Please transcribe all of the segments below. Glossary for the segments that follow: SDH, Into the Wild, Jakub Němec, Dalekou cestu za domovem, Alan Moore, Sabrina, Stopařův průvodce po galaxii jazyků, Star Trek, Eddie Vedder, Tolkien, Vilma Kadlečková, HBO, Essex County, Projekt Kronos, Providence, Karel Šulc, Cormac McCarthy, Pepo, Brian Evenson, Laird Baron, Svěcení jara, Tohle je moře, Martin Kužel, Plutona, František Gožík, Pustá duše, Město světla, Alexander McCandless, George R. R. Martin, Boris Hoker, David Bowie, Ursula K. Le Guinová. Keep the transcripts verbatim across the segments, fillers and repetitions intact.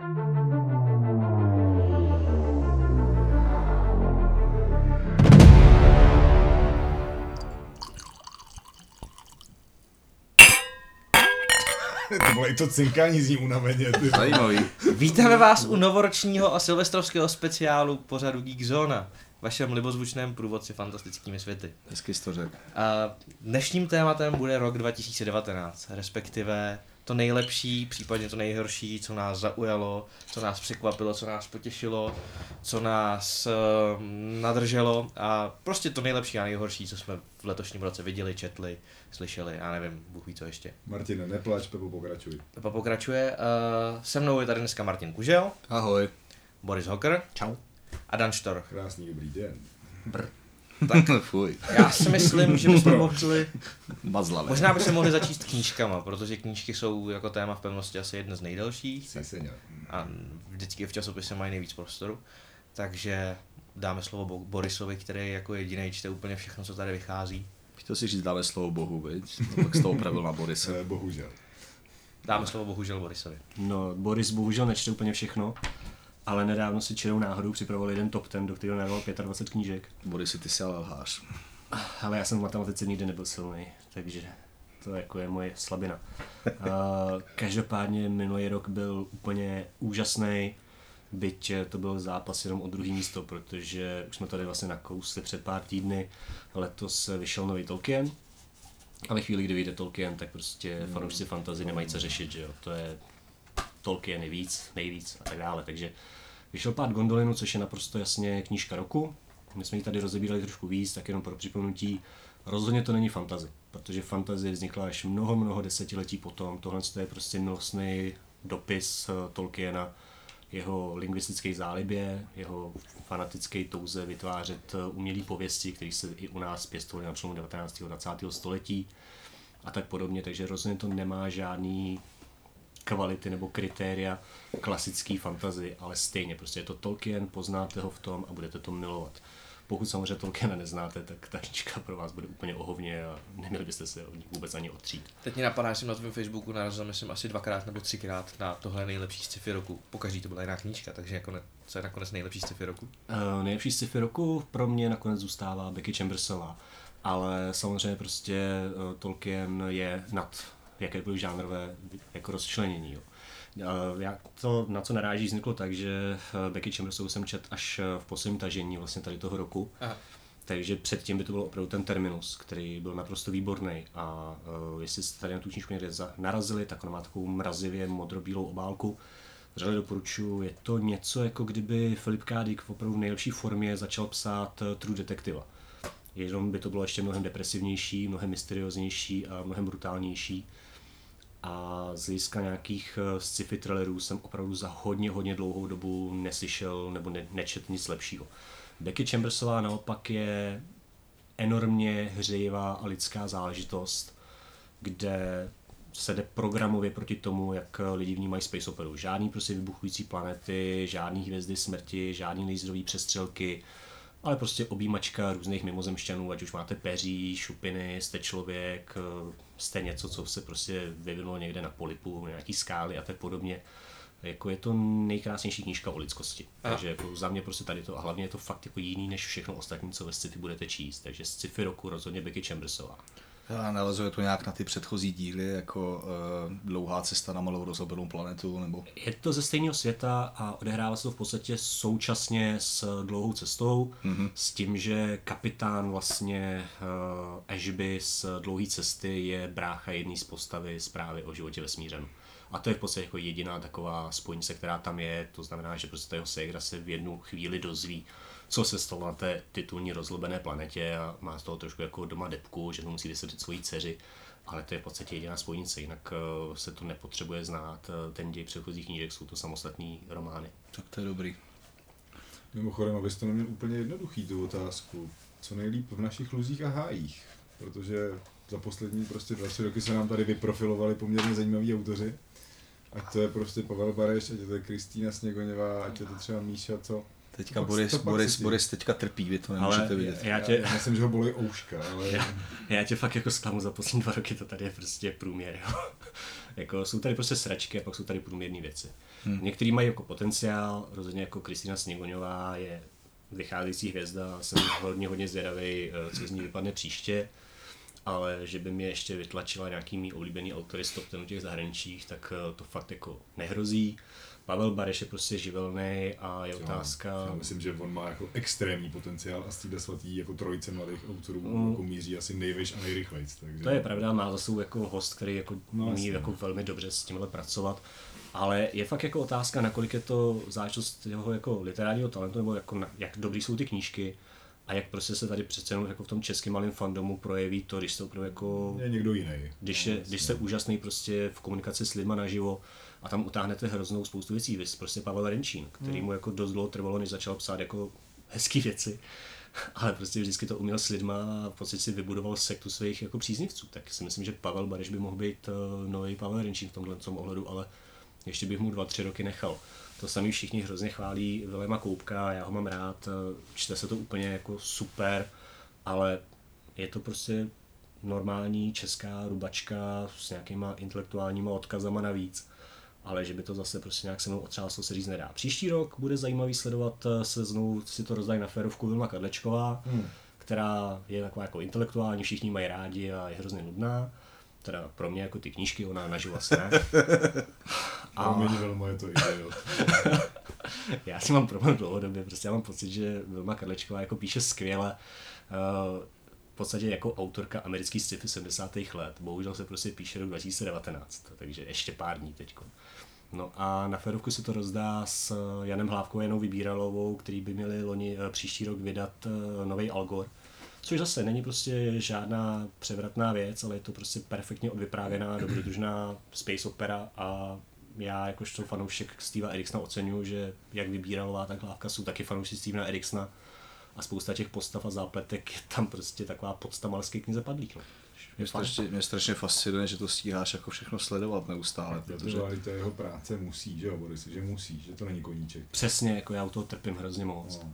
To bylo i to cinkání zní unaveně. Zajímavý. Vítáme vás u novoročního a silvestrovského speciálu pořadu Geek Zona, vašem libozvučném průvodci fantastickými světy. Hezky jsi to řekl. A dnešním tématem bude rok dva tisíce devatenáct, respektive to nejlepší, případně to nejhorší, co nás zaujalo, co nás překvapilo, co nás potěšilo, co nás uh, nadrželo a prostě to nejlepší a nejhorší, co jsme v letošním roce viděli, četli, slyšeli, já nevím, Bůh ví co ještě. Martine, neplač, Pepo pokračuj. Pepo pokračuje, uh, se mnou je tady dneska Martin Kužel. Ahoj. Boris Hoker. Čau. A Dan Storch. Krásný dobrý den. Brr. Tak, fuj. Já si myslím, že bychom mohli, Mazlave. možná bychom mohli začít knížkama, protože knížky jsou jako téma v pevnosti asi jedna z nejdelších a vždycky v časopise mají nejvíc prostoru, takže dáme slovo Borisovi, který jako jedinej čte úplně všechno, co tady vychází. Chtěl si říct dáme slovo Bohu, viď? No, tak z toho opravil na Borise. Bohužel. Dáme slovo bohužel Borisovi. No, Boris bohužel nečte úplně všechno. Ale nedávno si čirou náhodou připravovali jeden top ten, do kterého narval dvacet pět knížek. Borisi, ty jsi ale lhář. Ale já jsem v matematice nikdy nebyl silný, takže to jako je moje slabina. Uh, každopádně minulý rok byl úplně úžasný, byť to byl zápas jenom o druhý místo, protože už jsme tady vlastně nakousli před pár týdny. Letos vyšel nový Tolkien. A ve chvíli, kdy vyjde Tolkien, tak prostě fanoušci fantasy nemají co řešit, že jo. To je Tolkien nejvíc, nejvíc a tak dále, takže vyšel Pád Gondolinu, což je naprosto jasně knížka roku. My jsme ji tady rozebírali trošku víc, tak jenom pro připomnutí. Rozhodně to není fantasy, protože fantasy vznikla až mnoho, mnoho desetiletí potom. Tohle je prostě milostný dopis Tolkiena, jeho lingvistické zálibě, jeho fanatické touze vytvářet umělé pověsti, které se i u nás pěstovaly na přelomu devatenáctého a dvacátého století a tak podobně, takže rozhodně to nemá žádný kvality nebo kritéria klasický fantasy, ale stejně prostě je to Tolkien, poznáte ho v tom a budete to milovat. Pokud samozřejmě Tolkiena neznáte, tak ta knížka pro vás bude úplně ohovně a neměli byste se od ní vůbec ani otřít. Teď mě napadá, že jsem na tvém Facebooku narazil, myslím, asi dvakrát nebo třikrát na tohle nejlepší sci-fi roku. Pokaždé to byla jiná knížka, takže jako ne, co je nakonec nejlepší sci-fi roku? Uh, nejlepší sci-fi roku pro mě nakonec zůstává Becky Chambersová, ale samozřejmě prostě uh, Tolkien je nad jakékoliv žánrové jako rozčlenění. Jo. Já to, na co naráží, vzniklo tak, že Becky Chambersovou jsem čet až v posledním tažení vlastně tady toho roku. Aha. Takže předtím by to byl opravdu ten terminus, který byl naprosto výborný a uh, jestli jste tady na tu knížku někde narazili, tak ona má takovou mrazivě modrobílou obálku. Řadě doporučuji, je to něco jako kdyby Philip K. Dick v opravdu nejlepší formě začal psát True Detective. Jenom by to bylo ještě mnohem depresivnější, mnohem mysterióznější a mnohem brutálnější. A z hlediska nějakých sci-fi thrillerů jsem opravdu za hodně, hodně dlouhou dobu neslyšel nebo ne, nečet nic lepšího. Becky Chambersová naopak je enormně hřejivá a lidská záležitost, kde se jde programově proti tomu, jak lidi vnímají space operu. Žádný prostě vybuchující planety, žádný hvězdy smrti, žádný laserové přestřelky, ale prostě objímačka různých mimozemšťanů, ať už máte peří, šupiny, jste člověk, jste něco, co se prostě vyvinulo někde na polypu, nějaký skály a tak podobně. Jako je to nejkrásnější knížka o lidskosti. Aha. Takže jako za mě prostě tady to, a hlavně je to fakt jako jiný než všechno ostatní, co ve sci-fi budete číst. Takže sci-fi roku rozhodně Becky Chambersová. A nalazuje to nějak na ty předchozí díly, jako e, dlouhá cesta na malou rozhobenou planetu, nebo? Je to ze stejného světa a odehrává se to v podstatě současně s dlouhou cestou, mm-hmm. s tím, že kapitán vlastně e, Ashby z dlouhé cesty je brácha jedné z postavy zprávy o životě vesmířanů. A to je v podstatě jako jediná taková spojnice, která tam je, to znamená, že prostě jeho ségra se v jednu chvíli dozví, co se stalo na té titulní rozlobené planetě a má z toho trošku jako doma depku, že to musí vysvětlit svojí dceři, ale to je v podstatě jediná spojnice, jinak se to nepotřebuje znát, ten děj předchozích knížek jsou to samostatní romány. Tak to je dobrý. Mimochodem, abyste neměl úplně jednoduchý tu otázku, co nejlíp v našich luzích a hájích, protože za poslední prostě dva, tři roky se nám tady vyprofilovali poměrně zajímaví autoři, ať to je prostě Pavel Bareš, ať to je Kristýna Sněgoňová, ať je to třeba Míša, co... Teďka Boris, Boris, Boris teďka trpí, vy to nemůžete vidět. Já, tě... já myslím, že ho bolí ouška, ale... Já, já tě fakt jako zklamu, za poslední dva roky to tady je prostě průměr, jo. Jako, jsou tady prostě sračky a pak jsou tady průměrné věci. Hmm. Některý mají jako potenciál, rozhodně jako Kristýna Sněgoňová je vycházející hvězda, jsem hodně hodně zvědavý, co z ní vypadne příště, ale že by mě ještě vytlačila nějaký mý oblíbený autory z top ten těch zahraničích, tak to fakt jako nehrozí. Pavel Bareš je prostě živelný a je otázka... Já, já myslím, že on má jako extrémní potenciál a z týhle svatý jako trojice mladých autorů mm. jako míří asi nejvíc a nejrychlejc. Takže... To je pravda, má zase jako host, který jako no, umí jako velmi dobře s tímhle pracovat, ale je fakt jako otázka, nakolik je to záležitost jeho jako literárního talentu, nebo jako na, jak dobrý jsou ty knížky a jak prostě se tady přece jenom jako v tom českém malém fandomu projeví to, když se opravdu jako... Je někdo jiný. Když, je, no, když jste úžasný prostě v komunikaci s lidma naživo, a tam utáhnete hroznou spoustu věcí, vys prostě Pavel Renčín, který mu jako dost dlouho trvalo, než začal psát jako hezký věci, ale prostě vždycky to uměl s lidma a v podstatě si vybudoval sektu svých jako příznivců, tak si myslím, že Pavel Bareš by mohl být nový Pavel Renčín v tomhle ohledu, ale ještě bych mu dva, tři roky nechal. To samý všichni hrozně chválí Vilma Koubka, já ho mám rád, čte se to úplně jako super, ale je to prostě normální česká rubačka s nějakýma intelektuálníma odkazama navíc. Ale že by to zase prostě nějak se mnou otřáslo, se říct nedá. Příští rok bude zajímavý sledovat, se znovu si to rozdají na férovku Vilma Kadlečková, hmm. která je taková jako intelektuální, všichni mají rádi a je hrozně nudná. Teda pro mě jako ty knížky, ona naživo asi ne. A... Pro mě Vilma je to idiot. Já si mám problém dlouhodobě, prostě já mám pocit, že Vilma Kadlečková jako píše skvěle. V podstatě jako autorka americký sci-fi sedmdesátých let. Bohužel se prostě píše rok dva tisíce devatenáct, takže ještě pár dní teďko. No a na férovku se to rozdá s Janem Hlávkou a Janou Vybíralovou, který by měli loni příští rok vydat nový Algor. Což zase není prostě žádná převratná věc, ale je to prostě perfektně odvyprávěná, dobrodružná space opera a já jakožto fanoušek Steva Eriksona oceňuju, že jak Vybíralová, tak Hlávka jsou taky fanoušci Stevena Eriksona. A spousta těch postav a zápletek je tam prostě taková podsta malské knize Padlík. No. Mě, strašně, mě strašně fascinuje, že to stíháš jako všechno sledovat neustále. Protože to jeho práce musí, že jo, Boris, že musí, že to není koníček. Přesně, jako já u toho trpím hrozně moc. No.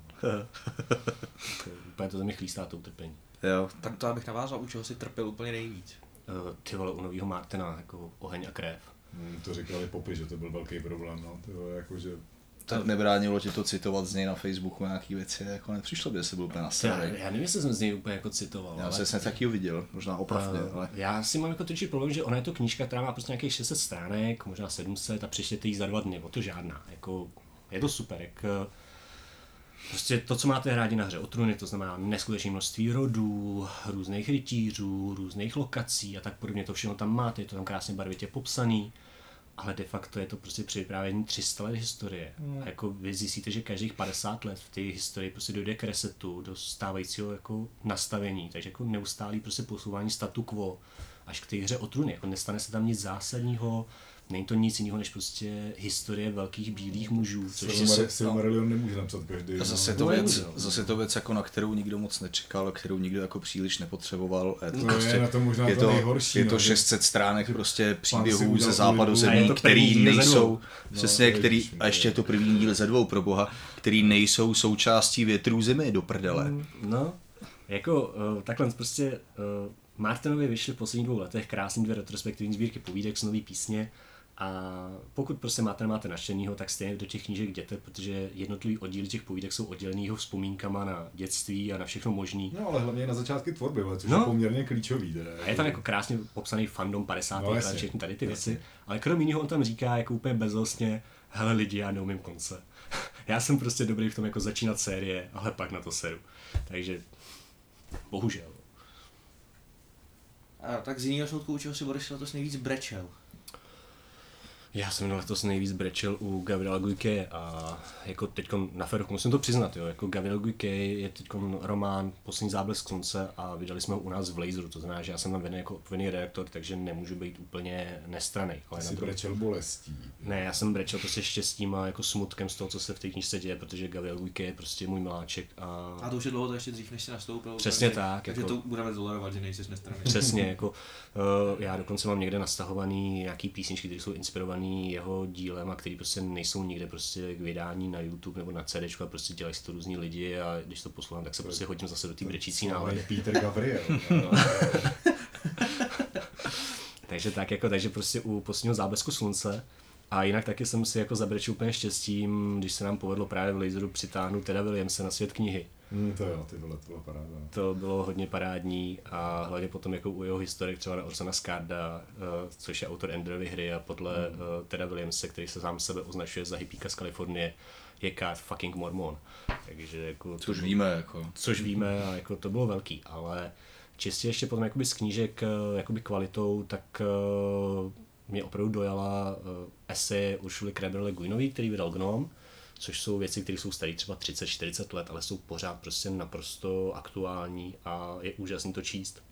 Úplně to ze mě chlístá to utrpení. Jo. Tak to abych navázal, u čeho si trpěl úplně nejvíc. Uh, ty vole, u novýho Martina, jako oheň a krev. Hmm, to říkali popy, že to byl velký problém, no, ty vole, jakože... Tak nebránilo ti to citovat z něj na Facebooku nějaký věci, jako nepřišlo by, se byl úplně nastarý. Já, já nevím, jestli jsem z něj úplně jako citoval. Já jsem se taky viděl, možná opravdu. Uh, ale... Já si mám jako trošku problém, že ona je to knížka, která má prostě nějakých šest set stránek, možná sedm set a přečtěte jí za dva dny, o to žádná. Jako, je to super, jak... Prostě to, co máte rádi na hře o trůny, to znamená neskutečné množství rodů, různých rytířů, různých lokací a tak podobně, to všechno tam máte, je to tam krásně barvitě popsaný. Ale de facto je to prostě přivyprávění tři sta let historie. Mm. A jako vy zjistíte, že každých padesát let v té historii prostě dojde k resetu, do stávajícího jako nastavení. Takže jako neustálý prostě posouvání statu quo až k té hře o trůny. Jako nestane se tam nic zásadního, není to nic jiného než prostě historie velkých bílých mužů. Silmarillion nemůže napsat každý. Zase to věc, zase to věc jako na kterou nikdo moc nečekal, kterou nikdo jako příliš nepotřeboval. Je to, to prostě, je na to možná je to nejhorší. Je to šest set stránek prostě příběhů ze západu zemí, který nejsou přesně, který a ještě je to první díl ze dvou pro boha, který nejsou součástí větrů zimy do prdele. No, jako takhle prostě Martinovi vyšly v posledních dvou letech krásný dvě retrospektivní sbírky povídek s nový písně. A pokud prostě máte, máte načtenýho, tak stejně do těch knížek jděte, protože jednotlivý oddíly těch povídek jsou oddělený jeho vzpomínkama na dětství a na všechno možný. No, ale hlavně na začátky tvorby, což no. je poměrně klíčový. Teda. A je tam jako krásně popsaný fandom padesátých no, let, všechny tady ty jasně. věci, ale krom jiného on tam říká jako úplně bezhlasně, hele lidi, já neumím konce. Já jsem prostě dobrý v tom jako začínat série, ale pak na to seru. Takže bohužel. A tak z jiného soudku, u čeho si Boris letos nejvíc brečel? Já jsem letos nejvíc brečel u Gabriela Guiqué a jako teďkon na férovku musím to přiznat, jo, jako Gabriel Guiqué je teďkon román Poslední záblesk slunce a vydali jsme ho u nás v Laseru, to znamená, že já jsem tam vedený jako odpovědný redaktor, takže nemůžu být úplně nestranej. Ale jsi brečel bolestí. Ne, já jsem brečel prostě štěstím a jako smutkem z toho, co se v té knížce děje, protože Gabriel Guiqué je prostě můj miláček a... A to už je dlouho, to ještě dřív, než jsi nastoupil. Přesně tak. tak takže jako... to budeme dolarovat, že nejsi nestranej. Přesně, jako uh, já dokonce mám někde nastahovaný nějaký písničky, které jsou inspirované jeho dílem a který prostě nejsou nikde prostě k vydání na YouTube nebo na CDčku a prostě dělají si to různý lidi a když to poslouchám, tak se prostě hodím zase do té brečící nálady. Peter Gabriel. No. Takže tak, jako, takže prostě u posledního záblesku slunce. A jinak taky jsem si jako zabrečil úplně štěstím, když se nám povedlo právě v laseru přitáhnout teda Williamse na svět knihy. Mm, to jo, ty vole, to bylo paráda. To bylo hodně parádní a hlavně potom jako u jeho historik třeba na Orsana Skarda, což je autor Enderovy hry a podle mm. teda Williamse, který se sám sebe označuje za hippíka z Kalifornie, je kád fucking mormon. Takže jako... Což bylo, víme jako. Což víme a jako to bylo velký, ale čistě ještě potom jakoby z knížek jakoby kvalitou, tak... mě opravdu dojala eseje Ursuly K. Le Guinové, který vydal Gnom, což jsou věci, které jsou staré třeba třicet čtyřicet let, ale jsou pořád prostě naprosto aktuální a je úžasný to číst.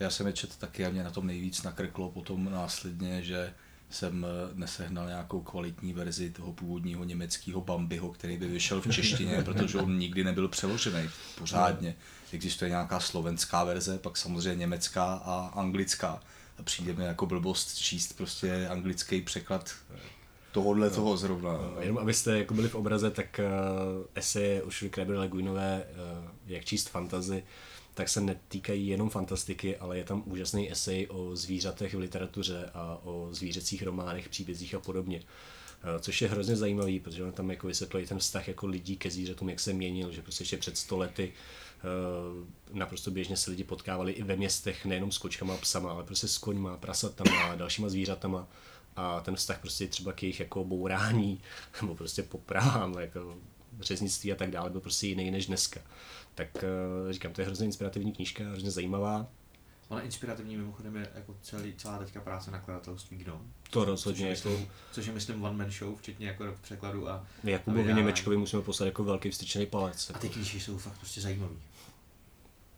Já jsem je četl taky a mě na tom nejvíc nakrklo potom následně, že jsem nesehnal nějakou kvalitní verzi toho původního německého Bambiho, který by vyšel v češtině, protože on nikdy nebyl přeložený pořádně. Existuje nějaká slovenská verze, pak samozřejmě německá a anglická. A přijde mi jako blbost číst prostě anglický překlad tohohle no. toho zrovna. No. Jenom abyste jako byli v obraze, tak uh, eseje Ursuly K. Le Guinové, uh, jak číst fantasy, tak se netýkají jenom fantastiky, ale je tam úžasný esej o zvířatech v literatuře a o zvířecích románech, příbězích a podobně. Uh, což je hrozně zajímavý, protože on tam jako vysvětluje ten vztah jako lidí ke zvířatům, jak se měnil, že prostě ještě před sto lety naprosto běžně se lidi potkávali i ve městech, nejenom s kočkama a psama, ale prostě s koňma, prasatama a dalšíma zvířatama a ten vztah prostě třeba k jejich jako bourání nebo prostě popravám, jako řeznictví a tak dále byl prostě jiný než dneska. Tak říkám, to je hrozně inspirativní knížka, hrozně zajímavá. Ona inspirativní mimochodem je jako celý, celá teďka práce nakladatelství Gnom. To rozhodně. Což, jako... což je myslím one man show, včetně jako překladu a... Jakubovi Němečkovi musíme poslat jako velký vstyčený palec. A ty knížky jsou fakt prostě zajímavý.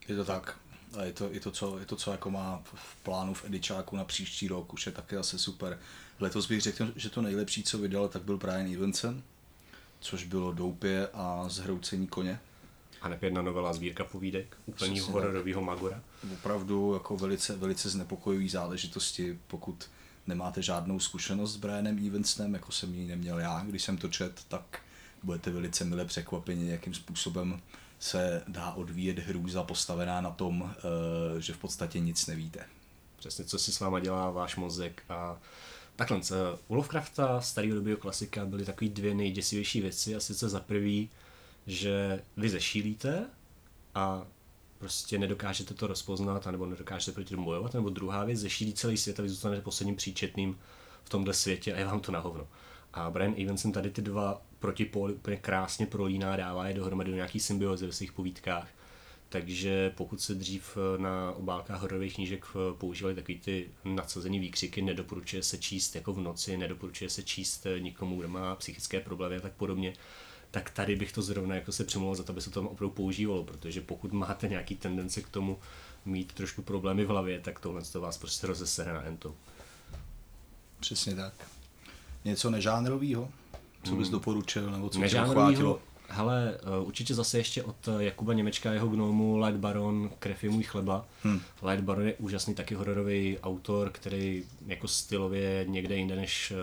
Je to tak. A je to, je to, co, je to, co jako má v plánu v edičáku na příští rok, už je taky asi super. Letos bych řekl, že to nejlepší, co vydal, tak byl Brian Evenson, což bylo Doupě a Zhroucení koně. A neb jedna novela Sbírka povídek, úplně hororového magora. Opravdu jako velice, velice znepokojivý záležitosti, pokud nemáte žádnou zkušenost s Brianem Evensonem, jako jsem ji neměl já, když jsem to čet, tak budete velice milé překvapeni, jakým způsobem se dá odvíjet hrůza postavená na tom, že v podstatě nic nevíte. Přesně, co si s váma dělá váš mozek a... Takhle, u Lovecrafta, starého dobého klasika, byly takové dvě nejděsivější věci a sice za prvý, že vy zešílíte a prostě nedokážete to rozpoznat, anebo nedokážete proti tomu bojovat, nebo druhá věc, zešílí celý svět a vy zůstanete posledním příčetným v tomhle světě a je vám to na hovno. A Brian Evenson tady ty dva protipóly úplně krásně prolíná, dává je dohromady do nějaký symbiozy ve svých povídkách. Takže pokud se dřív na obálkách hororových knížek používaly takový ty nadsazený výkřiky, nedoporučuje se číst jako v noci, nedoporučuje se číst nikomu, kdo má psychické problémy a tak podobně, tak tady bych to zrovna jako se přimlouval za to, aby se to tam opravdu používalo, protože pokud máte nějaký tendence k tomu mít trošku problémy v hlavě, tak tohle to vás prostě rozesere na entu. Přesně tak. Něco nežánrovýho, co bys hmm. doporučil, nebo co bys uchvátilo? Hele, určitě zase ještě od Jakuba Němečka, jeho Gnomu, Laird Baron, Krev je můj chleba. Hmm. Laird Baron je úžasný taky hororový autor, který jako stylově někde jinde než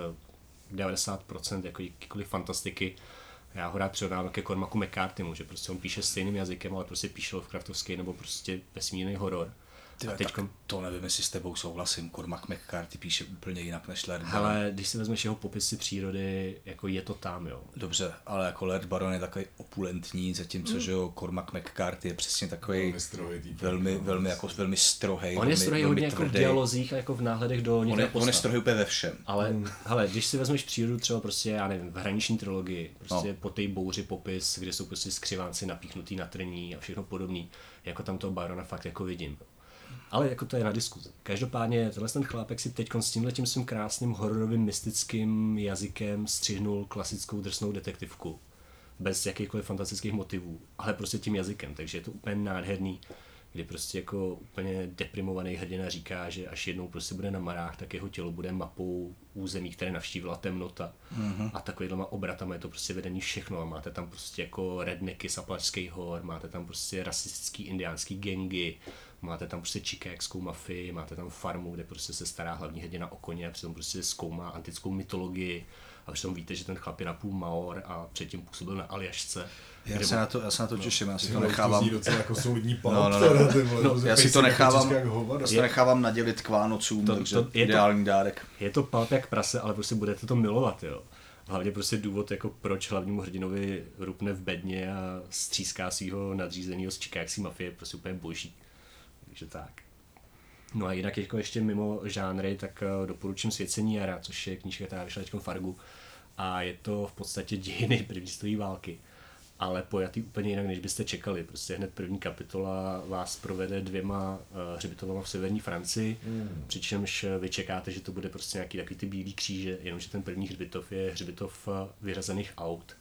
devadesát procent jako jakýkoliv fantastiky. Já ho rád přirovnávám ke Cormacu McCarthymu, že prostě on píše stejným jazykem, ale prostě píše Lovecraftovský nebo prostě vesmírný horor. Tyve, teďko... To nevím, jestli s tebou souhlasím, Cormac McCarthy píše úplně jinak než Laird Baron. Ale když si vezmeš jeho popisy přírody, jako je to tam, jo. Dobře, ale jako Laird Baron je takový opulentní, zatímco, mm. že jo, Cormac McCarthy je přesně takový velmi, velmi, jako velmi strohej, on velmi, je strohej velmi hodně tvrdý. Jako v dialozích a jako v náhledech do některé postav. On je strohej úplně ve všem. Ale, mm. hele, když si vezmeš přírodu třeba prostě, já nevím, v Hraniční trilogii, prostě no. po té bouři popis, kde jsou prostě skřivánci napíchnutý na trní a všechno podobný, jako tam toho Barona fakt jako vidím. Ale jako to je na diskuzi. Každopádně tenhle ten chlápek si teď s tímhletím svým krásným hororovým mystickým jazykem střihnul klasickou drsnou detektivku. Bez jakýchkoliv fantastických motivů, ale prostě tím jazykem. Takže je to úplně nádherný, kdy prostě jako úplně deprimovaný hrdina říká, že až jednou prostě bude na marách, tak jeho tělo bude mapou území, které navštívila temnota. Mm-hmm. A takovýhlema obratama je to prostě vedení všechno. A máte tam prostě jako rednecky z Apačských hor, máte tam prostě rasistický indiánský gangy, máte tam prostě chicagenskou mafii, máte tam farmu, kde prostě se stará hlavní hrdina o koně a přitom prostě zkoumá antickou mytologii a už tam víte, že ten chlap je napůl Maor a předtím působil na Aljašce. Já se na to, já se na to no, těším, já si to nechávám. Docela jako soudní pán, no, no, no, no, no, já si to nechávám, já si to nechávám nadělit k Vánocům, to, takže to, ideální to, dárek. Je to pálp jak prase, ale prostě budete to milovat, jo. Hlavně prostě důvod, jako proč hlavnímu hrdinovi rupne v bedně a stříská svýho nadřízeného z chicagské mafie, prostě úplně boží. Takže tak. No a jinak jako ještě mimo žánry, tak doporučím Svěcení jara, což je knížka, která vyšla teď Fargu. A je to v podstatě dějiny první světové války, ale pojatý úplně jinak, než byste čekali. Prostě hned první kapitola vás provede dvěma uh, hřbitovama v severní Francii, mm. přičemž vy čekáte, že to bude prostě nějaký takový ty bílý kříže, jenomže ten první hřbitov je hřbitov vyřazených aut.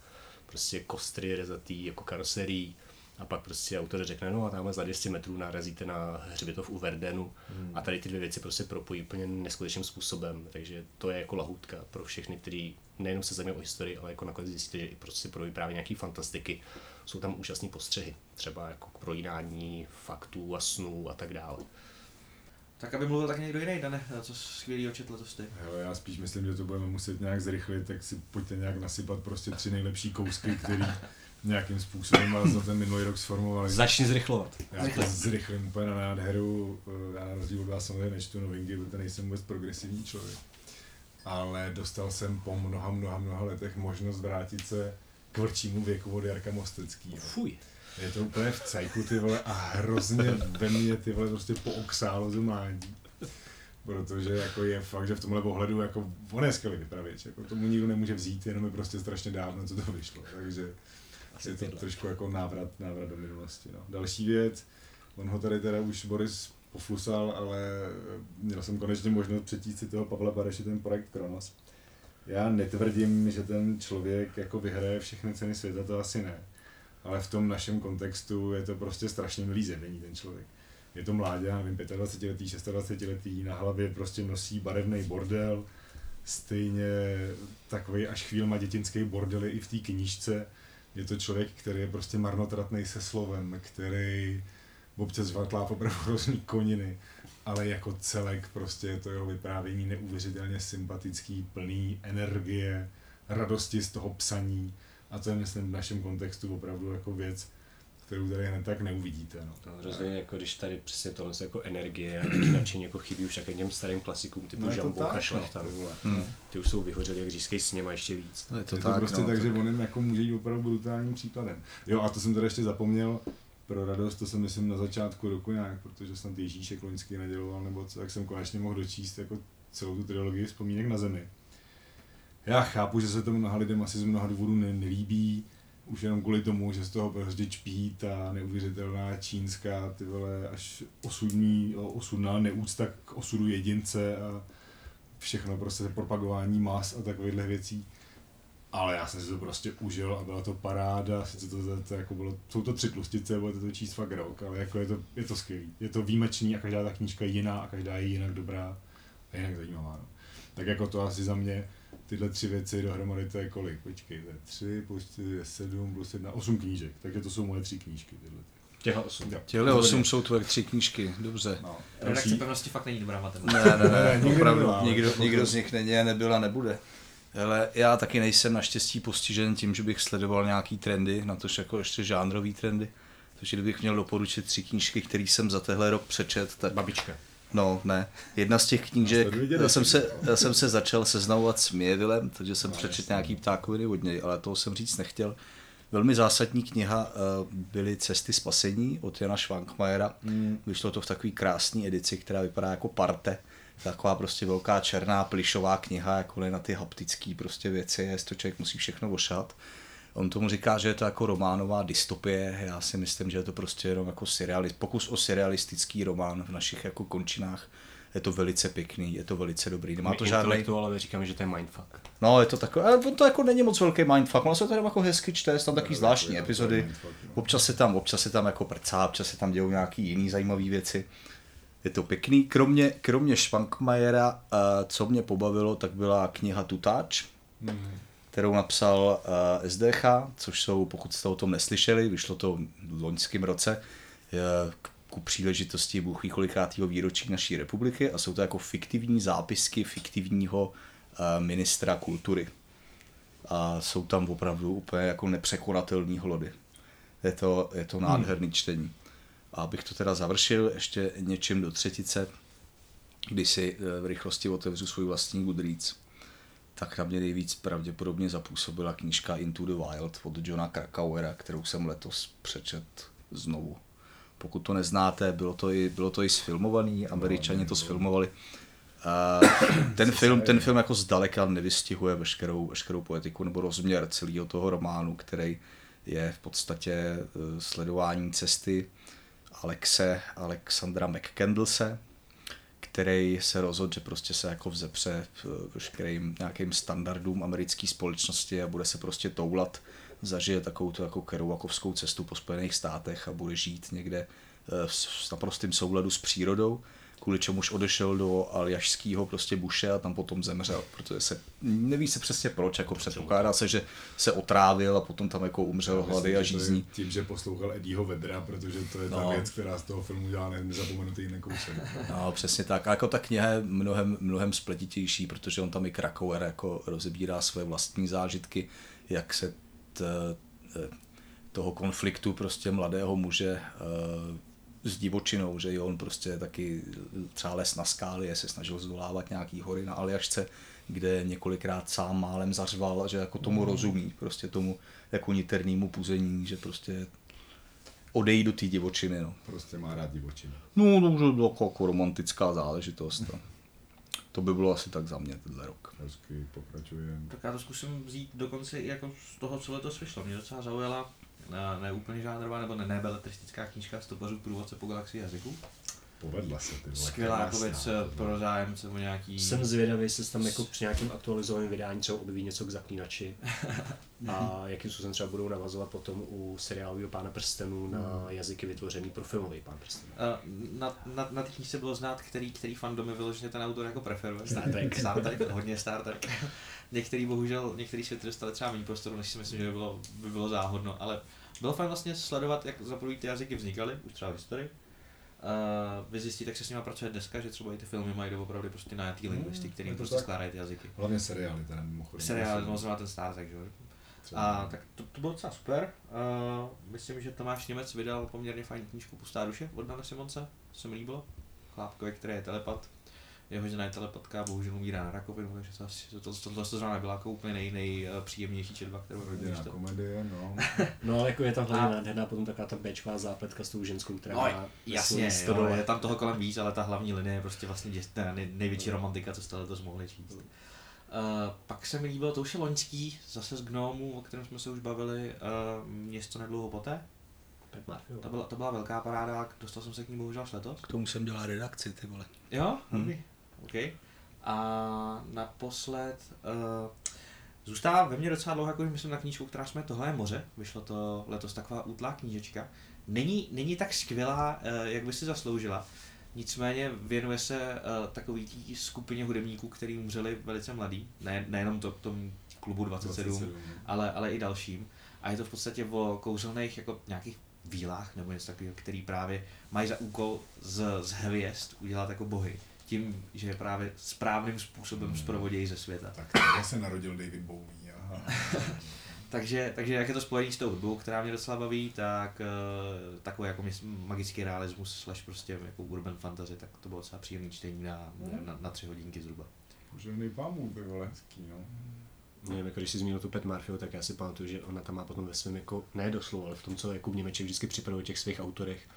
Prostě kostry rezatý jako karoserii. A pak prostě autor řekne, no a tamhle za dvě stě metrů narazíte na hřbitov u Verdenu. Hmm. A tady ty dvě věci prostě propojí úplně neskutečným způsobem. Takže to je jako lahůdka pro všechny, kteří nejenom se zajímají o historii, ale jako nakonec zjistíte, že i prostě projí právě nějaký fantastiky. Jsou tam úžasné postřehy, třeba jako prolínání faktů a snů a tak dále. Tak aby mluvil tak někdo jiný, Dane, co skvělý očet letos ty. Jo, já spíš myslím, že to budeme muset nějak zrychlit, tak si pojďte nějak nasypat prostě tři nejlepší kousky, který nějakým způsobem ale za ten minulý rok sformovali. Začni zrychlovat. Já to zrychlím úplně na nádheru. Já na rozdíl od vás samozřejmě nečtu novinky, protože nejsem vůbec progresivní člověk. Ale dostal jsem po mnoha, mnoha, mnoha letech možnost vrátit se k Vlčímu věku od Jarka Mosteckého. Fuj. Je to úplně v cajku, ty vole, a hrozně ve mně, ty vole, prostě pooksálo ze mládí. Protože jako je fakt, že v tomhle ohledu, jako on je skvělý vypravěč, jako tomu nikdo nemůže vzít, jenom je prostě strašně dávno, co to vyšlo, takže je to trošku jako návrat, návrat do minulosti. No. Další věc, on ho tady teda už Boris poflusal, ale měl jsem konečně možnost přečíst si toho Pavla Bareše, ten projekt Kronos. Já netvrdím, že ten člověk jako vyhraje všechny ceny světa, to asi ne. Ale v tom našem kontextu je to prostě strašně milý zemení ten člověk. Je to mládě, nevím, dvacet pět letý, dvacet šest letý, na hlavě prostě nosí barevný bordel, stejně takový až chvílma dětinský bordel je i v té knížce. Je to člověk, který je prostě marnotratný se slovem, který občas žvatlá poprvé různý koniny, ale jako celek prostě to jeho vyprávění neuvěřitelně sympatický, plný energie, radosti z toho psaní. A to je, myslím, v našem kontextu opravdu jako věc, kterou tady hned tak neuvidíte. No, no rozhodně, jako když tady přesně tohle jako energie a nadšení jako chybí už takovým těm starým klasikům typu no Žambouka, Šlechta, no. mm. Ty už jsou vyhořeli jak řízkej s něma ještě víc. No je to, je to tak, prostě no, tak, že on jako může jít opravdu brutálním příkladem. Jo, a to jsem tady ještě zapomněl, pro radost, to jsem myslím na začátku roku nějak, protože snad Ježíšek loňský naděloval nebo co, tak jsem konečně mohl dočíst jako celou tu trilogii Vzpomínek na zemi. Já chápu, že se to mnoha lidem asi z mnoha důvodů ne- nelíbí, už jenom kvůli tomu, že z toho prostě čpí ta neuvěřitelná čínská, ty vole, až osudní, osudná neúcta k osudu jedince a všechno prostě propagování mas a takovýchhle věcí. Ale já jsem si to prostě užil a byla to paráda, sice to, to, to jako bylo, jsou to tři tlustice, budete to číst fakt rok, ale jako je to, je to skvělý. Je to výjimečný a každá ta knížka je jiná a každá je jinak dobrá a jinak zajímavá. No. Tak jako to asi za mě. Tyhle tři věci dohromady to je kolik? Počkej, to je tři, plus čtyři, je sedm, plus jedna, osm knížek. Takže to jsou moje tři knížky. Tyhle. Těhle osm. Těhle osm jsou tvoje tři knížky, dobře. No. Redakce pevnosti fakt není dobrá matematika. Ne, ne, ne, ne opravdu, nebyla, nikdo, nikdo z nich není a nebyl a nebude. Hele, já taky nejsem naštěstí postižen tím, že bych sledoval nějaký trendy, na tož jako ještě žánrový trendy. Takže kdybych měl doporučit tři knížky, které jsem za tehle rok přečet, tak... Babička. No, ne. Jedna z těch knížek, já jsem se, já jsem se začal seznamovat s Mievilem, takže jsem no, přečet nějaký ptákoviny od něj, ale toho jsem říct nechtěl. Velmi zásadní kniha byly Cesty spasení od Jana Švankmajera. Mm. Vyšlo to v takový krásný edici, která vypadá jako parte. Taková prostě velká černá plišová kniha, jako na ty haptické prostě věci, jestli to člověk musí všechno ošat. On tomu říká, že je to jako románová dystopie, já si myslím, že je to prostě jenom jako surrealist, pokus o surrealistický román v našich jako končinách. Je to velice pěkný, je to velice dobrý, nemá to žádný... Intelektuálové říkáme, že to je mindfuck. No, je to takové, ale to jako není moc velký mindfuck, ono se to jenom jako hezky čte, jsou tam taky zvláštní no, epizody, mindfuck, no. občas se tam, občas se tam jako prcá, občas se tam dělou nějaký jiný zajímavé věci. Je to pěkný, kromě, kromě Švankmajera, co mě pobavilo, tak byla kniha Tutáč. Mm. kterou napsal uh, S D H, což jsou, pokud jste o tom neslyšeli, vyšlo to v loňském roce, uh, ku příležitosti bůhví kolikátýho výročí naší republiky a jsou to jako fiktivní zápisky fiktivního uh, ministra kultury. a jsou tam opravdu úplně jako nepřekonatelný hlody. Je to, je to nádherný hmm. čtení. A abych to teda završil ještě něčím do třetice, když si v rychlosti otevřu svůj vlastní Goodreads, tak na mě nejvíc pravděpodobně zapůsobila knížka Into the Wild od Johna Krakauera, kterou jsem letos přečet znovu. Pokud to neznáte, bylo to i, bylo to i sfilmovaný, Američani to sfilmovali. Ten film, ten film jako zdaleka nevystihuje veškerou, veškerou poetiku nebo rozměr celého toho románu, který je v podstatě sledování cesty Alexe, Alexandra McCandlese, který se rozhodl, že prostě se jako vzepře veškerým nějakým standardům americké společnosti a bude se prostě toulat, zažije takovou tu jako kerouakovskou cestu po Spojených státech a bude žít někde v naprostém souladu s přírodou, kvůli čemuž odešel do aljašského prostě buše a tam potom zemřel, protože se, neví se přesně proč, jako předpokládá se, že se otrávil a potom tam jako umřel hlady a žízní. Tím, že poslouchal Eddieho Vedra, protože to je ta no. věc, která z toho filmu dělá nezapomenutý nekousek. No, přesně tak. A jako ta kniha je mnohem, mnohem spletitější, protože on tam i Krakauer jako rozebírá své vlastní zážitky, jak se t, toho konfliktu prostě mladého muže s divočinou, že jo, on prostě taky třeba les na skály, se snažil zdolávat nějaký hory na Aljašce, kde několikrát sám málem zařval, že jako tomu rozumí, prostě tomu jako niternému puzení, že prostě odejít do té divočiny, no. Prostě má rád divočinu. No, to už byla jako romantická záležitost. No. To by bylo asi tak za mě tenhle rok. Hezky, pokračujem. Tak já to zkusím vzít dokonce jako z toho, co letos vyšlo. Mě docela zaujala Ne, ne úplně žánrová, nebo ne, ne beletristická knížka Stopařů průvodce po galaxii jazyků. Povedla se. Skvělá jako věc pro zájemce o nějaký... Jsem zvědavý, jestli se tam jako při nějakém aktualizovaném vydání třeba objeví něco k Zaklínači. A jakým způsobem třeba budou navazovat potom u seriálu Pána Prstenů na jazyky vytvořený pro filmový Pán Prstenů. Na, na, na té knížce bylo znát, který, který fandomy vyloženě ten autor jako preferuje. Star Trek. Star Trek, hodně Star Trek. Některý bohužel, některý světy dostali třeba méně prostoru, než si myslím, že by bylo, by bylo záhodno, ale bylo fajn vlastně sledovat, jak za první ty jazyky vznikaly, už třeba v historii. Uh, vy zjistíte, jak se s nimi pracuje dneska, že třeba i ty filmy mají doopravdy prostě najatý lingvisty, kterým prostě tak skládají ty jazyky. Hlavně seriály, teda mimochodem. Seriály, no znamená ten stázek, že jo. A tak to, to bylo docela super. Uh, myslím, že Tomáš Němec vydal poměrně fajn knížku Pustá duše od Dana Simmonce, to se mi líbilo. Chlápkovi, který je telepat. Jeho žena je telepatka, bohužel umírá na rakovinu, takže to asi to, to, to, to, to zrovna nebyla jako úplně nej, nejpříjemnější četba, kterou rozdíl. To komedie, no. No, jako je tam hlavně nádherná potom taková ta béčková zápletka s tou ženskou, která no, jasně, jo, je tam toho kolem víc, ale ta hlavní linie je prostě vlastně děstná, nej, největší romantika, co jste letos mohli číst. Uh, pak se mi líbilo, to už je loňský, zase z Gnomu, o kterém jsme se už bavili, uh, Město nedlouho poté. To byla, to byla velká paráda, dostal jsem se k ní bohužel letos. K tomu jsem dělal redakci, ty vole. Jo? Hmm. Okay. A naposled uh, zůstává ve mně docela dlouho, jakože myslím na knížku, která jsme Tohle je moře, vyšlo to letos, taková útlá knížečka. Není, není tak skvělá, uh, jak by si zasloužila, nicméně věnuje se uh, takový tí skupině hudebníků, který umřeli velice mladí, ne, nejenom to, tomu klubu dvacet sedm, dvacet sedm. Ale, ale i dalším. A je to v podstatě o kouzelných jako nějakých vílách nebo něco takového, který právě mají za úkol z, z hvězd udělat jako bohy. Tím, že je právě správným způsobem zprovodějí ze světa. Tak tady se narodil David Bowie. takže, takže jak je to spojení s tou hudbou, která mě docela baví, tak takový jako magický realismus slash prostě jako urban fantasy, tak to bylo docela příjemný čtení na, na, na tři hodinky zhruba. Požehnej pánbůh, by bylo hezký, no. Nevím, jako když si zmínil tu Pat Murphyho, tak já si pamatuju, že ona tam má potom ve svém jako, ne doslova, ale v tom, co Jakub Němeček vždycky připravuje těch svých autorech,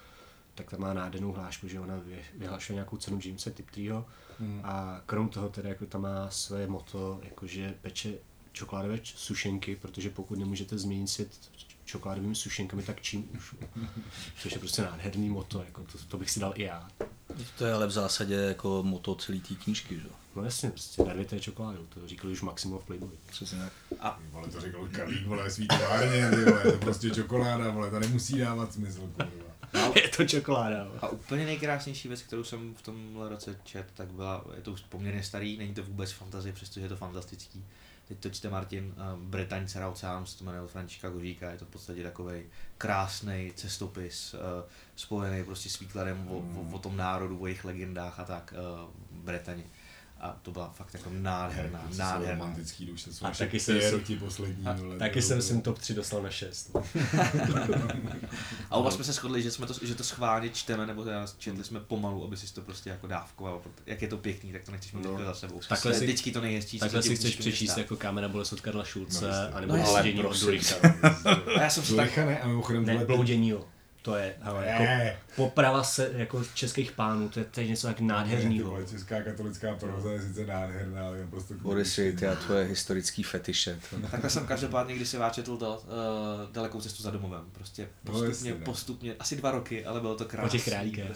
tak tam má nádhernou hlášku, že ona vyhlašuje nějakou cenu Jamesa Tiptreeho mm. a krom toho teda jako tam má své motto, jakože peče čokoládové sušenky, protože pokud nemůžete změnit svět čokoládovými sušenkami, tak čím už. Což je prostě nádherný motto, jako to, to bych si dal i já. To je ale v zásadě jako motto celý té knížky, že? No jasně, prostě darvěté čokoládu, to říkali už Maximo v Playboy. Přesně tak. A... Vole, to říkal Karlík, vole, svítárně, vole, to prostě čokoláda, vole, ta nemusí dávat smysl, kurva. No, je to čokoláda. A úplně nejkrásnější věc, kterou jsem v tomhle roce čet, tak byla, je to už poměrně starý, není to vůbec fantasy, přestože je to fantastický. Teď to čte Martin, uh, Bretaň, dcera oceánu, to jmenuje Františka Gožíka, je to v podstatě takovej krásnej cestopis, uh, spojený prostě s výkladem mm. o, o, o tom národu, o jejich legendách a tak, uh, Bretaně. a to byla fakt jako nádherná, je, nádherná. Romantický duše, a taky jsem si, poslední, a vole, taky jsem si top tři dostal na šest. No. A oba jsme se shodli, že, jsme to, že to schválně čteme, nebo teda četli jsme pomalu, aby si to prostě jako dávkoval. Jak je to pěkný, tak to nechceš mít no. za sebou. Takhle si, vždycky to nejhezčí. Takhle si chceš přečíst jako Kámena Bolest od Karla Šulce, no, anebo no, Bloudění od Dulicha. A já jsem se tak... Ne, Blouděního. To je, ale jako poprava se jako českých pánů, to je teď něco tak nádherného. Česká katolická proza je sice nádherná, ale prostě... Borisi, ty a tvoje historický fetiše. Takhle jsem každopádně, když si váčetl to, uh, Dalekou cestu za domovem. Prostě postupně, no, jestli, postupně, asi dva roky, ale bylo to krásné. O těch králíkách.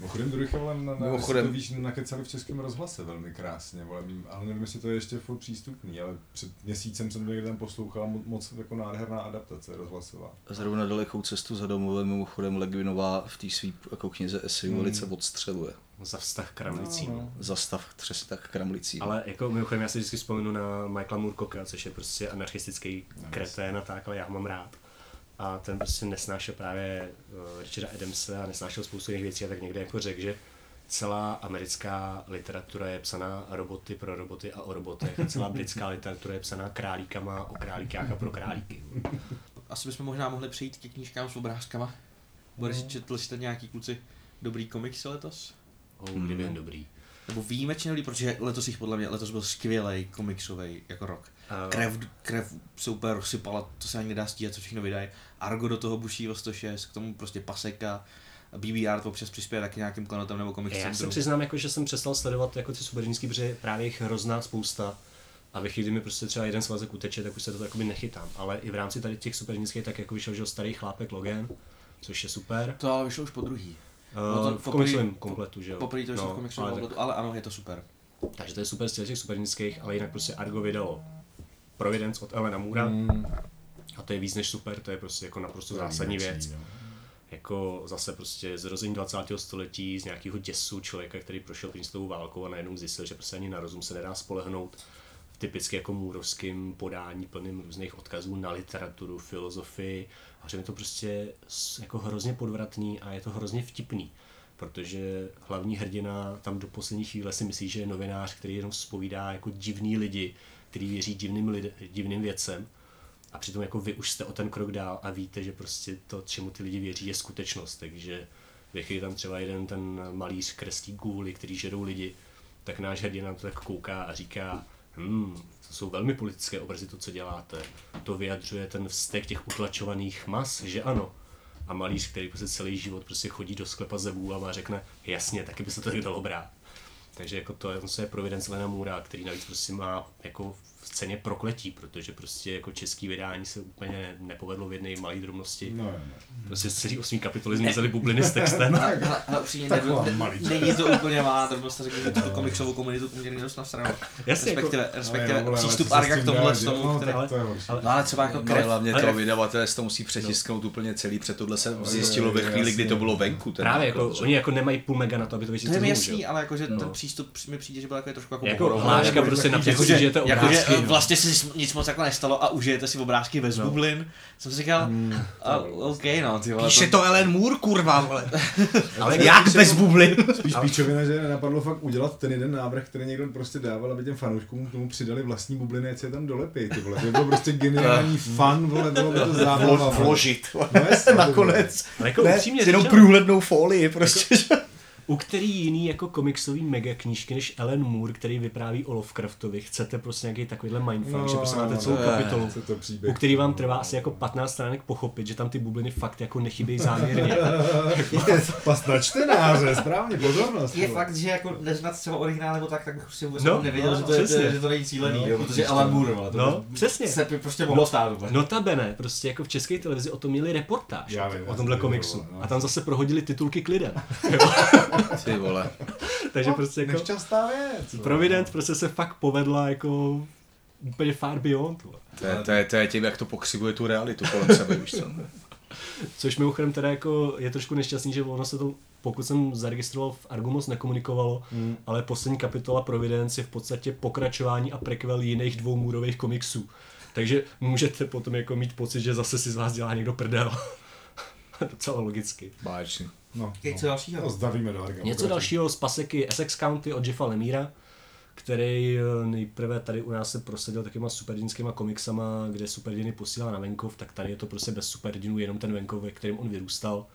Mimochodem druhých, ale na, na, to víš, nakecali v Českém rozhlase velmi krásně, vole, ale nevím, jestli to je ještě furt přístupný, ale před měsícem jsem to někde tam poslouchal, moc jako nádherná adaptace rozhlasová. Zrovna Dalekou cestu za domovem mimochodem Le Guinová v té svý jako knize esejů velice hmm. odstřeluje. Za vztah Kramlicím. No. Za vztah tak Kramlicím. Ale jako mimochodem já si vždycky vzpomenu na Michaela Moorcocka, což je prostě anarchistický no, kretén a tak, ale já ho mám rád. A ten prostě nesnášel právě Richarda Adamse a nesnášel spoustu jiných věcí a tak někde jako řekl, že celá americká literatura je psaná roboty pro roboty a o robotech. A celá britská literatura je psaná králíkama o králíkách a pro králíky. Asi bychom možná mohli přejít ke knížkám s obrázkama. Boris, četl jste nějaký kluci dobrý komiks letos? Oh, mm. Kdyby jen dobrý. Nebo výjimečně dobrý, protože letos jich podle mě, letos byl skvělej komiksovej jako rok. Uh. Krev, krev se úplně rozsypala, to se ani nedá stíhat, co všechno vydají. Argo do toho buší o sto šest, k tomu prostě Paseka. bé bé er to občas přispěje taky nějakým klenotem nebo komiksem. Já se přiznám, jako, že jsem přestal sledovat jako ty subverzní, protože právě jich hrozná spousta. A ve chvíli, kdy mi prostě třeba jeden svazek uteče, tak už se to takoby nechytám. Ale i v rámci tady těch supernických tak jako vyšel starý chlápek Logan, což je super. To ale vyšlo už po druhý. No to v komiksovém kompletu, že jo? Poprvé to vyšlo no, v komiksovém kompletu, ale ano, je to super. Takže to je super z těch supernických, ale jinak prostě Argo vydalo Providence od Alana Moora. Mm. A to je víc než super, to je prostě jako naprosto zásadní věc. Jo. Jako zase prostě zrození dvacátého století z nějakého děsu člověka, který prošel prýmstovou válkou a najednou zjistil, že prostě ani na rozum se nedá spolehnout. Typicky jako můrovským podání plným různých odkazů na literaturu, filozofii. A že je to prostě jako hrozně podvratný a je to hrozně vtipný, protože hlavní hrdina tam do poslední chvíle si myslí, že je novinář, který jenom zpovídá jako divný lidi, který věří divným, lidi, divným věcem. A přitom jako vy už jste o ten krok dál a víte, že prostě to, čemu ty lidi věří, je skutečnost. Takže je tam třeba jeden ten malíř kreslí gůly, který žerou lidi, tak náš hrdina to tak kouká a říká: Hmm, to jsou velmi politické obrazy, to, co děláte. To vyjadřuje ten vztek těch utlačovaných mas, že ano. A malíř, který prostě celý život prostě chodí do sklepa zevů a má řekne, jasně, taky by se to tak dalo brát. Takže jako to je, je Providence Alana Moora, který navíc prostě má jako v ceně prokletí, protože prostě jako český vydání se úplně nepovedlo v jedné malé drobnosti. No, no. Prostě celý osmý kapitoly zmizely bubliny s textem. Ale upřímně není to úplně malá drobnost, a řekněme, že tu komiksovou komunitu poměrně dost nasranou. Respektive, respektive přístup Arga k tomhle tomu, které... No ale třeba jako krev. Hlavně toho vydavatelé to musí přetisknout úplně celý, protože tohle se zjistilo ve chvíli, kdy to bylo venku. Právě jako oni jako nemají půl mega na to, aby to vyšlo. To je jasný, ale jakože přístup mi přijde, že byla jako trošku jako, jako hláška prostě na přechodu, že žijete obrázky. Jako, že vlastně si nic moc jako nestalo a užijete si obrázky bez no. bublin. Jsem si říkal, mm, uh, OK no, ty vole. Píše to, to Alan Moore, kurva, vole. Ale jak spíš bez bublin? Spíš píčovina, že napadlo fakt udělat ten jeden návrh, který někdo prostě dával, aby těm fanouškům k tomu přidali vlastní bubliny, ať se tam dolepí, ty vole. To bylo prostě geniální fan, vole, bylo by to zábava. Vložit, nakonec. S jednou průhlednou folii prostě. U který jiný jako komiksový mega knížky než Alan Moore, který vypráví o Lovecraftovi, chcete prostě nějaký takovýhle mindfuck, no, že prostě máte celou kapitolu, je, u který vám trvá asi jako patnáct stránek pochopit, že tam ty bubliny fakt jako nechybějí záměrně. Je pas na čtenáře, správně, pozornost. Je fakt, že jako neznat třeba originál nebo tak, tak bych si vůbec no, nevěděl, no, že, to je, že to není cílený, no, protože Alan Moore, ale to no, přesně. se prostě mohlo stát. No, notabene, prostě jako v české televizi o tom měli reportáž, vím, o tomhle komiksu, a tam zase prohodili titulky k lidem. Ty vole. Takže no, prostě jako nešťastná věc. Providence prostě se fakt povedla jako úplně far beyond. To je, to je, to je tím, jak to pokřivuje tu realitu kolem sebe, víš co? Což mimochodem teda jako je trošku nešťastný, že ono se to, pokud jsem zaregistroval, v Argu moc nekomunikovalo, mm. ale poslední kapitola Providence je v podstatě pokračování a prequel jiných dvou můrových komiksů. Takže můžete potom jako mít pocit, že zase si z vás dělá někdo prdel. Docela logicky. Báječný. No, no. Něco dalšího? No, zdavíme do Arga. Něco dalšího z Paseky Essex County od Jeffa Lemira, který nejprve tady u nás se prosadil takovýma superhrdinskýma komiksama, kde superhrdiny posílá na venkov, tak tady je to prostě bez superhrdinů jenom ten venkov, ve kterým on vyrůstal.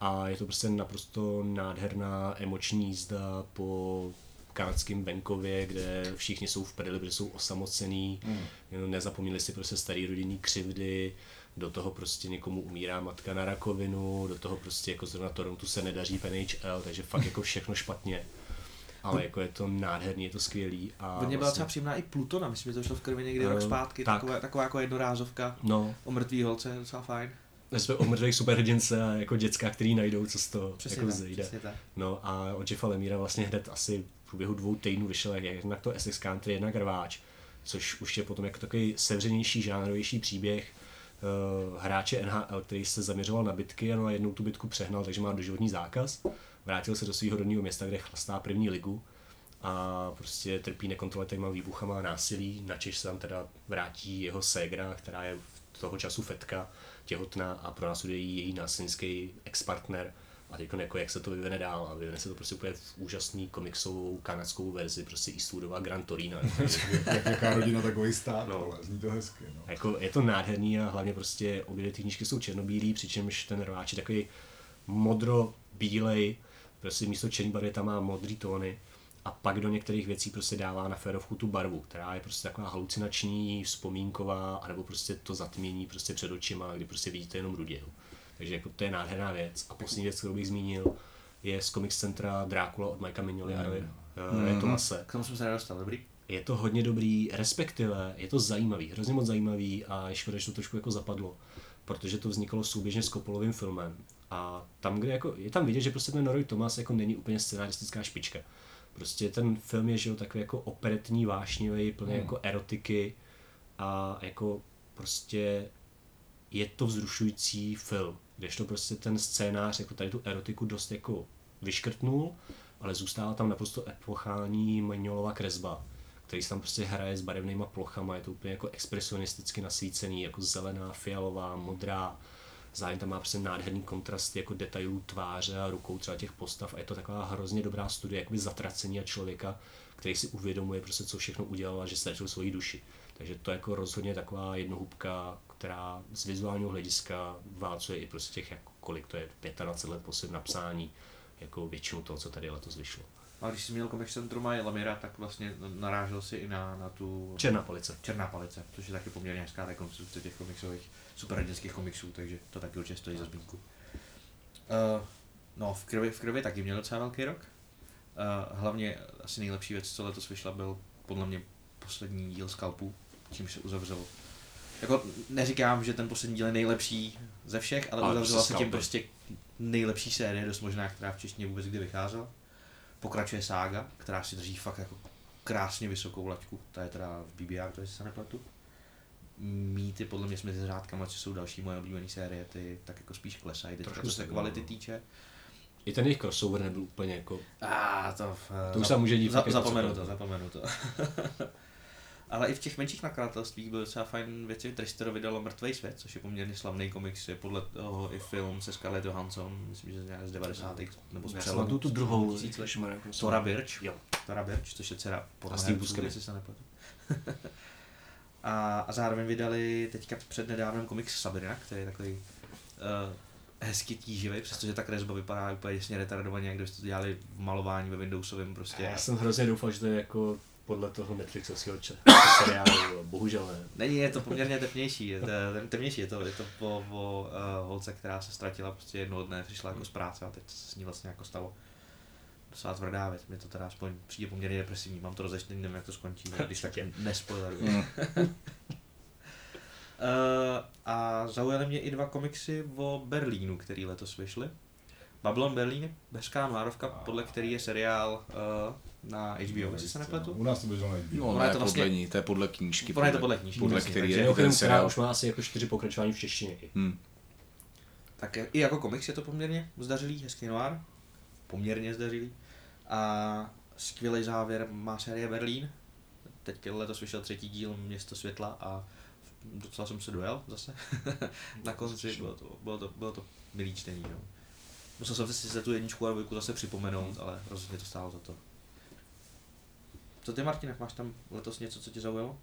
A je to prostě naprosto nádherná emoční jízda po kanadském venkově, kde všichni jsou v prdeli, protože jsou osamocený, mm. nezapomněli si prostě starý rodinný křivdy, do toho prostě někomu umírá matka na rakovinu, do toho prostě jako zrovna Torontu se nedaří N H L, takže fakt jako všechno špatně. Ale jako je to nádherný, je to skvělý. A hodně byla třeba příjemná i Plutona, myslím, že to šlo v krvi někdy uh, rok zpátky, tak. taková, taková jako jednorázovka no. o mrtvý holce, je docela fajn. Jsme o mrtvých superhrdince a jako děcka, který najdou, co z toho přesně jako vzejde. No a od Jeffa Lemira vlastně hned asi v průběhu dvou týdnů vyšel jednak to Essex Country, jednak Rváč, což už je potom jako takový sevřenější, žánrovější příběh hráče N H L, který se zaměřoval na bitky no a jednou tu bitku přehnal, takže má doživotní zákaz. Vrátil se do svého rodného města, kde chlastá první ligu a prostě trpí nekontrolovatelnýma výbuchama a násilí. Načež se tam teda vrátí jeho ségra, která je v toho času fetka, těhotná a pronásleduje jí její násilnický ex-partner. A teď jako jak se to vyvene dál a vyvene se to prostě úplně v úžasný komiksovou kanadskou verzi, prostě Eastwoodova Gran Torino. Jak nějaká rodina, takový stát, no. ale zní to hezky. No. Jako, je to nádherný a hlavně prostě obě ty knížky jsou černobílý, přičemž ten Rváč je takový modro-bílej, prostě místo černý barvy tam má modrý tóny a pak do některých věcí prostě dává na ferovku tu barvu, která je prostě taková halucinační, vzpomínková, anebo prostě to zatmění prostě před očima, kdy prostě vidíte jenom rudě. Takže jako to je nádherná věc. A poslední věc, kterou bych zmínil, je z Comics Centra Drácula od Mike'a Mignoli. Mm. Je to mase. K tomu jsem se nedostal, dobrý? Je to hodně dobrý, respektive je to zajímavý, hrozně moc zajímavý a je škoda, že to trošku jako zapadlo, protože to vznikalo souběžně s Coppolovým filmem. A tam, kde jako, je tam vidět, že prostě ten Roy Thomas jako není úplně scenaristická špička. Prostě ten film je, že jo, takový jako operetní, vášnivý, plně mm. jako erotiky a jako prostě je to vzrušující film, kdežto prostě ten scénář jako tady tu erotiku dost jako vyškrtnul, ale zůstává tam naprosto epochální Mignolová kresba, který se tam prostě hraje s barevnýma plochama, je to úplně jako expresionisticky nasvícený, jako zelená, fialová, modrá, zároveň tam má prostě nádherný kontrast jako detailů tváře a rukou třeba těch postav a je to taková hrozně dobrá studie jakoby zatracení a člověka, který si uvědomuje prostě co všechno udělal a že ztratil svoji duši. Takže to je jako rozhodně taková jednohubka, která z vizuálního hlediska válcuje i prostě těch, jako kolik to je, dvacet pět let poslední napsání, jako většinu toho, co tady letos vyšlo. A když jsi měl Comic Centrum a Lemira, tak vlastně narážel si i na, na tu... Černá palice. Černá palice, což je taky poměrně hezká rekonstrukce těch komiksových, superhrdinských komiksů, takže to taky určitě stojí za zmínku. Uh, no, v krvi, v krvi taky měl docela velký rok. Uh, hlavně asi nejlepší věc, co letos vyšla, byl podle mě poslední díl Skalpů, čímž se uzavřelo. Jako neříkám, že ten poslední díl je nejlepší ze všech, ale uzavřela se tím prostě nejlepší série, dost možná, která v češtině vůbec kdy vycházela. Pokračuje sága, která si drží fakt jako krásně vysokou laťku, ta je teda v B B R, to jestli se nepletu. Mýty podle mě s mezi řádkama, co jsou další moje oblíbené série, ty tak jako spíš klesají, co se kvality týče. I ten jejich crossover nebyl úplně jako... Ah, to, uh, to už zap, se může dít. Zap, zapomenu to, zapomenu to. Ale i v těch menších nakladatelstvích byly docela fajn věci. Tristero vydalo Mrtvej svět, což je poměrně slavný komiks, je podle toho i film se Scarlett Johansson, myslím, že z devadesátých nebo z přelomu. Já jsem tu druhou. Tora Birch, jo. Tora Birch, což je dcera podle Hercule, jestli se nepletu. a, a zároveň vydali teďka přednedávnem komiks Sabrina, který je takový... Uh, hezky tíživý, přestože ta kresba vypadá úplně jasně retardovaně, jak kdybyste to dělali v malování ve Windowsovém prostě. Já jsem hrozně doufal, že to je jako podle toho Netflixovského seriálu, bohužel ne. Není, je to poměrně temnější, je to, temnější je to, je to po, po uh, holce, která se ztratila prostě jednoho dne, přišla jako z práce a teď se s ní vlastně jako stalo. Docela tvrdá věc, mě to teda aspoň přijde poměrně depresivní, mám to rozečtený, nevím jak to skončí, když tak nespoileruji. Uh, a zaujaly mě i dva komiksy o Berlínu, který letos vyšly. Babylon Berlín, hezká noárovka, podle který je seriál uh, na H B O, jestli se nepletu. U nás to běželo na H B O. No, ona je to vlastně... podle ní, to je podle knížky. Podle, podle, podle knížky, podle který je, je ten seriál. Už má asi jako čtyři pokračování v češtině. Hmm. Tak i jako komiks je to poměrně zdařilý, hezký noár, poměrně zdařilý. A skvělý závěr má série Berlín. Teď letos vyšel třetí díl Město světla a docela jsem se dojel zase na konci, bylo to, bylo to, bylo to milý čtení, no. Musel jsem si tu jedničku a dvojku zase připomenout, ale rozhodně to stálo za to. Co ty, Martine, máš tam letos něco, co tě zaujalo?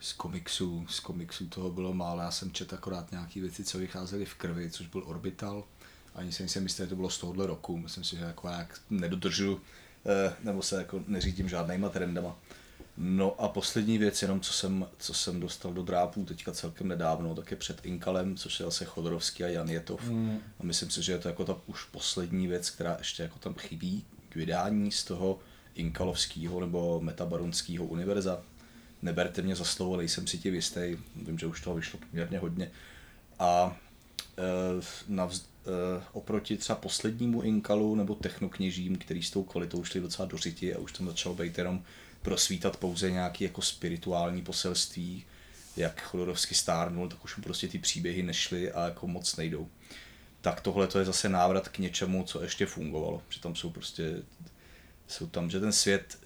Z komiksů, z komiksů toho bylo málo, já jsem četl akorát nějaké věci, co vycházely v krvi, což byl Orbital, ani jsem si myslel, že to bylo z tohohle roku, myslím si, že jako nějak nedodržu, nebo se jako neřídím žádnýma trendama. No a poslední věc, jenom co jsem, co jsem dostal do drápů teďka celkem nedávno, tak je Před Inkalem, což je zase Chodorovský a Jan Jetov. Mm. A myslím si, že je to jako ta už poslední věc, která ještě jako tam chybí k vydání z toho inkalovského nebo metabaronského univerza. Neberte mě za slovo, nejsem si tím jistý, vím, že už toho vyšlo poměrně hodně. A e, navz, e, oproti třeba poslednímu Inkalu nebo technokněžím, který s tou kvalitou šli docela do řiti a už tam začalo být jenom prosvítat pouze nějaké jako spirituální poselství, jak Chodorovský stárnul, tak už mu prostě ty příběhy nešly a jako moc nejdou. Tak tohle to je zase návrat k něčemu, co ještě fungovalo, že tam jsou prostě, jsou tam, že ten svět,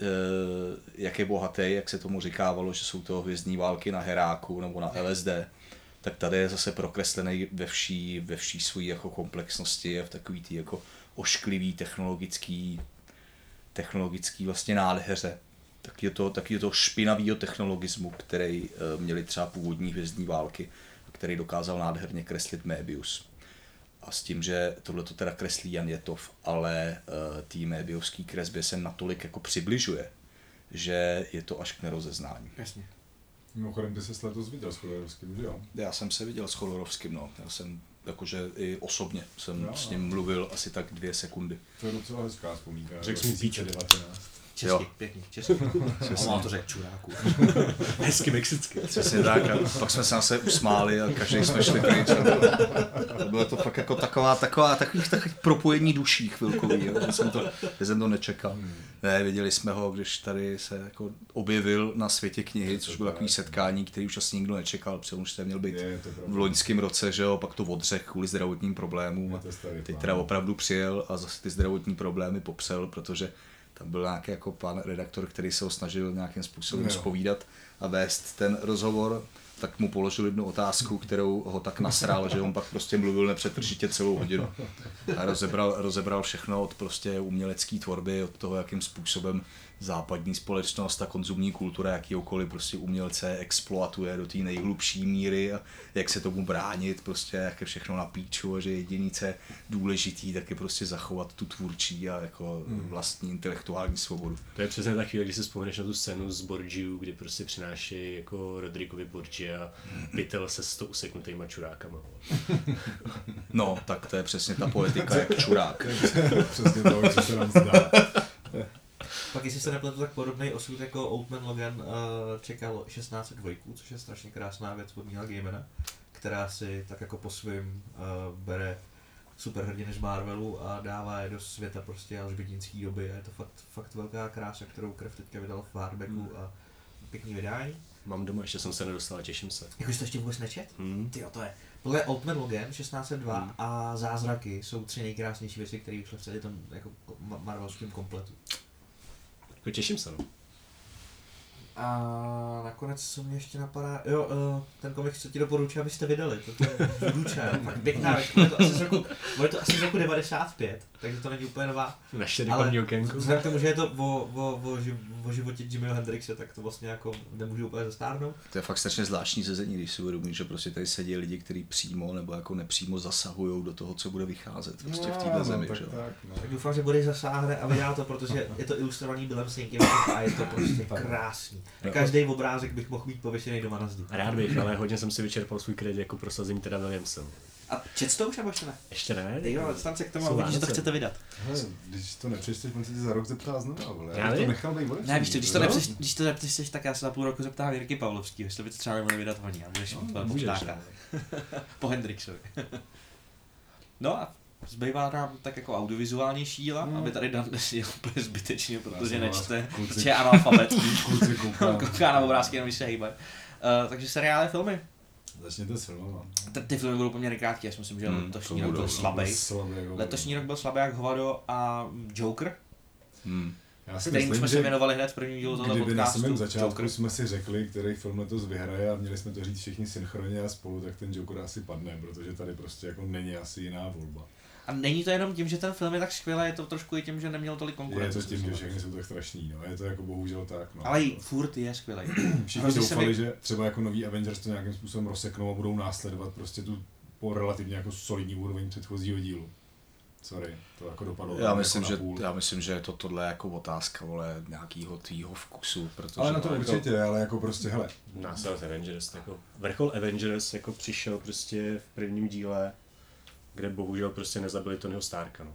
jak je bohatý, jak se tomu říkávalo, že jsou to hvězdní války na heráku nebo na L S D, tak tady je zase prokreslený ve vší, ve vší svojí jako komplexnosti a v takový tý jako ošklivý technologický, technologický vlastně nádheře. Taky toho, toho špinavého technologismu, který uh, měli třeba původní hvězdní války, který dokázal nádherně kreslit Mébius. A s tím, že tohle to teda kreslí Jan Jetov, ale uh, té mébiovské kresbě se natolik jako přibližuje, že je to až k nerozeznání. Jasně. Mimochodem, ty jsi letos viděl s Chodorovským, že jo? Já jsem se viděl s Chodorovským, no. Já jsem jakože i osobně jsem no, s ním no. mluvil asi tak dvě sekundy. To je docela hezká vzpomínka. Řekl jsem píče devatenáct. Česky, pěkně, česky. A mám to řek čuráku. Hezky mexicky. Přesně tak. Pak jsme se na sebe usmáli a každý jsme šli pryč. Bylo to fakt jako taková, taková, takových takových propojení duší chvilkový. Já jsem to, já jsem to nečekal. Ne, viděli jsme ho, když tady se jako objevil na světě knihy, což bylo takový setkání, který už asi nikdo nečekal, protože on už měl být v loňském roce, že jo, pak to odřech kvůli zdravotním problémům. A teď teda opravdu přijel a zase ty zdravotní problémy popřel, protože tam byl nějaký jako pan redaktor, který se ho snažil nějakým způsobem no. zpovídat a vést ten rozhovor, tak mu položil jednu otázku, kterou ho tak nasral, že on pak prostě mluvil nepřetržitě celou hodinu. A rozebral, rozebral všechno od prostě umělecké tvorby, od toho, jakým způsobem západní společnost a konzumní kultura jakýhokoliv prostě umělce exploatuje do té nejhlubší míry a jak se tomu bránit, prostě jak je všechno na píču a že jediný, co je důležitý, tak je prostě zachovat tu tvůrčí a jako vlastní intelektuální svobodu. To je přesně ta chvíle, když se vzpomeneš na tu scénu z Borgiů, kdy prostě přináší jako Rodrigovi Borgia pytel se sto useknutýma čurákama. No, tak to je přesně ta poetika jak čurák. Přesně to, co se nám zdá. Pak, jestli se nepletu, tak podobný osud jako Old Man Logan uh, čekal šestnáct set dva, což je strašně krásná věc od Neila Gaimana, která si tak jako po svým uh, bere superhrdiny z Marvelu a dává je do světa prostě až bedínský doby a je to fakt, fakt velká krása, kterou Krev teďka vydal v hardbacku mm. a pěkný vydání. Mám doma, ještě jsem se nedostal a těším se. Jakože to ještě vůbec nečet? Mm. Tyjo, to je. Podle Old Man Logan šestnáct set dva mm. a Zázraky jsou tři nejkrásnější věci, které vyšly v celém tom jako marvelském kompletu. Těším se, no. A nakonec co mě ještě napadá, jo, ten komik, co ti doporučuji, abyste vydali, to je Vůduča, fakt pěkná věc, bude to asi z roku, bude to asi z roku devadesát pět, takže to není úplně nová, naše reklamní okénko. Vzhledem k tomu, že je to o, o, o, o životě Jimmyho Hendrixe, tak to vlastně jako nemůžu úplně zastárnout. To je fakt strašně zvláštní sezení, když si uvědomím, že prostě tady sedí lidi, kteří přímo nebo jako nepřímo zasahují do toho, co bude vycházet prostě no, v této zemi, tak, že jo. Tak, no. Tak doufám, že bude zasáhne a vydá to, protože je to ilustrovaný Billem Sinkem a je to prostě krásný. Každý obrázek bych mohl být pověšený doma na zdi. Rád bych, ale hodně jsem si vyčerpal svůj kredit jako prosazení teda Williamsem. A čet to už nebo ještě ne? Ještě ne? Dej, ale tam se k tomu a vidíš, že to chcete vydat. Hele, když to nepřečteš, on se ti za rok zeptá znovu, ale já, já to nechal nejbolejší. Ne, víš to, když to nepřečteš, když to nepřečteš, tak já se za půl roku zeptám Jirky Pavlovský, jestli by to třeba nemohli vydat oni, ale budeš mít po ptákách. Po Hendrixovi. No a zbývá nám tak jako audiovizuálnější díla, hmm. aby tady Dan nesměl úplně zbytečně, protože nečte, protože je analfabet, kouká na obrázky, jenom když se hejbe. Uh, takže seriály, filmy. Začněte s filmama. Ty filmy budou poměrně krátké, já si myslím, že hmm, letošní rok byl slabý. Letošní rok byl slabý jak hovado a Joker. Hmm. Já si myslím, jsme že se věnovali hned v prvním dílu tohoto podcastu. Kdyby na samém začátku Joker jsme si řekli, který film letos vyhraje a měli jsme to říct všichni synchronně a spolu, tak ten Joker asi padne, protože tady prostě jako není asi jiná volba. A není to jenom tím, že ten film je tak skvělý, je to trošku i tím, že neměl tolik konkurence. Je to tím, že všechny jsou tak strašný, no. Je to jako bohužel tak, no. Ale i furt je skvělý. Všichni doufali, by... že třeba jako nový Avengers to nějakým způsobem rozseknou a budou následovat prostě tu po relativně jako solidní úroveň předchozího dílu. Sorry, to jako dopadlo. Já myslím, jako že já myslím, že je to tohle jako otázka, vole, nějakýho tvýho vkusu, protože ale na to určitě, jako... ale jako prostě hele, násled Avengers jako vrchol Avengers jako přišel prostě v prvním díle, kde bohužel prostě nezabili Tonyho Starka, no.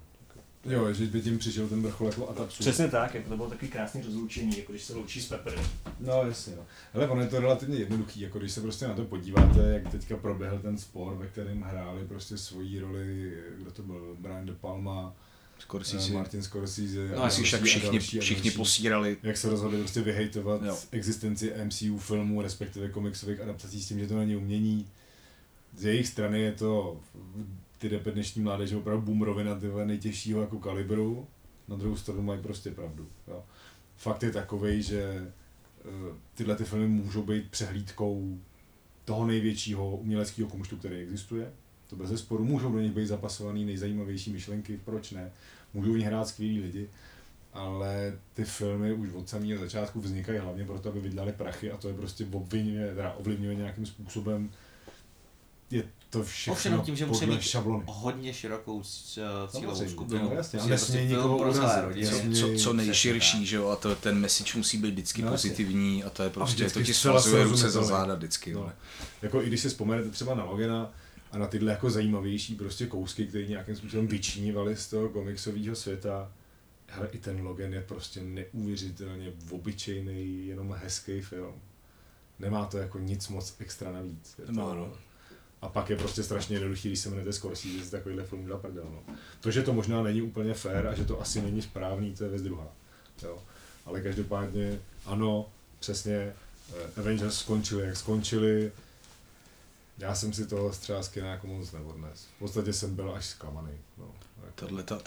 Jo, že by tím přišel ten vrchol jako atapsu. Přesně tak, jako to bylo takový krásný rozloučení, jako když se loučí s Pepperem. No jasně, no. Hele, ono je to relativně jednoduchý, jako když se prostě na to podíváte, jak teďka proběhl ten spor, ve kterém hráli prostě svoji roli, kdo to byl, Brian De Palma, Scorsese. Martin Scorsese. No asi však všichni, všichni posírali. Jak se rozhodli prostě vyhejtovat jo. existenci M C U filmů, respektive komiksových adaptací s tím, že to není umění. Z jejich strany je to... Ty depe dnešní mládež je opravdu boomrovina nejtěžšího jako kalibru, na druhou stranu mají prostě pravdu. Jo. Fakt je takovej, že tyhle ty filmy můžou být přehlídkou toho největšího uměleckého kumštu, který existuje. To bez zesporu můžou do nich být zapasovaný nejzajímavější myšlenky, proč ne, můžou v nich hrát skvělí lidi, ale ty filmy už od samého začátku vznikají hlavně proto, aby vydělali prachy a to je prostě ovlivňuje nějakým způsobem. Je to všechno tím, že musí mít šablony. Hodně širokou cílovou skupinu. Co, co nejširší, že jo, a to, ten message musí být vždycky no, pozitivní a to je prostě, to ti svazuje ruce za záda vždycky. No. Jako i když si vzpomenete třeba na Logena a na tyhle jako zajímavější prostě kousky, které nějakým způsobem vyčnívaly z toho komiksového světa, hele, i ten Logan je prostě neuvěřitelně obyčejný, jenom hezký film. Nemá to jako nic moc extra navíc. No, no. A pak je prostě strašně jednoduchý, když se jmenujete Scorsese, že si takovýhle film dá prdel. No. To, že to možná není úplně fair a že to asi není správný, to je věc druhá. Jo. Ale každopádně ano, přesně, Avengers skončili, jak skončili. Já jsem si toho střásky jako moc neodnes. V podstatě jsem byl až zklamaný. No.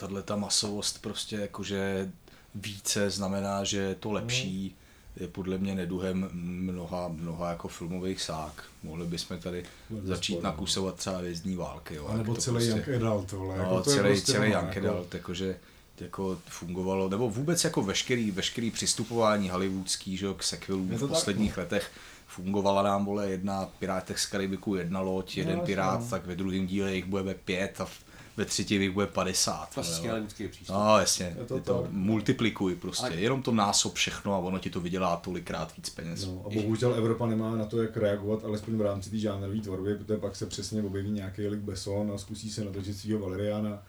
Tato masovost prostě jakože více znamená, že je to lepší. Mm. Je podle mě neduhem mnoha, mnoha jako filmových sák. Mohli bychom tady no, začít spolu nakusovat třeba Vězdní války. Jo, nebo celý prostě, Young Adult, vole. No, jako celý, prostě celý Young jako... Adult, jakože jako fungovalo, nebo vůbec jako veškerý, veškerý přistupování hollywoodský, že, k sequelům v posledních tak, letech fungovala nám, vole, jedna Pirátech z Karibiku, jedna loď, jeden no, pirát, no. Tak ve druhém díle jich budeme pět a v, ve třetím jich bude padesát. Klasický lidský přístup. No jasně, to je to, multiplikuj prostě, a... jenom to násob všechno a ono ti to vydělá tolikrát víc peněz. No, a bohužel Evropa nemá na to, jak reagovat, alespoň v rámci té žánrové tvorby, protože pak se přesně objeví nějaký Luc Besson a zkusí se natočit svýho Valeriana,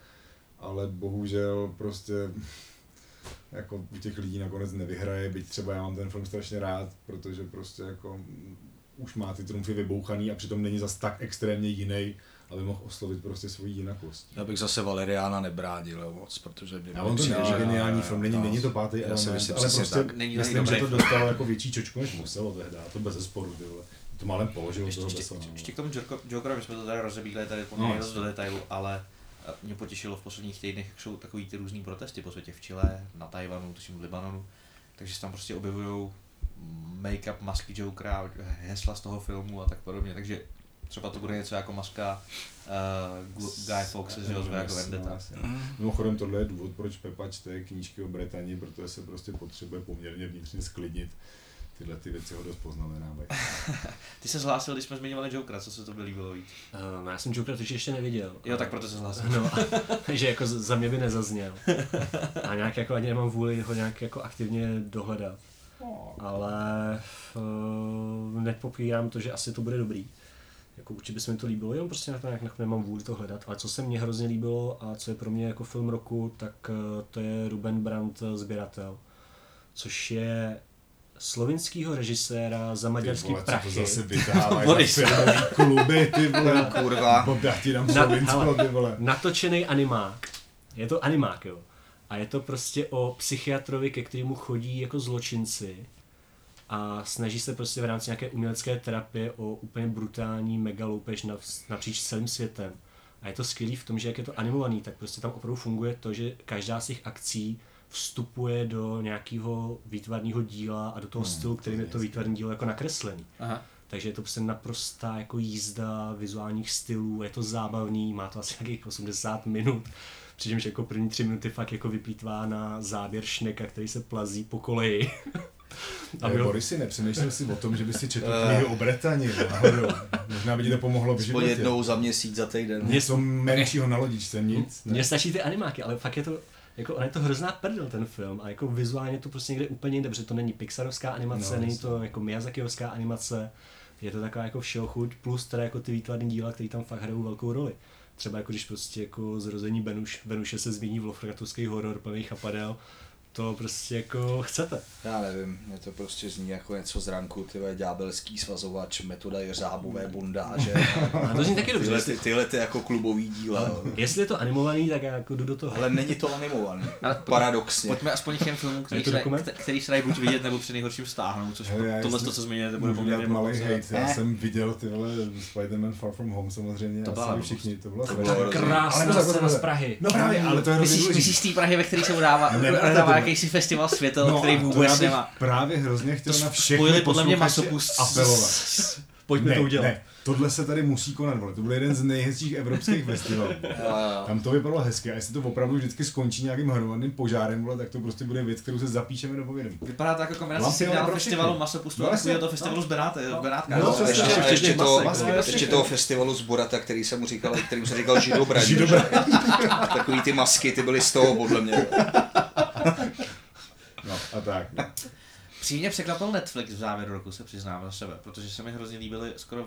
ale bohužel prostě jako u těch lidí nakonec nevyhraje, byť třeba já mám ten film strašně rád, protože prostě jako už má ty trumfy vybouchaný a přitom není zas tak extrémně jiný, aby mohl oslovit prostě svoji jinakost. Já bych zase Valeriana nebránil moc, protože mě já on to je geniální film, není, není to pátý element, ale prostě tak. Není myslím, že to dostalo jako větší čočku, než muselo tehdy, to bez zesporu, tyhle. To málem položilo ještě, toho Bessona. Ještě k tomu Jokerovi jsme to tady rozebíhli, tady poměrně no, dost do detailu, ale mě potěšilo v posledních týdnech, jak jsou takový ty různý protesty po světě v Chile, na Tajvanu, tuším v Libanonu, takže se tam prostě objevují make-up masky Jokera, hesla z toho filmu a tak podobně, takže třeba to bude něco jako maska uh, Guy Fawkes z Josue jako Vendetta. Mimochodem tohle je důvod, proč Pepa čte knížky o Bretani, protože se prostě potřebuje poměrně vnitřně sklidnit. Tyhle ty věci ho dost poznamenávají. Ty se zhlásil, když jsme zmiňovali Jokera, co se to by líbilo víc? Uh, no já jsem Jokera totiž ještě neviděl. Jo, tak proto se zhlásil. No, že jako za mě by nezazněl. A nějak jako ani nemám vůli ho nějak jako aktivně dohledat. Oh, ale uh, nepopírám to, že asi to bude dobrý. Jako určitě by se mi to líbilo, jenom prostě na to nějak nemám vůli to hledat, ale co se mně hrozně líbilo a co je pro mě jako film roku, tak to je Ruben Brandt Sběratel, což je slovinskýho režiséra za maďarský prachy. Ty vole, co to zase vydávají na kluby, ty vole, kurva, bobda ti dám Slovinsko, ty vole. Natočený animák, je to animák, jo, a je to prostě o psychiatrovi, ke kterému chodí jako zločinci, a snaží se prostě v rámci nějaké umělecké terapie o úplně brutální megaloupež napříč celým světem. A je to skvělý v tom, že jak je to animovaný, tak prostě tam opravdu funguje to, že každá z těch akcí vstupuje do nějakého výtvarného díla a do toho hmm, stylu, kterým je to výtvarné dílo jako nakreslený. Aha. Takže je to prostě naprostá jako jízda vizuálních stylů, je to zábavný, má to asi nějakých osmdesát minut, přičemž jako první tři minuty fakt jako vyplýtvá na záběr šneka, který se plazí po koleji. Ne, ho... Borisi, nepřemýšlel si o tom, že by si četl knihy o Bretani, náhodou. Možná by ti to pomohlo v životě. Jednou za měsíc, za týden. Něco menšího na lodičce, nic. Mně stačí ty animáky, ale fakt je to... Jako, on je to hrozná prdel ten film a jako vizuálně to prostě někde úplně jinde, protože to není pixarovská animace, no, není to jako Miyazakiovská animace, je to taková jako všeochuť, plus teda jako ty výtvarný díla, které tam fakt hrajou velkou roli. Třeba jako když prostě jako zrození Benuš, Benuše se změní v lovecraftovský horor plný chapadel, to prostě jako chcete. Já nevím, mě to prostě zní jako něco z ranku, tyhle ďábelský svazovač, metoda jeřábové bondáže. A to zní taky dobře. Tyhle, ty, tyhle ty jako klubový díla. No. Jestli je to animovaný, tak já jako jdu do toho. Ale není to animovaný, paradoxně. Pojďme aspoň k těm filmům, který, který, který se dají buď vidět, nebo při nejhorším stáhnout, což no, tohle to, co zmíněte, bude poměrně malý hejt. Já jsem viděl tyhle Spider-Man Far From Home samozřejmě, to asi všichni. To byla krásná scéna z Prahy. No právě, ale to je hrozně Prahy, ve který se udává. Jakýsi festival světel, no, který vůbec nemá. Právě hrozně chtěl na všechny posluchače apelovat. Pojďme ne, to udělat. Ne, tohle se tady musí konat, vole. To byl jeden z nejhezčích evropských festivalů. Tam to vypadalo hezky a jestli to opravdu vždycky skončí nějakým hromadným požárem, vole, tak to prostě bude věc, kterou se zapíšeme do povědomí. Vypadá to jako kombinace signál festivalu Masopustu a do festivalu z Benátek, v Benátkách. No, ještě toho festivalu z Borata, který jsem mu říkal, kterým se říkal Židobraň. Takový ty masky, ty byly z toho, podle mě. No a tak. No. Příjemně překvapil Netflix v závěru roku, se přiznám za sebe, protože se mi hrozně líbily skoro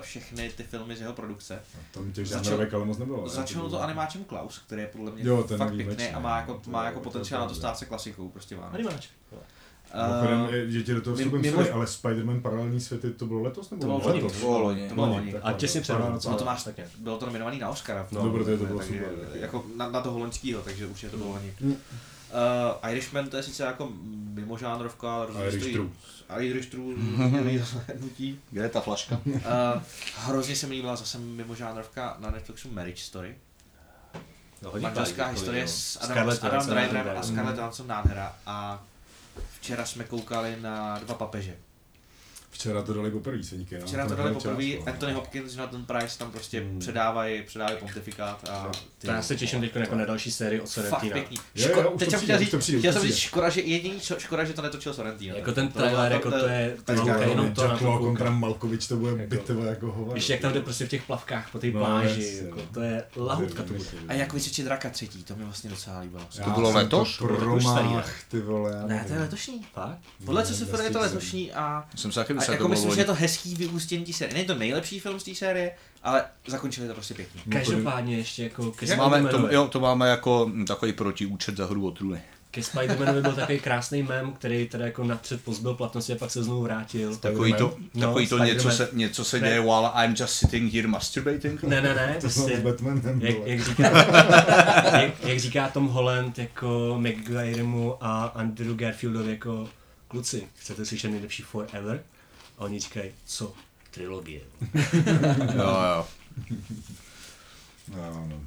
všechny ty filmy z jeho produkce. No, tam těch žánrové kalemos nebylo. Začalo to animáčem Klaus, který je podle mě jo, fakt pěkný a má jako, má jako potenciál na to stát se klasikou, prostě má. Animáč. Uh, že tě do toho vstupem mimo... svět, ale Spider-Man paralelní světy, to bylo letos nebo to bylo letos? Loni. To bylo loni. A těsně před Vánocem. No to máš také. Bylo to nominovaný na Oscara. No, protože to bylo super. Jako na toho loňskýho, takže už je to bylo loni. Uh, Irishman to je sice jako mimožánrovka, ale rozhodně stojí Irish True, měli zahlednutí. Kde je ta flaška? uh, hrozně se mi líbila zase mimožánrovka na Netflixu Marriage Story. Manželská historie no. s Adam, Adam Driverem a Scarlett Johansson nádhera. A včera jsme koukali na Dva papeže. Včera to dali poprvé, seníky. No. Včera to dali poprvé, Anthony Hopkins, Jonathan Price tam prostě hmm. předávají, předávají pontifikát a... Ty... Já se těším teď jako na další sérii od Sorrentina. Fakt pěkný. Ško... Jo, jo, teď jsem chtěl říct, chtěl jsem říct, škoda, že jediný škoda, že to netočil Sorrentino. Jako ten trailer, jako to je... Jack Law kontra Malkovič, to bude bitva jako hovor. Víš, jak tam jde prostě v těch plavkách po té pláži, to je lahutka to bude. A jako vyřeči Draka třetí, to mi vlastně docela líbilo. To bylo letos? Ne, to je letošní. Podle co se je to letošní a a jako myslím, že je to hezký vyústění té série. Není to nejlepší film z té série, ale zakončili to prostě pěkně. Každopádně ještě jako ke Spidermanovi. To, jo, to máme jako takový protiúčet za Hru o trůny. Ke Spidermanovi byl takový krásný mem, který teda jako napřed pozbyl platnosti a pak se znovu vrátil. Takový to, takový no, to něco se, něco se děje while I'm just sitting here masturbating. Ne, ne, ne. To prostě, Batman jak, jak, říká, jak, jak říká Tom Holland jako McGuiremu a Andrew Garfieldovi jako kluci, chcete slyšet nejlepší forever? A oni říkají, co? Trilogie. No jo. No, no,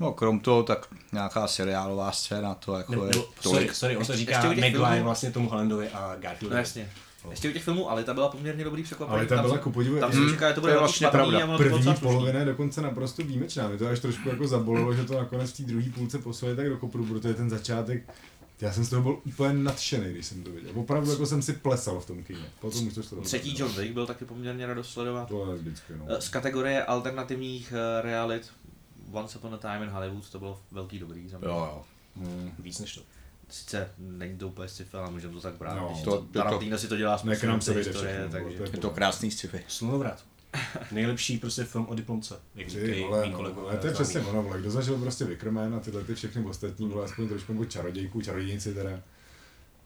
no krom toho, tak nějaká seriálová scéna, to jako ne, je no, tolik. Sorry, on se říká Megline vlastně tomu Hollandovi a Garfieldovi. No jasně. Oh. Ještě u těch filmů Alita byla poměrně dobrý překvapení. Alita byla, ku podivu, tam jsem čekal, že to bude velký špatný. První polovina je dokonce naprosto výjimečná. Mě to až trošku jako zabolilo, že to nakonec v té druhé půlce poslali tak do kopru, protože ten začátek. Já jsem z toho byl úplně nadšený, když jsem to viděl. Opravdu jako jsem si plesal v tom kině. Potom už to šlo. Třetí John Wick byl taky poměrně radost sledovat. To je vždycky, no. Z kategorie alternativních realit Once Upon a Time in Hollywood to bylo velký dobrý za mě. Jo, jo. Hmm. Víc než to. Sice není to úplně sci-fi, ale můžeme to tak brát. No, to, to, Tarantino si to dělá z působnosti historie, takže... Je to krásný sci-fi. Slunovrat. Nejlepší prostě film o diplomce, jak říkají mý kolegové. To je přesně ono, kdo zažil prostě Wickerman a tyhle ty všechny ostatní, bylo aspoň trošku jako čarodějku, čarodějnici teda.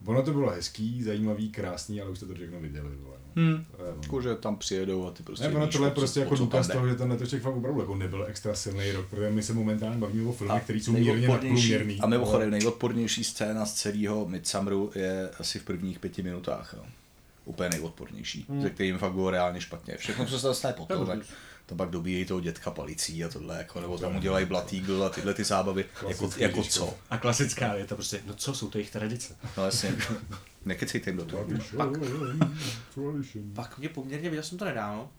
Ono to bylo hezký, zajímavý, krásný, ale už to to všechno viděli. Jakože hmm. tam přijedou a ty prostě... Ne, ono tohle je prostě jako důkaz toho, že ten letošek fakt opravdu jako nebyl extra silný rok, protože my se momentálně bavíme o filmech, které jsou mírně nadprůměrný. A mimochodem nejodpornější scéna z celého Midsummeru je asi v prvních pěti minutách. Jo. úplně nejodpornější, hmm. se kterým fakt bylo reálně špatně. Všechno se dostane potom, tak to pak dobíjejí toho dětka palicí a tohle, jako, nebo tam udělají blatýgl a tyhle ty zábavy, jako, jako co. A klasická je to prostě, no co, jsou to jejich tradice. No jasně, nekecejte jim do toho. Pak, pak mě poměrně, viděl jsem to nedávno,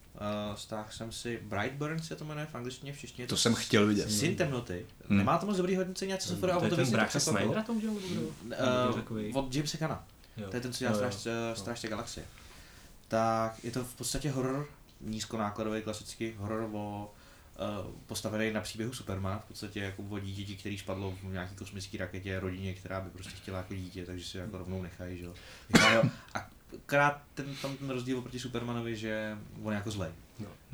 Uh, stáhl jsem si Brightburn, se to jmenuje v angličtině, v češtině. To, to jsem chtěl vidět. Syn temnoty. Hmm. Nemá to moc dobrý hodnocení, něco se foda, ale to víc se Snydera to udělal dobrý. Od Jamesa Gunna. To je ten, co dělá Strážce, Strážce galaxie. Tak je to v podstatě horor, nízkonákladový, klasický horor o uh, postavený na příběhu Supermana. V podstatě jako o dítěti, který spadlo v nějaký kosmické raketě, rodině, která by prostě chtěla jako dítě, takže si jako rovnou nechají, že jo. Krát ten, tam ten rozdíl oproti Supermanovi, že on je jako zlej.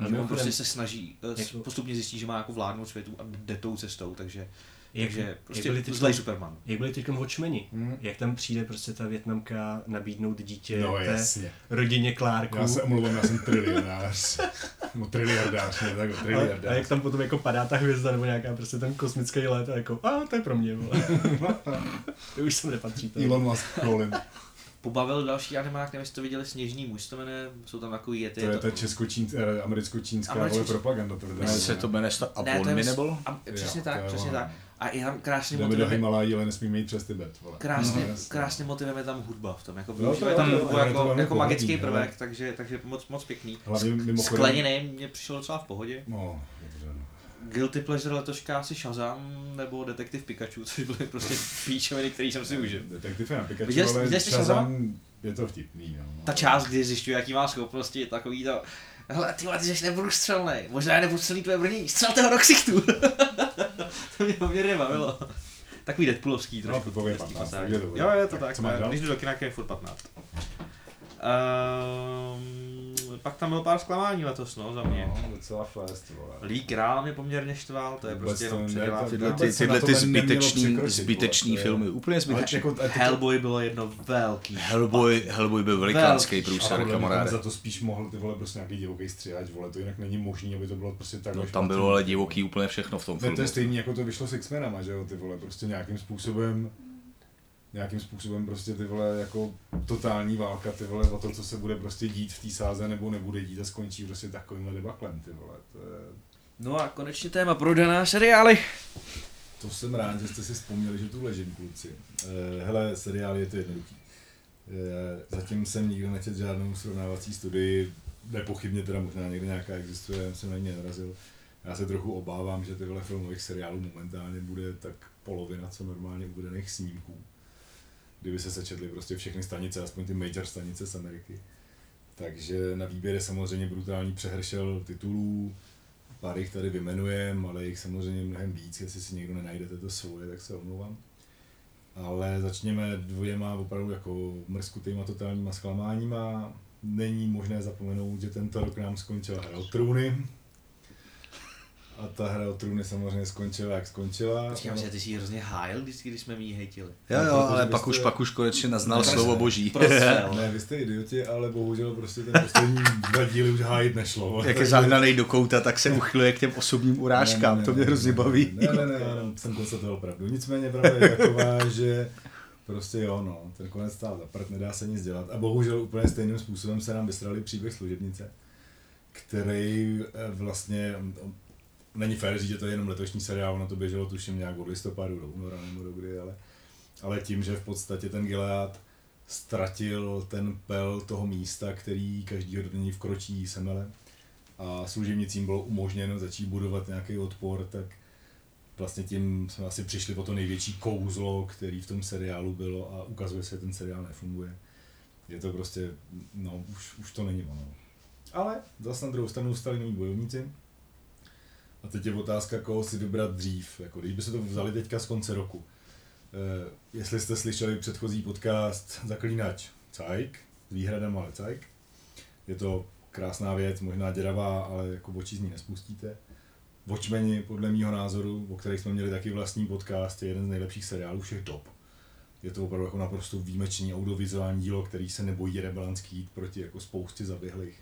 No. Že on prostě se snaží, jak... postupně zjistí, že má jako vládnout světu a jde tou cestou, takže, jak, takže prostě jak teďkom, zlej Superman. Jak byli teďkom Watchmeni, hmm. jak tam přijde prostě ta Vietnamka nabídnout dítě no, té jasně. rodině Clarku. Já se omluvám, já jsem trilionář. No triliardář, ne tak triliardář. A, a jak tam potom jako padá ta hvězda nebo nějaká prostě ten kosmický let a jako a to je pro mě, vole. To už sem nepatří. Elon Musk, Colin. Pobavil další animák, nevím, jestli to viděli, Sněžný muž to jmenuje, jsou tam takový jety. To je ta česko-čínská, americko-čínská Američko-čín... propaganda. To ne, se to jmenuje a Bolmy ne, nebolo? A, přesně jo, tak, přesně tak. A je tam krásný motiv. Dáme do Himalájí, ale nesmíme jít přes Tibet. Krásný, no, krásný motivem je tam hudba v tom, jako využívají no, tam hudbu jako, jako, jako, jako magický prvek, takže, takže moc, moc pěkný. Skleněný mě přišel docela v pohodě. No, dobře. Guilty pleasure letoška asi Shazam nebo Detektiv Pikachu, což byly prostě píčoviny, který jsem si užil. Detektiv je na Pikachu, viděl, ale viděl Shazam je to vtipný. No. Ta část, kdy zjišťuje, jaký má schopnosti, je takový to... Hele, tyhle, ty jsi nebudu střelnej, možná je nebudu střelný tvoje brnění, střelte ho do ksichtu. To mě poměrně bavilo. Takový deadpoolovský trošku. No, je patnáct, tak. Jo, je to tak, tak, tak. Když jdu do kina, je furt patnáct. Um, pak tam bylo pár zklamání letos, no, za mě. No, docela fest, vole. Lík Král mě poměrně štval, to je vůbec prostě jenom předělávka. Tyhle ty, tyhle ty zbyteční, zbyteční filmy, úplně zbyteční. Jako, Hellboy bylo jedno velký. Hellboy, Hellboy byl velikánský průser, kamaráde. Za to spíš mohl, ty vole, prostě nějaký divoký stříhač, vole, to jinak není možný, aby to bylo prostě tak. No, tam špatný. Bylo ale divoký úplně všechno v tom filmu. To je stejný, jako to vyšlo s X-Menama, že jo, ty vole, prostě nějakým způsobem... Nějakým způsobem prostě ty vole jako totální válka ty vole o to, co se bude prostě dít v té sáze nebo nebude dít a skončí prostě takovýmhle debaklem ty vole. To je... No a konečně téma pro daná seriály. To jsem rád, že jste si vzpomněli, že tu ležím kluci. Eh, hele, seriály je to jednoduchý. Eh, zatím jsem nikdo nečetl žádnou srovnávací studii, nepochybně teda možná někde nějaká existuje, jsem na ní nenarazil. Já se trochu obávám, že tyhle filmových seriálů momentálně bude tak polovina co normálně uvedených snímků. Kdyby se sečetly prostě všechny stanice, aspoň ty major stanice z Ameriky. Takže na výběr je samozřejmě brutální přehršel titulů, pár jich tady vyjmenujem, ale jich samozřejmě mnohem víc, jestli si někdo nenajdete to svoje, tak se omlouvám. Ale začněme dvěma opravdu jako mrzkutýma totálníma zklamáníma. Není možné zapomenout, že tento rok nám skončila Hra o trůny. A ta Hra o trůny samozřejmě skončila, jak skončila. Počkám si, ty jsi hrozně hájil, když jsme mi ji hejtili. Jo, jo, ale pak, jste... už, pak už konečně naznal ne, slovo boží. Ne, vy jste idioti, ale bohužel prostě ten poslední dva díly už hájit nešlo. Jak je zahnanej do kouta, tak se uchyluje k těm osobním urážkám, ne, ne, to mě hrozně baví. Ne, ne, ne, já jsem konstatoval pravdu. Nicméně pravda je taková, že prostě jo, no, ten konec stál za prd, nedá se nic dělat. A bohužel úplně stejným způsobem se nám vysrali příběh služebnice, který vlastně není fér říct, že to je jenom letošní seriál, ono to běželo tuším nějak od listopadu do února nebo do kdy, ale, ale tím, že v podstatě ten Gilead ztratil ten pel toho místa, který každýho do něj vkročí semele a služebnicím bylo umožněno začít budovat nějaký odpor, tak vlastně tím jsme asi přišli o to největší kouzlo, který v tom seriálu bylo a ukazuje se, že ten seriál nefunguje. Je to prostě, no už, už to není ono. Ale zase na druhou stranu stali noví bojovníci. A teď je otázka, koho si vybrat dřív, jako když by se to vzali teďka z konce roku. E, jestli jste slyšeli předchozí podcast Zaklínač, cajk, s výhradem ale cajk. Je to krásná věc, možná děravá, ale jako oči z ní nespustíte. Watchmeni, podle mýho názoru, o kterých jsme měli taky vlastní podcast, je jeden z nejlepších seriálů všech dob. Je to opravdu jako naprosto výjimečný audiovizuální dílo, který se nebojí rebelantský jít proti jako spoustě zaběhlých.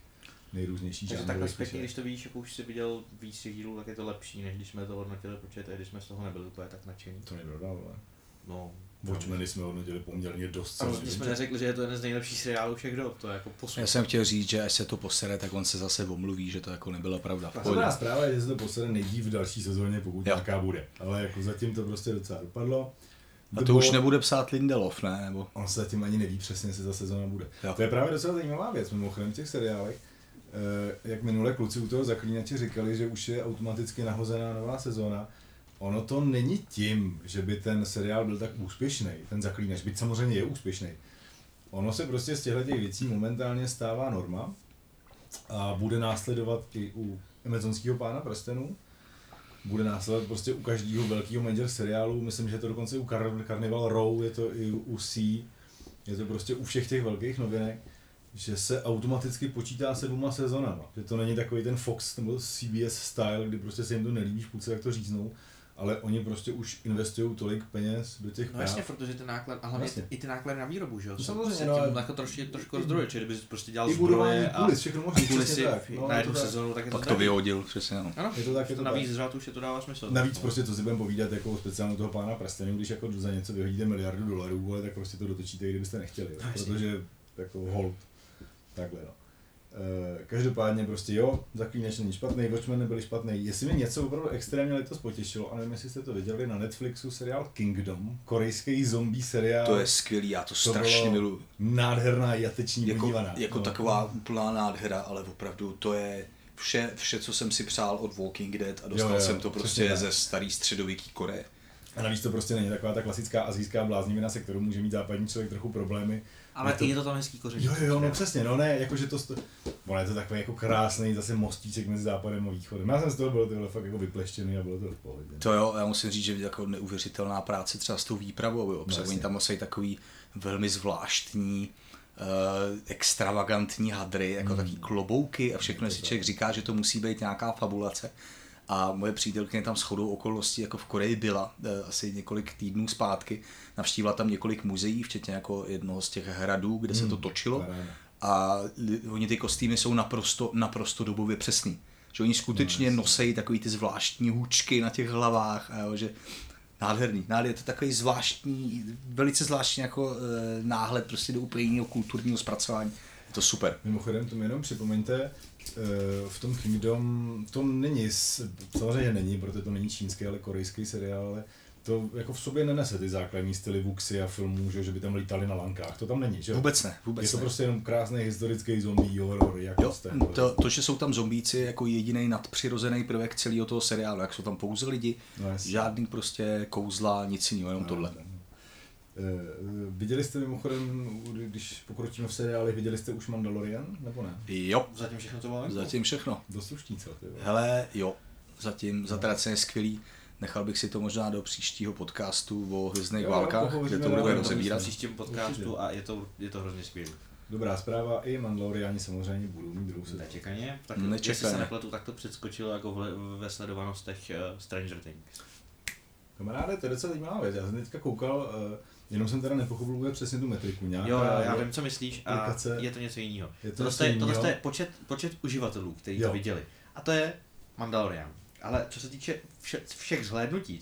Nejrůznější žánrů. Takže takhle zpětně, když to vidíš, jako už jsi viděl víc dílů, tak je to lepší, než když jsme to hodnotili, protože když jsme z toho nebyli úplně tak nadšení. To nebylo dál, ale... No, Watchmeny jsme hodnotili poměrně dost. Ale jsme neřekli, že je to jeden z nejlepších seriálů všech dob, to je jako posud. Já jsem chtěl říct, že až se to posere, tak on se zase omluví, že to jako nebyla pravda. Ta dobrá zpráva je, že se to posere nejdív v další sezóně, pokud nějaká bude. Ale jako zatím to prostě docela dopadlo. A to, to už nebude psát Lindelof, ne? Nebo... On se zatím ani neví přesně, jestli ta sezóna bude. Jo. To je právě docela zajímavá věc, mimochodem, v těch seriálech. Jak minule kluci u toho Zaklínače říkali, že už je automaticky nahozená nová sezóna. Ono to není tím, že by ten seriál byl tak úspěšný, ten Zaklínač, byť samozřejmě je úspěšný. Ono se prostě z těchto těch věcí momentálně stává norma a bude následovat i u Amazonského Pána Prstenů. Bude následovat prostě u každého velkého major seriálu, myslím, že je to dokonce u Car- Carnival Row, je to i u C, je to prostě u všech těch velkých novinek, že se automaticky počítá sedma sezonama. Že to není takový ten Fox nebo C B S style, kdy prostě se jim to nelíbí v půlce, tak to říznou. Ale oni prostě už investují tolik peněz do těch práv. No jasně, protože ten náklad, a hlavně jasně. I ty náklady na výrobu, že jo? No samozřejmě, se no. Jako troši, trošku rozdroje, či kdyby prostě dělal zdroje a kulisy no, na jednu sezonu, tak je to tak. Tak to vyhodil, přesně, no. Ano, je to tak, je to navíc zřád už je to dává smysl. Navíc tak, prostě to si budeme povídat jako o speciálnu toho Pána prstenů, když jako za něco vyhodíte miliardu dolarů, ale tak prostě to dotočíte, kdybyste nechtěli, no, protože jako hold, takhle no. Každopádně prostě jo, Zaklínač není špatný, Watchmen nebyli špatný. Jestli mi něco opravdu extrémně letos potěšilo, a nevím, jestli jste to viděli na Netflixu, seriál Kingdom, korejský zombie seriál. To je skvělý, já to, to strašně miluji. Nádherná, jateční jako, podívaná. Jako no. Taková úplná nádhera, ale opravdu to je vše, vše, co jsem si přál od Walking Dead a dostal jo, jo, jsem to prostě ne. Ze starý středověký Koreje. A navíc to prostě není taková ta klasická asijská bláznivina, se kterou může mít západní člověk trochu problémy. Ale to... je to tam hezký koření. Jo, jo, no přesně, no ne, jakože to... Sto... Ono je to takový jako krásný zase mostíček mezi západem a východem. Já jsem z toho byl tyhle fakt jako vypleštěný a bylo to v pohodě. To jo, já musím říct, že je jako neuvěřitelná práce třeba s tou výpravou, jo, protože oni tam musí takový velmi zvláštní, Uh, extravagantní hadry, jako mm. takový klobouky a všechno, jestli člověk říká, že to musí být nějaká fabulace. A moje přítelkyně tam shodou okolností jako v Koreji byla asi několik týdnů zpátky, navštívila tam několik muzeí, včetně jako jednoho z těch hradů, kde se to točilo a oni ty kostýmy jsou naprosto, naprosto dobově přesný, že oni skutečně nosejí takový ty zvláštní hůčky na těch hlavách a jo, že nádherný, nádherný, je to takový zvláštní, velice zvláštní jako e, náhled prostě do úplně jiného kulturního zpracování, je to super. Mimochodem to mi jenom připomeňte, v tom Kingdom, to není, samozřejmě není, protože to není čínský, ale korejský seriál, ale to jako v sobě nenese ty základní styly vuxy a filmů, že, že by tam lítali na lankách, to tam není, že? Vůbec ne, vůbec ne. Je to ne. Prostě jenom krásný historický zombie horor, jako jo, jste. To, to, že jsou tam zombíci, jako jediný nadpřirozený prvek celého toho seriálu, jak jsou tam pouze lidi, no žádný prostě kouzla, nic jiného, jenom no, tohle. Ne. Viděli jste mimochodem, když pokročíme v seriály, viděli jste už Mandalorian, nebo ne? Jo. Zatím všechno to máme? Zatím všechno. Dost už tícel, ty jo. Hele, jo. Zatím, zatraceně skvělý. Nechal bych si to možná do příštího podcastu o Hvězdných válkách, kde to budeme rozebírat. V příštím podcastu a je to, je to hrozně skvělý. Dobrá zpráva, i Mandaloriani samozřejmě budou mít druhou sezónu. Nečekaně. Tak jestli se nepletu, tak to předskočilo jako v, ve sledovanostech uh, Stranger Things. Kamaráde, to je docela zajímavá věc. Já jsem teďka koukal, uh, jenom jsem teda nepochopil úplně přesně tu metriku nějak. Jo, já vím, co myslíš a je to něco jiného. To to je počet, počet uživatelů, kteří to viděli. A to je Mandalorian. Ale co se týče vše, všech zhlédnutí,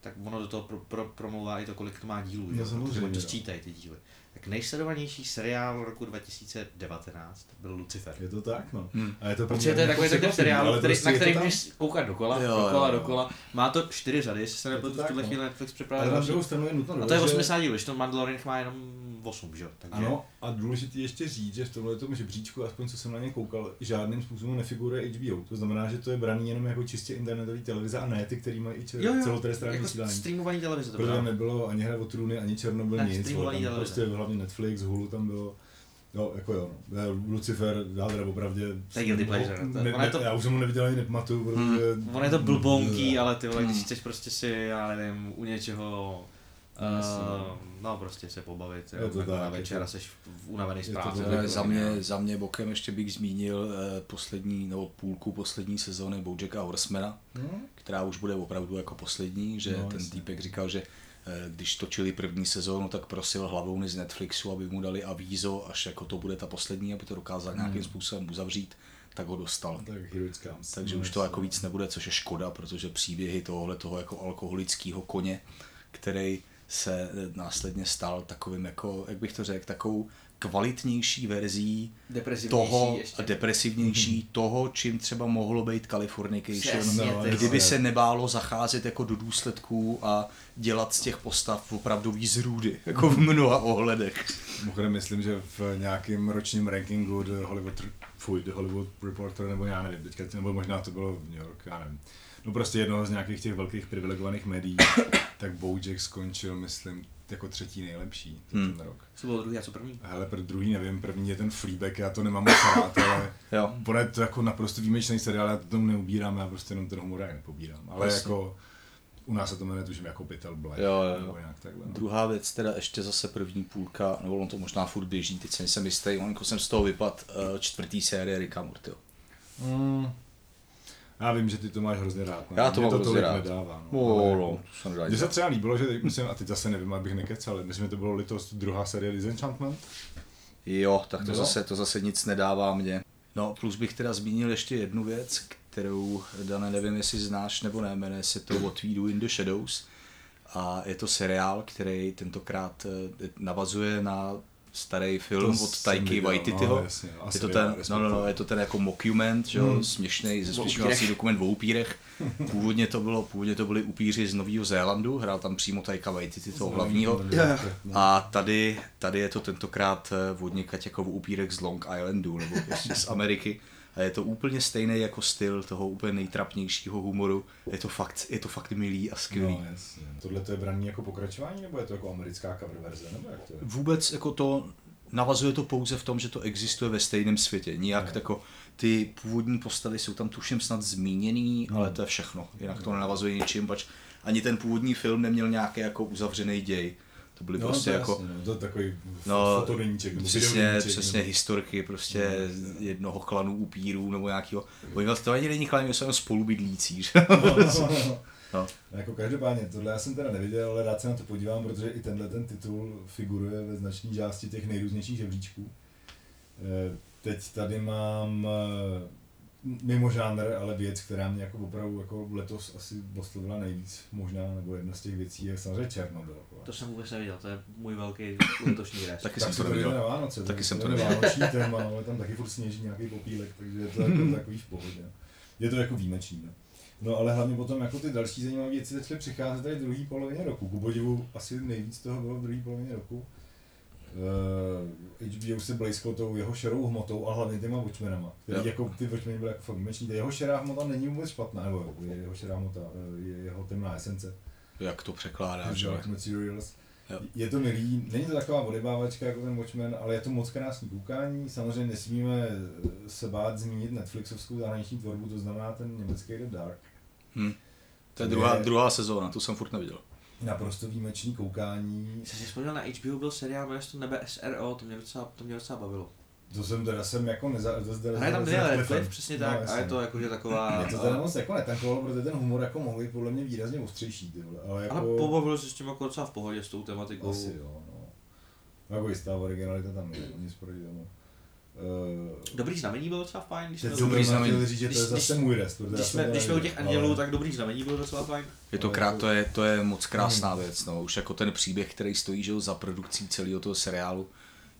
tak ono do toho pro, pro, promluvá i to, kolik to má dílů. No, samozřejmě. To sčítají ty díly. Tak nejsledovanější seriál roku dva tisíce devatenáct byl Lucifer. Je to tak, no. Hmm. A je to protože to je takový takový seriál, který, prostě na který můžeš koukat dokola, jo, dokola, jo, jo. dokola. Má to čtyři řady, jestli se nepletu, v tuhle chvíli Netflix připravil. Ale na druhou stranu je nutno. A to je osmdesát dílů, že to Mandalorian má jenom osm, že jo? Takže... Ano, a důležité ještě říct, že v tomhletom žebříčku, aspoň co jsem na ně koukal, žádným způsobem nefiguruje H B O. To znamená, že to je braný jenom jako čistě internetový televize a ne ty, který mají i čer... celoterestrální jako vysílání. Streamovaný televize to bylo. Nebylo ani Hra o trůny, ani Černobyl, ne, nic. Prostě hlavně Netflix, Hulu tam bylo. No, jako jo, no. Lucifer, já teda opravdě... To je guilty pleasure. Já už jsem ho neviděl ani nepamatuju, protože... Ono je to blbonký, ale ty vole, když chceš prostě si, já nevím, u něčeho... Uh, no prostě se pobavit, jo, tak na večera seš unavený zprávce. Za mě, za mě bokem ještě bych zmínil poslední, nebo půlku poslední sezóny Bojacka Horsemana, hmm? která už bude opravdu jako poslední, že no, ten jasný. Týpek říkal, že když točili první sezónu, tak prosil hlavouny z Netflixu, aby mu dali avízo, až jako to bude ta poslední, aby to dokázal nějakým hmm. způsobem uzavřít, tak ho dostal. Tak heroická. Takže no, už to jako víc nebude, což je škoda, protože příběhy tohohle toho jako alkoholického koně, který se následně stal takovým, jako, jak bych to řekl, takovou kvalitnější verzí toho, ještě. depresivnější, mm-hmm. toho, čím třeba mohlo být Californication, Přesně, kdyby se nebálo zacházet jako do důsledků a dělat z těch postav opravdový zrůdy, jako v mnoha ohledech. Mimochodem, myslím, že v nějakém ročním rankingu The Hollywood, fuj, The Hollywood Reporter, nebo já nevím, teďka, nebo možná to bylo v New York, já nevím. No prostě jednoho z nějakých těch velkých privilegovaných médií, tak BoJack skončil, myslím, jako třetí nejlepší za ten hmm. rok. Co bylo druhý a co první? Hele, pro druhý nevím, první je ten Fleabag, já to nemám moc rád, ale ono je to jako naprosto výjimečný seriál, já to tomu neubírám, já prostě jenom ten humor ani nepobírám, ale Jasně. jako u nás se to jmenuje tužím jako Betel Black, jo, jo. nebo nějak takhle. No. Druhá věc, teda ještě zase první půlka, nebo on to možná furt běží, teď se nejsem jistý, onko jsem z toho vypad čtvrtý série Ricka Mortyho. Mm. Já vím, že ty to máš hrozně rád. Ne? Já to Mě mám to hrozně rád. Nedává, no. No, no, no. Mně se třeba líbilo, že teď myslím, a teď zase nevím, abych nekecal, ale myslím, že to bylo litost druhá série Disenchantment. Jo, tak to, no. zase, to zase nic nedává mně. No, plus bych teda zmínil ještě jednu věc, kterou, Dane, nevím, jestli znáš nebo ne, jmenuje se to What We Do in the Shadows. A je to seriál, který tentokrát navazuje na starý film to od Taiki Waititiho. No, je to ten, no, no, no, je to ten jako mockument, že jo, hmm. směšnej, zesměšňovací dokument o upírech. Původně to bylo, původně to byli upíři z Nového Zélandu, hrál tam přímo Taika Waititi toho hlavního. A tady, tady je to tentokrát vodníkať jako upírek z Long Islandu nebo prostě z Ameriky. A je to úplně stejný jako styl toho úplně nejtrapnějšího humoru. Je to fakt, je to fakt milý a skvělý. No, jasně. Tohle to je braný jako pokračování, nebo je to jako americká cover verze, nebo jak to je? Vůbec jako to navazuje to pouze v tom, že to existuje ve stejném světě. Nijak no. tako ty původní postavy jsou tam tuším snad zmíněný, no. ale to je všechno. Jinak no. to nenavazuje ničím, pač ani ten původní film neměl nějaký jako uzavřený děj. To byly no, prostě to jako jasný, to takový no, fotodeníček, přesně, přesně nebo... historky prostě no, jednoho klanu upírů nebo nějakého. Oni vlastně to ani není klan, oni jsou jenom spolubydlící. No, no, no. No. No, jako každopádně, tohle já jsem teda neviděl, ale rád se na to podívám, protože i tenhle ten titul figuruje ve značné části těch nejrůznějších žebříčků. Teď tady mám mimo žánr, ale věc, která mě jako opravdu jako letos asi oslovila nejvíc, možná, nebo jedna z těch věcí je samozřejmě Černobyl. To jsem vůbec neviděl, to je můj velký letošní hráč. Taky tak jsem to neviděl na Vánoce, taky jsem to neviděl. Vánoční téma, ale tam taky furt sněží nějaký popílek, takže je to jako takový v pohodě. Je to jako výjimečný. Ne? No ale hlavně potom jako ty další zajímavé věci začaly přicházet tady v druhé polovině roku. Ku podivu asi nejvíc toho bylo v druhé polovině roku. Uh, há bé ó se blízko tou jeho šerou hmotou a hlavně těma Watchmenama, který yep. jako ty Watchmeny byly jako výjimečný, ta jeho šerá hmota není vůbec špatná, nebo jeho šerá hmota, je jeho temná esence. Jak to překládáš? Dark Materials. Yep. Je to milý, není to taková odebávačka jako ten Watchmen, ale je to moc krásný koukání, samozřejmě nesmíme se bát zmínit Netflixovskou zahraniční tvorbu, to znamená ten německý The Dark. Hmm. To je druhá, je... druhá sezóna, tu jsem furt neviděl. Naprosto výjimečný koukání. Jsi si vzpomněl, na há bé ó byl seriál, jmenuje se to Nebe es er ó, to mě docela, to mě docela bavilo. To jsem teda jsem jako neza... Hraje tam Daniel Radcliffe, přesně tak, no, a je to jakože taková... Mě to teda moc jako netankovalo, protože ten humor jako mohl být podle mě výrazně ostřejší, tyhle, ale jako... Ale pobavilo se s tím jako docela v pohodě, s tou tematikou. Asi jo, no. Jako jistá originalita tam je, nic proti tomu. Dobrý znamení bylo docela fajn, když jsme dobrý znamení říct, že to je zase můj rest. Když jsme, když jsme u těch andělů, ale... tak dobrý znamení bylo docela fajn. Je to krát, to je to je moc krásná věc, no. Už jako ten příběh, který stojí, že za produkcí celého toho seriálu,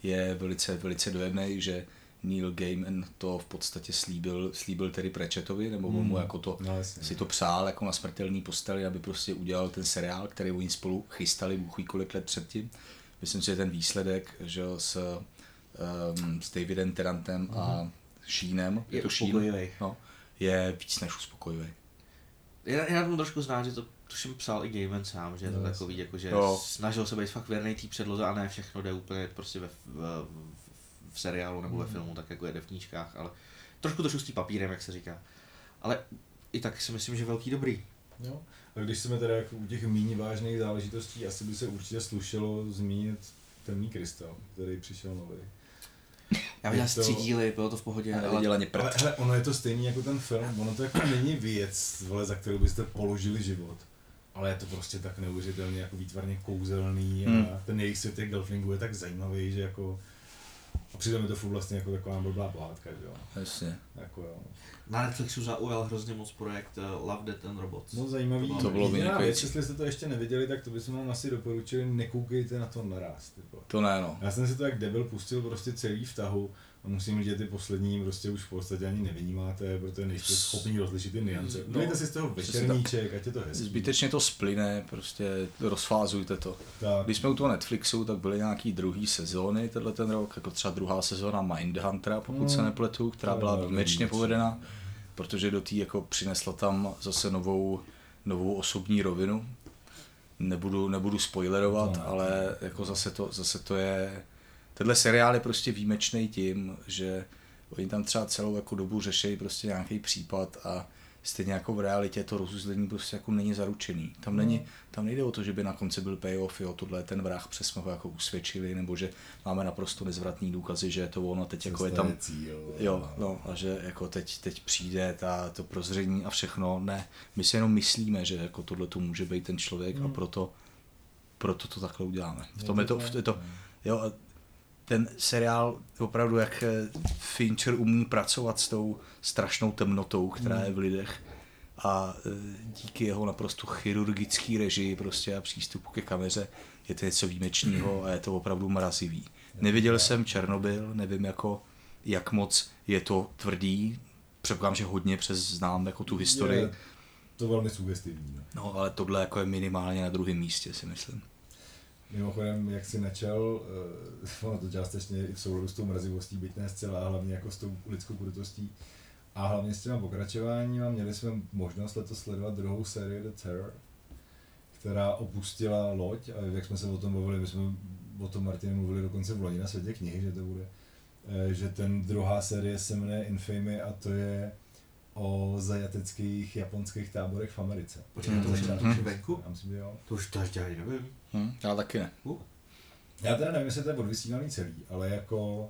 je velice velice dojemný, že Neil Gaiman to v podstatě slíbil, slíbil tedy Pratchettovi, nebo on mu jako to no, si to přál jako na smrtelný posteli, aby prostě udělal ten seriál, který oni spolu chystali bůhví kolik let předtím. Myslím si, že ten výsledek, že s Um, s Davidem Tennantom uh-huh. a Sheenem, je, je to Sheen, no, je víc než uspokojivý. Já, já tomu trošku znám, že to tuším psal i Gaiman sám, že je to no, takový, jako, že no. snažil se být fakt věrnej té předloze a ne všechno jde úplně prostě ve, v, v seriálu nebo ve filmu, tak jako jede v knížkách, ale trošku to šustí papírem, jak se říká. Ale i tak si myslím, že velký dobrý. Jo. A když jsme teda jako u těch méně vážných záležitostí, asi by se určitě slušelo zmínit Temný krystal, který přišel nový. Já viděl asi to... tři díly, bylo to v pohodě, ale dělal ani prd. Ale hele, ono je to stejný jako ten film, ono to jako není věc, vole, za kterou byste položili život, ale je to prostě tak neuvěřitelně jako výtvarně kouzelný a hmm. ten jejich svět těch Gelflingů je tak zajímavý, že jako přijde mi to furt vlastně jako taková blbá pohádka, že jo. Jasně. Jako jo. Na Netflixu zaujal hrozně moc projekt Love, Death and Robots. Moc zajímavý. To bylo vynikající. Jestli jste to ještě neviděli, tak to bychom vám asi doporučili, nekoukejte na to naraz, typo. To ne, no. Já jsem si to jak debil pustil prostě celý v tahu. A musím říct, že ty poslední prostě už v podstatě ani nevynímáte, protože nejste schopni rozlišit ty nuance. Dejte si z toho večerníček, ať je to hezký. Zbytečně to splyne, prostě rozfázujte to. Tak. Když jsme u toho Netflixu, tak byly nějaký druhý sezóny tenhle ten rok, jako třeba druhá sezóna Mindhuntera, pokud hmm. se nepletu, která byla výjimečně povedena, protože do té jako přinesla tam zase novou, novou osobní rovinu. Nebudu, nebudu spoilerovat, no, ale jako zase to, zase to je... Tenhle seriál je prostě výjimečný tím, že oni tam třeba celou jako dobu řeší prostě nějaký případ a stejně jako v realitě to rozuzlení prostě jako není zaručený. Tam, není, tam nejde o to, že by na konci byl payoff, jo, tohle je ten vrah, přes jsme ho jako usvědčili, nebo že máme naprosto nezvratný důkazy, že je to ono, teď jako je tam, jo, no, a že jako teď, teď přijde ta, to prozření a všechno, ne. My si jenom myslíme, že jako tohle tu může být ten člověk a proto, proto to takhle uděláme. V tom je to, v, je to jo, a ten seriál opravdu, jak Fincher umí pracovat s tou strašnou temnotou, která je v lidech a díky jeho naprosto chirurgický režii prostě a přístupu ke kameře je to něco výjimečného a je to opravdu mrazivý. Neviděl jsem Černobyl, nevím jako, jak moc je to tvrdý, předpokládám, že hodně přes znám jako tu historii. Je to velmi sugestivní. Ne? No ale tohle jako je minimálně na druhém místě, si myslím. Mimochodem, jak si načal, ono to částečně i v souladu s tou mrazivostí, byť ne zcela, hlavně jako s tou lidskou krutostí a hlavně s těma pokračováníma. Měli jsme možnost letos sledovat druhou sérii The Terror, která opustila loď a jak jsme se o tom bavili, my jsme o tom Martinem mluvili dokonce v loni na Světě knihy, že to bude, že ten druhá série se jmenuje Infamy a to je o zajateckých japonských táborech v Americe. Počkej, to už dáš venku? To už dáš dělají, nevím. Hmm, já taky ne. Uh. Já teda nevím, jestli to je odvysílaný celý, ale jako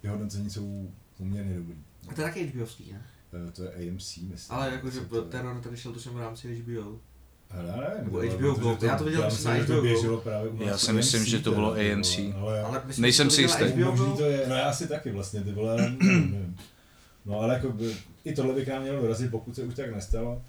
ty hodnocení jsou poměrně dobrý. A to je taky HBOvský, ne? To je A M C, myslím. Ale jakože Terror tady šel tuším v rámci H B O. Hele, nevím. Nebo H B O Go, já to viděl na H B O. Já si myslím, že to bylo A M C. Nejsem si jistý. No já si taky vlastně, ty vole, no ale jako by, i tohle by k nám mělo dorazit, pokud se už tak nestalo.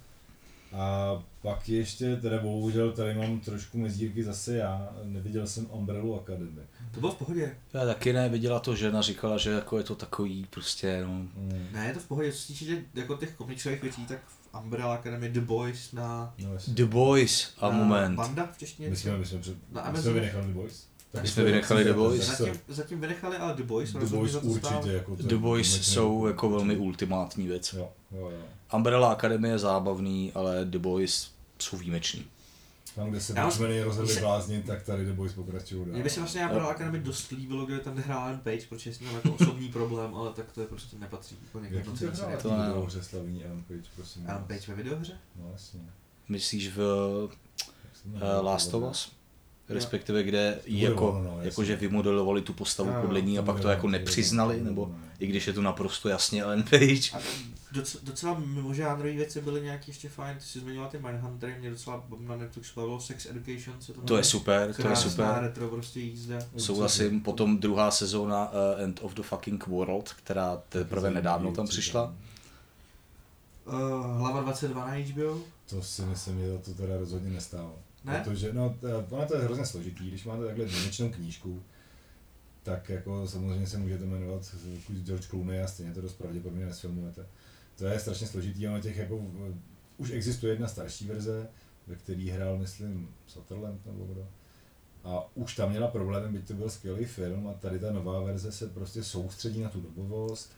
A pak ještě, teda bohužel, tady mám trošku mezírky zase já, neviděl jsem Umbrella Academy. To bylo v pohodě. Já taky ne, viděla to žena, říkala, že jako je to takový prostě, no. Mm. Ne, je to v pohodě, co se týče že jako těch komičových věcí, tak v Umbrella Academy The Boys na... No, The Boys, a moment. Banda v češtině. My jsme, my jsme, před... na my jsme vynechali The Boys. Tak jsme vynechali The Boys. Zatím, zatím vynechali, ale The Boys. The Boys určitě jako The Boys jsou jako velmi ultimátní věc. Jo, jo, jo. Umbrella Academy je zábavný, ale The Boys jsou výjimeční. Tam, kde se Watchmeny rozhodli bláznit, tak tady The Boys pokračují. Mně by se vlastně Umbrella Academy dost líbilo, kde tam hrál Alan Page, protože jsem tam jako osobní problém, ale tak to je prostě nepatří. Jaký to hrál v videohře slavný Alan Page, prosím. Alan Page ve videohře? No jasně. Myslíš v Last of Us? Respektive kde jako, no, jakože vymodelovali tu postavu no, podle ní a pak to jako nepřiznali, nebo no, i když je to naprosto jasně Ellen Page. A docela, docela mimožánrový věci byly nějaký ještě fajn, ty jsi zmiňoval ty Mindhuntery, mě docela na Netflixu bavilo Sex Education. Se to, to je super, to je super. Retro prostě jízda. Souhlasím, potom druhá sezóna uh, End of the Fucking World, která teprve nedávno tam přišla. Uh, Hlava dvacet dva na H B O. To si myslím, že to teda rozhodně nestálo. Ne? Protože, no, ono to je hrozně složitý, když máte takhle výjimečnou knížku, tak jako samozřejmě se můžete jmenovat George Clooney a stejně to dost pravděpodobně nesfilmujete. To je strašně složitý, ono těch jako, už existuje jedna starší verze, ve který hrál, myslím, Sutherland nebo kdo. A už tam měla problémy, byť to byl skvělý film a tady ta nová verze se prostě soustředí na tu dobovost,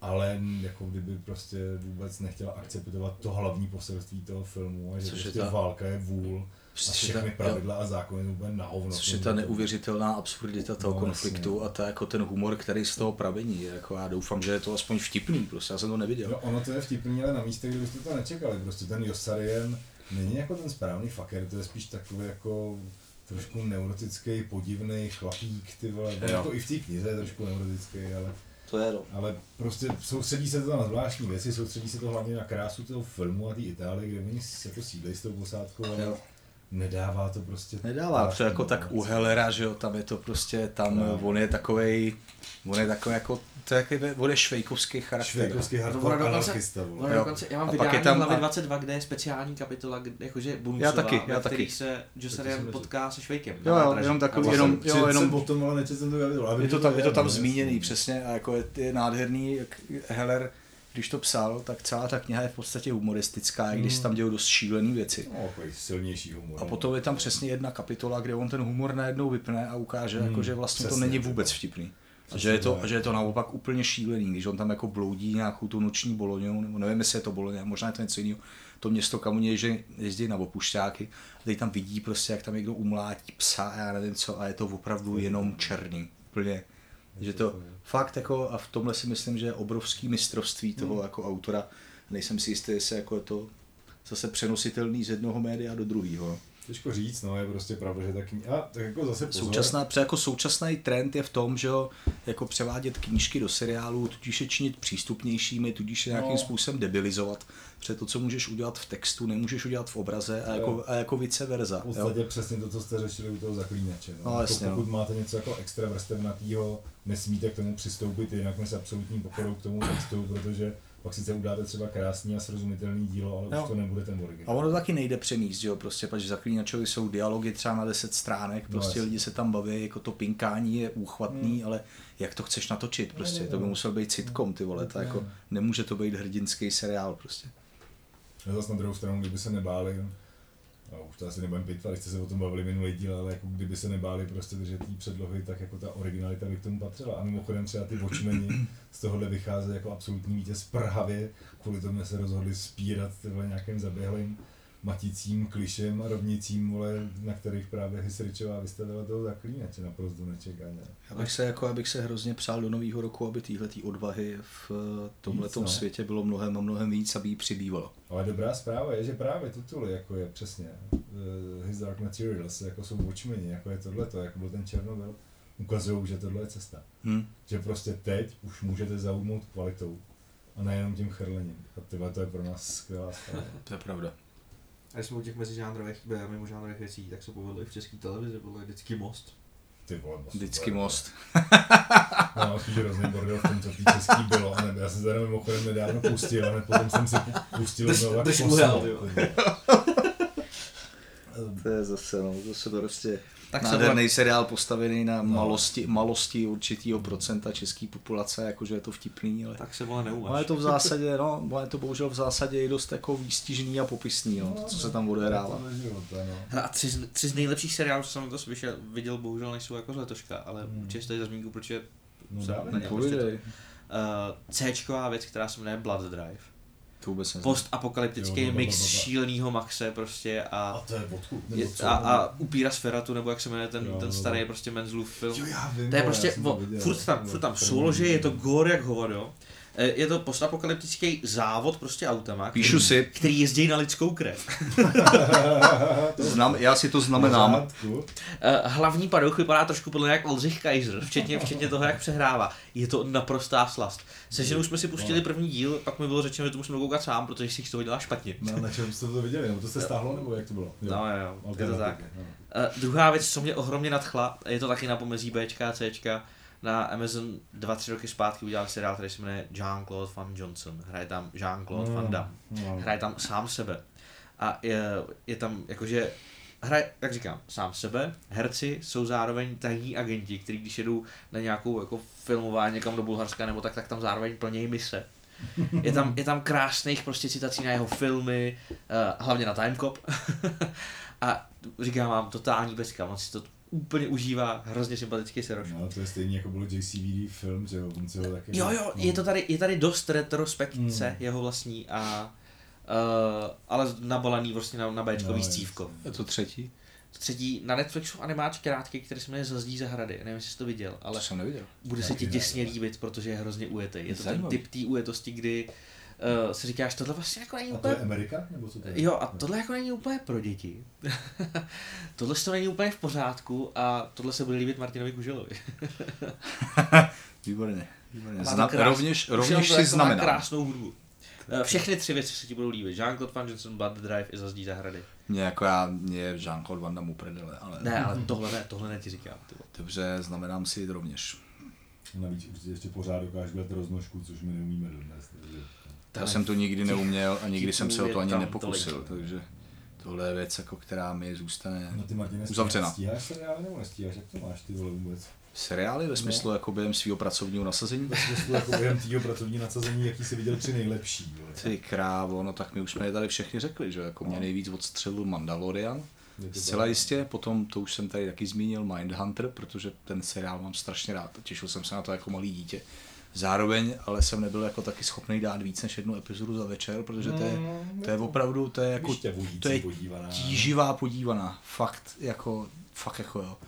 ale jako kdyby prostě vůbec nechtěla akceptovat to hlavní poselství toho filmu, a že prostě ta... válka je vůl. A všechny pravidla a zákony úplně na hovno. Což je ta neuvěřitelná absurdita toho no, konfliktu jasně. A ta, jako ten humor, který z toho pramení. Jako já doufám, že je to aspoň vtipný, prostě já jsem to neviděl. No, ono to je vtipný, ale na místě, kdybyste to nečekali. Prostě ten Yossarian není jako ten správný fucker, to je spíš takový jako trošku neurotický, podivný chlapík, ty vole. Jako i v té knize je trošku neurotický, ale... To je to. Ale prostě soustředí se to na zvláštní věci, soustředí se to hlavně na krásu toho filmu a té Itálie, kde oni se to sídlí s tou posádkou. nedává to prostě... Nedává, protože jako tak u Hellera, že jo, tam je to prostě, tam no. on je takovej, on je takový jako, to je jaký, on je švejkovský charakter. Švejkovský hardcore anarchista. Já mám vydání tam, hlavy dvacet dva, kde je speciální kapitola, jakože bonusová, ve kterých se Josserem potká se Švejkem. Jo, jo, jenom takový, jenom, jo, jenom... Potom, ale nečetl to, je to tam, je to tam zmíněný, přesně, a jako je, je nádherný, jak Heller... Když to psal, tak celá ta kniha je v podstatě humoristická, hmm. když tam dějou dost šílený věci. No, silnější humor. A potom je tam přesně jedna kapitola, kde on ten humor najednou vypne a ukáže, hmm. jako, že vlastně přesně, to není vůbec vtipný. A že je to, že je to naopak úplně šílený, když on tam jako bloudí nějakou tu noční Boloňou, nebo nevím, jestli je to Boloňa, možná je to něco jiného, to město, kam oni jezdí na opušťáky, a teď tam vidí prostě, jak tam někdo umlátí psa a já nevím co, a je to opravdu jenom černý, úplně. Že to fakt jako, a v tomhle si myslím, že je obrovský mistrovství toho mm. jako autora. Nejsem si jistý, jestli jako je to zase přenositelný z jednoho média do druhého. Těžko říct, no, je prostě pravda, že ta kniha, a tak jako zase pozor. Současná, jako současný trend je v tom, že ho, jako převádět knížky do seriálu, tudíž je činit přístupnějšími, tudíž je nějakým no. způsobem debilizovat. Protože to, co můžeš udělat v textu, nemůžeš udělat v obraze a jako, a jako vice versa. V podstatě přesně to, co jste řešili u toho Zaklínače. No, no, jasně, pokud no. máte něco jako extra vrstevnatýho, nesmíte k tomu přistoupit jinak než s absolutním pokorou k tomu textu, protože pak sice udáte třeba krásný a srozumitelný dílo, ale no. už to nebude ten originál. A ono taky nejde přemíst, jo, prostě, protože Zaklínačovi jsou dialogy třeba na deset stránek, prostě no, lidi se tam baví, jako to pinkání je úchvatný, hmm. ale jak to chceš natočit, prostě, ne, ne, to by musel být sitcom, ty vole, ta, jako, nemůže to být hrdinský seriál, prostě. A zase na druhou stranu, kdyby se nebáli, no, už to asi nebudeme pitvat, když jste se o tom bavili minulý díl, ale jako kdyby se nebáli prostě držet té předlohy, tak jako ta originalita by k tomu patřila. A mimochodem třeba ty Watchmeni z tohohle vycházejí jako absolutní vítěz prhavě, kvůli tomu se rozhodli spírat tyhle nějakým zaběhlým maticím klišem a rovnicím, vole, na kterých právě Hysryčová vystavila toho Zaklínače naprosto nečekaně. Abych se jako abych se hrozně přál do nového roku, aby týhletý odvahy v tomhletom víc, světě bylo mnohem a mnohem víc, aby jí přibývalo. Ale dobrá zpráva je, že právě tituly, jako je přesně uh, His Dark Materials, jako jsou Watchmeni, jako je tohleto, jako byl ten Černobyl, ukazují, že tohle je cesta. Hmm. Že prostě teď už můžete zaujmout kvalitou a nejenom tím chrlením. A tyhle to je pro nás skvělá zpráva. To je pravda. A když jsme u těch mezižánrových, mimožánrových věcí, tak se povedlo i v české televizi, bylo vždycky Most. Ty vole, Most. Vždycky Most. No, vždycky hrozný bordel v tom, co v té český bylo. A ne, já jsem se jenom mimochodem nedávno pustil, ale potom jsem si pustil znovu Kosmo. Uhel, to je zase, no, to se prostě tak nádherný se... seriál postavený na malosti, malosti určitýho procenta české populace, jakože je to vtipný, ale tak se byla neuvaž. Ale to v zásadě, no, ale to bohužel v zásadě i dost jako výstižný a popisný, jo, no, co se tam odehrává. No. A tři, tři z nejlepších seriálů, co jsem to slyšel, viděl, bohužel nejsou jako z letoška, ale hmm. určitě tady za zmínku, protože no, se na ně prostě C-čková věc, která se jmenuje Blood Drive. Postapokalyptický jo, mix šílenýho Maxe prostě a a to je vodku, je, a, a upíra Sferatu, nebo jak se jmenuje ten, jo, ten starý jo, prostě Menzlův film. Jo, já vím, to je prostě já o, furt tam, furt tam soulože, je to gore jak hovado. Je to postapokalyptický závod prostě autama, Píšu si. který jezdí na lidskou krev. Znám, já si to znamenám. Hlavní padouch vypadá trošku podle jak Oldřich Kaiser, včetně, včetně toho, jak přehrává. Je to naprostá slast. Se ženou jsme si pustili první díl, pak mi bylo řečeno, že to musím koukat sám, protože jsi to dělal špatně. No, na čem jste to viděli? Nebo to se stáhlo, nebo jak to bylo? Jo. No jo, jo je to tak. No. Uh, druhá věc, co mě ohromně nadchla, je to taky na pomezí Bčka a Cčka. Na Amazon dva, tři roky zpátky udělal seriál, který se jmenuje Jean-Claude Van Johnson. Hraje tam Jean-Claude mm, Van Damme. Mm. Hraje tam sám sebe. A je, je tam jakože, hraje, jak říkám, sám sebe. Herci jsou zároveň tajní agenti, kteří když jedou na nějakou jako filmování někam do Bulharska nebo tak, tak tam zároveň plnějí mise. Je tam, je tam krásných prostě citací na jeho filmy, hlavně na Time Cop. A říkám vám, totální pecka, on si to úplně užívá, hrozně sympatický seroš. No, to je stejně jako bylo J C V D film, že jo, on si ho taky... Jo, jo, je to tady, je tady dost retrospekce mm. jeho vlastní a... Uh, ale nabalený vlastně na, na béčkový no, scívko. Je to třetí? To třetí, na Netflixu animáč krátky, který se jmenuje Za zdí zahrady, nevím, jestli jsi to viděl, ale... To jsem neviděl. Bude se ti děsně líbit, protože je hrozně ujetej. Je to ten typ té ujetosti, kdy Uh, si říkáš, tohle vlastně jako není úplně... A to je Amerika? Nebo co to je? Jo, a tohle jako není úplně pro děti. Tohle to není úplně v pořádku a tohle se bude líbit Martinovi Kuželovi. Výborně, výborně. Zna... Krás... Rovněž, rovněž si znamená. Krásnou hudbu. Všechny tři věci se ti budou líbit. Jean-Claude Van Johnson, Blood Drive i Zazdí zahrady. Mě jako já, mě Jean-Claude Van Damme uprdele, ale... Ne, ale tohle ne, tohle ne ti říkám. Tyvo. Dobře, znamenám si jít rovněž. Navíc určitě ještě pořád dokážu dělat roznožku, což my neumíme dodnes. Já jsem to nikdy neuměl a nikdy jsem se o to ani nepokusil, takže... Tohle je věc, jako, která mi zůstane no, ty, Martine, uzavřena. Stíháš seriály nebo nestíháš? Jak to máš ty vole vůbec? Seriály ve smyslu no. Jako během svého pracovního nasazení? Ve smyslu jako během tvýho pracovního nasazení, jaký jsi viděl tři nejlepší. Vole. Ty krávo, no tak my už jsme je tady všechny řekli, že jako no. Mě nejvíc odstřelil Mandalorian. Zcela jistě, potom to už jsem tady taky zmínil Mindhunter, protože ten seriál mám strašně rád. Těšil jsem se na to jako malý dítě. Zároveň, ale jsem nebyl jako taky schopný dát víc než jednu epizodu za večer, protože to je, to je opravdu, to je jako, to je tíživá podívaná, fakt jako, fakt jako jo.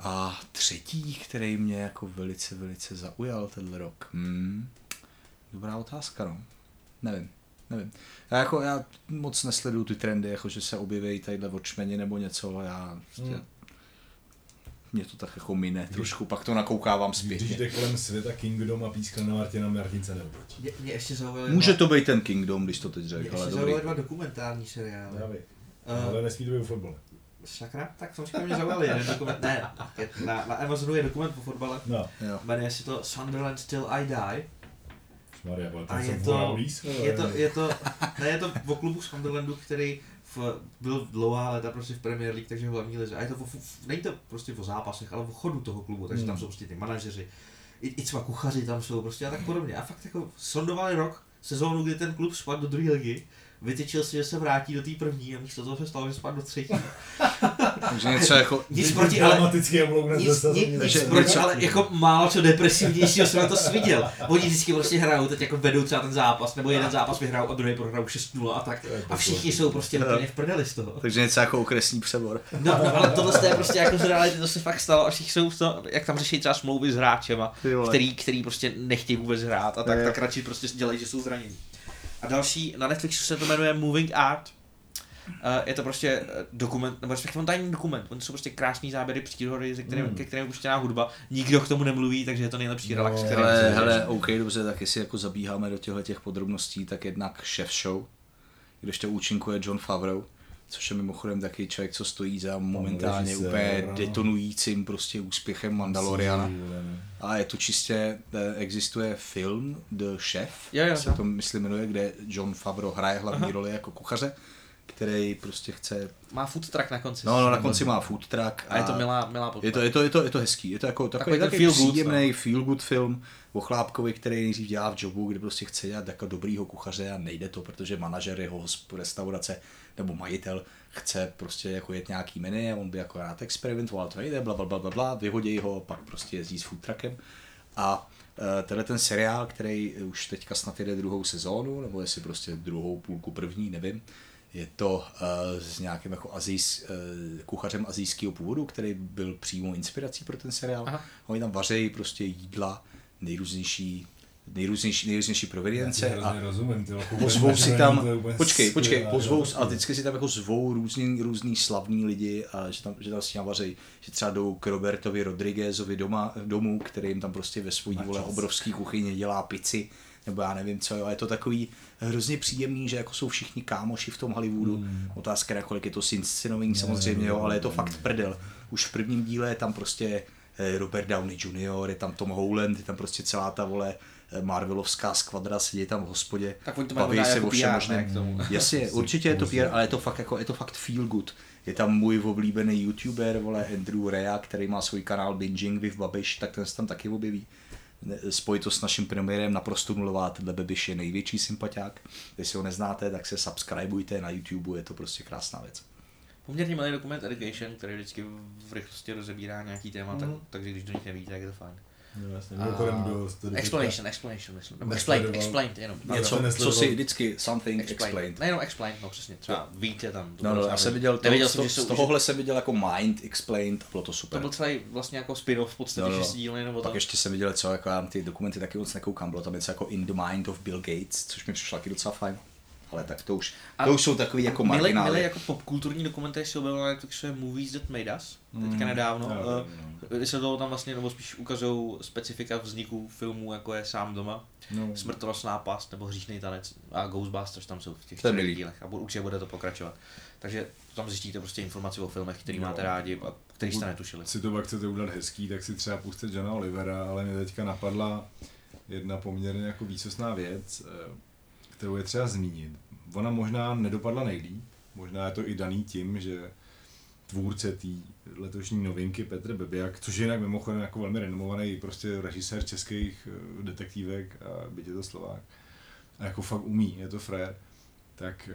A třetí, který mě jako velice, velice zaujal tenhle rok, hmm. Dobrá otázka, no, nevím. Nevím. Já, jako, já moc nesleduju ty trendy, jako že se objeví tadyhle Watchmeni nebo něco, já hmm. mě to tak jako mine trošku, pak to nakoukávám zpětně. Když jde kolem světa Kingdom a pískl na Martina Martince neoproti. Mě, mě ještě zaujalo... Může to být ten Kingdom, když to teď řekl, ale dobrý. Mě ještě zaujalo dva dokumentární seriály. Právě, uh, ale nesmí to být o fotbale. Sakra, tak samozřejmě mě zaujalo jeden dokument, ne, na, na Amazonu je dokument po fotbale, no. Jmenuje si to Sunderland Till I Die. Maria, a je to, blíz, je, to, je, to, ne, je to o klubu Sunderlandu, který v, byl dlouhá léta prostě v Premier League, takže hlavní lize. A je to o, není to prostě o zápasech, ale o chodu toho klubu, takže mm. tam jsou prostě ty manažeři, i, i třeba kuchaři tam jsou prostě a tak podobně. A fakt jako sondovali rok, sezónu, kdy ten klub spadl do druhé ligy, vytyčil si, že se vrátí do té první a místo toho se stalo, že spadl do třetí. Takže něco jako... Nic proti, ale... Nic, nic, nic proti, ale jako málo co depresivnějšího jsem na to sviděl. Oni vždycky prostě hrajou, teď jako vedou třeba ten zápas, nebo jeden zápas vyhrajou a druhý prohrajou šest nula a tak. A všichni jsou prostě úplně v prdeli z toho. Takže něco jako okresní přebor. No, no ale tohle je prostě jako z reality, to se fakt stalo a všichni jsou to, jak tam řeší třeba smlouvy s hráčema, který, který prostě nechtějí vůbec hrát a tak, tak radši prostě dělají, že jsou zranění. A další, na Netflixu se to jmenuje Moving Art. Je to prostě dokument, nebo respektive on tajný dokument. Oni jsou prostě krásný záběry přírody, ze kterým, mm. ke kterým je puštěná hudba. Nikdo k tomu nemluví, takže je to nejlepší no, relax, který ale, hele, OK, dobře, tak jestli jako zabíháme do těchto těch podrobností, tak jednak Chef Show, kdežto účinkuje Jon Favreau, což je mimochodem taky člověk, co stojí za momentálně úplně detonujícím prostě úspěchem Mandaloriana. A je to čistě, existuje film The Chef, jo, jo, se to myslím jmenuje, kde Jon Favreau hraje hlavní aha. roli jako kuchaře, který prostě chce... Má food truck na konci. No, no na konci má food truck. A, a je to milá, milá podpora. Je to, je, to, je, to, je to hezký, je to jako takový, takový feel příjemný good, feel good film o chlápkovi, který nejdřív dělá v jobu, kde prostě chce dělat jako dobrýho kuchaře a nejde to, protože manažer jeho restaurace nebo majitel chce prostě jako jet nějaký menu a on by jako rád experimentoval, to nejde, blablabla, vyhodí ho, pak prostě jezdí s food truckem. A tenhle ten seriál, který už teďka snad jede druhou sezónu, nebo jestli prostě druhou půlku první, nevím, je to uh, s nějakým jako azijs, uh, kuchařem asijského původu, který byl přímo inspirací pro ten seriál. Aha. Oni tam vařejí prostě jídla, nejrůznější, nejrůznější, nejrůznější provenience. Já a rozumím, pozvou si tam, počkej, počkej, pozvou, a vždycky si tam jako zvou různý, různý slavní lidi, a že tam, že tam si navařejí, že třeba jdou k Robertovi Rodriguezovi doma, domů, který jim tam prostě ve svojí vole obrovský kuchyni dělá pici. Nebo já nevím co, jo, je to takový hrozně příjemný, že jako jsou všichni kámoši v tom Hollywoodu. Mm. Otázka je, kolik je to inscenování samozřejmě, jo, ale je to fakt prdel. Už v prvním díle je tam prostě Robert Downey junior, je tam Tom Holland, je tam prostě celá ta vole Marvelovská skvadra, sedí tam v hospodě, baví se o všem možném. Jasně, určitě je to pír, ale je to fakt jako, je to fakt feel good. Je tam můj oblíbený youtuber, vole Andrew Rea, který má svůj kanál Binging with Babiš, tak ten se tam taky objeví. Spojit to s naším premiérem naprosto nulová, tenhle Babiš je největší sympaťák. Jestli ho neznáte, tak se subscribeujte na YouTube, je to prostě krásná věc. Poměrně malý dokument Education, který vždycky v rychlosti rozebírá nějaký téma, mm. tak, takže když do nich nevíte, tak je to fajn. Explanation, explanation, myslím. Explained, explained, jenom. Něco, co si vždycky, something explained. explained. Ne, jenom explained, no přesně, třeba víte tam. No, no, já jsem viděl, to, z tohohle jsem viděl jako Mind explained a bylo to super. To byl celý vlastně jako spin-off v podstatě, no, no. Že si dílný nebo tak. Pak ještě jsem viděl, co, jako já ty dokumenty taky moc nekoukám, bylo tam něco jako In the Mind of Bill Gates, což mi přišlo taky docela fajn. ale tak to už, to už jsou takový jako marginály. Milej jako popkulturní dokumentář se objevil na Netflixu Movies That Made Us, teďka nedávno, mm, no, no. Kdy se toho tam vlastně, nebo spíš ukazují specifika vzniku filmů, jako je Sám doma, no. Smrtonosná past nebo Hříšný tanec a Ghostbusters tam jsou v těch čtyřech dílech a určitě bude to pokračovat. Takže tam zjistíte prostě informaci o filmech, který no, máte rádi a který jste netušili. Si to pak chcete udělat hezký, tak si třeba pustit Jana Olivera, ale mě teďka napadla jedna poměrně jako výsostná věc, kterou je třeba zmínit. Ona možná nedopadla nejlíp, možná je to i daný tím, že tvůrce té letošní novinky Petr Bebiak, což je jinak mimochodem jako velmi renomovaný prostě režisér českých detektívek a byť je to Slovák, a jako fakt umí, je to frér, tak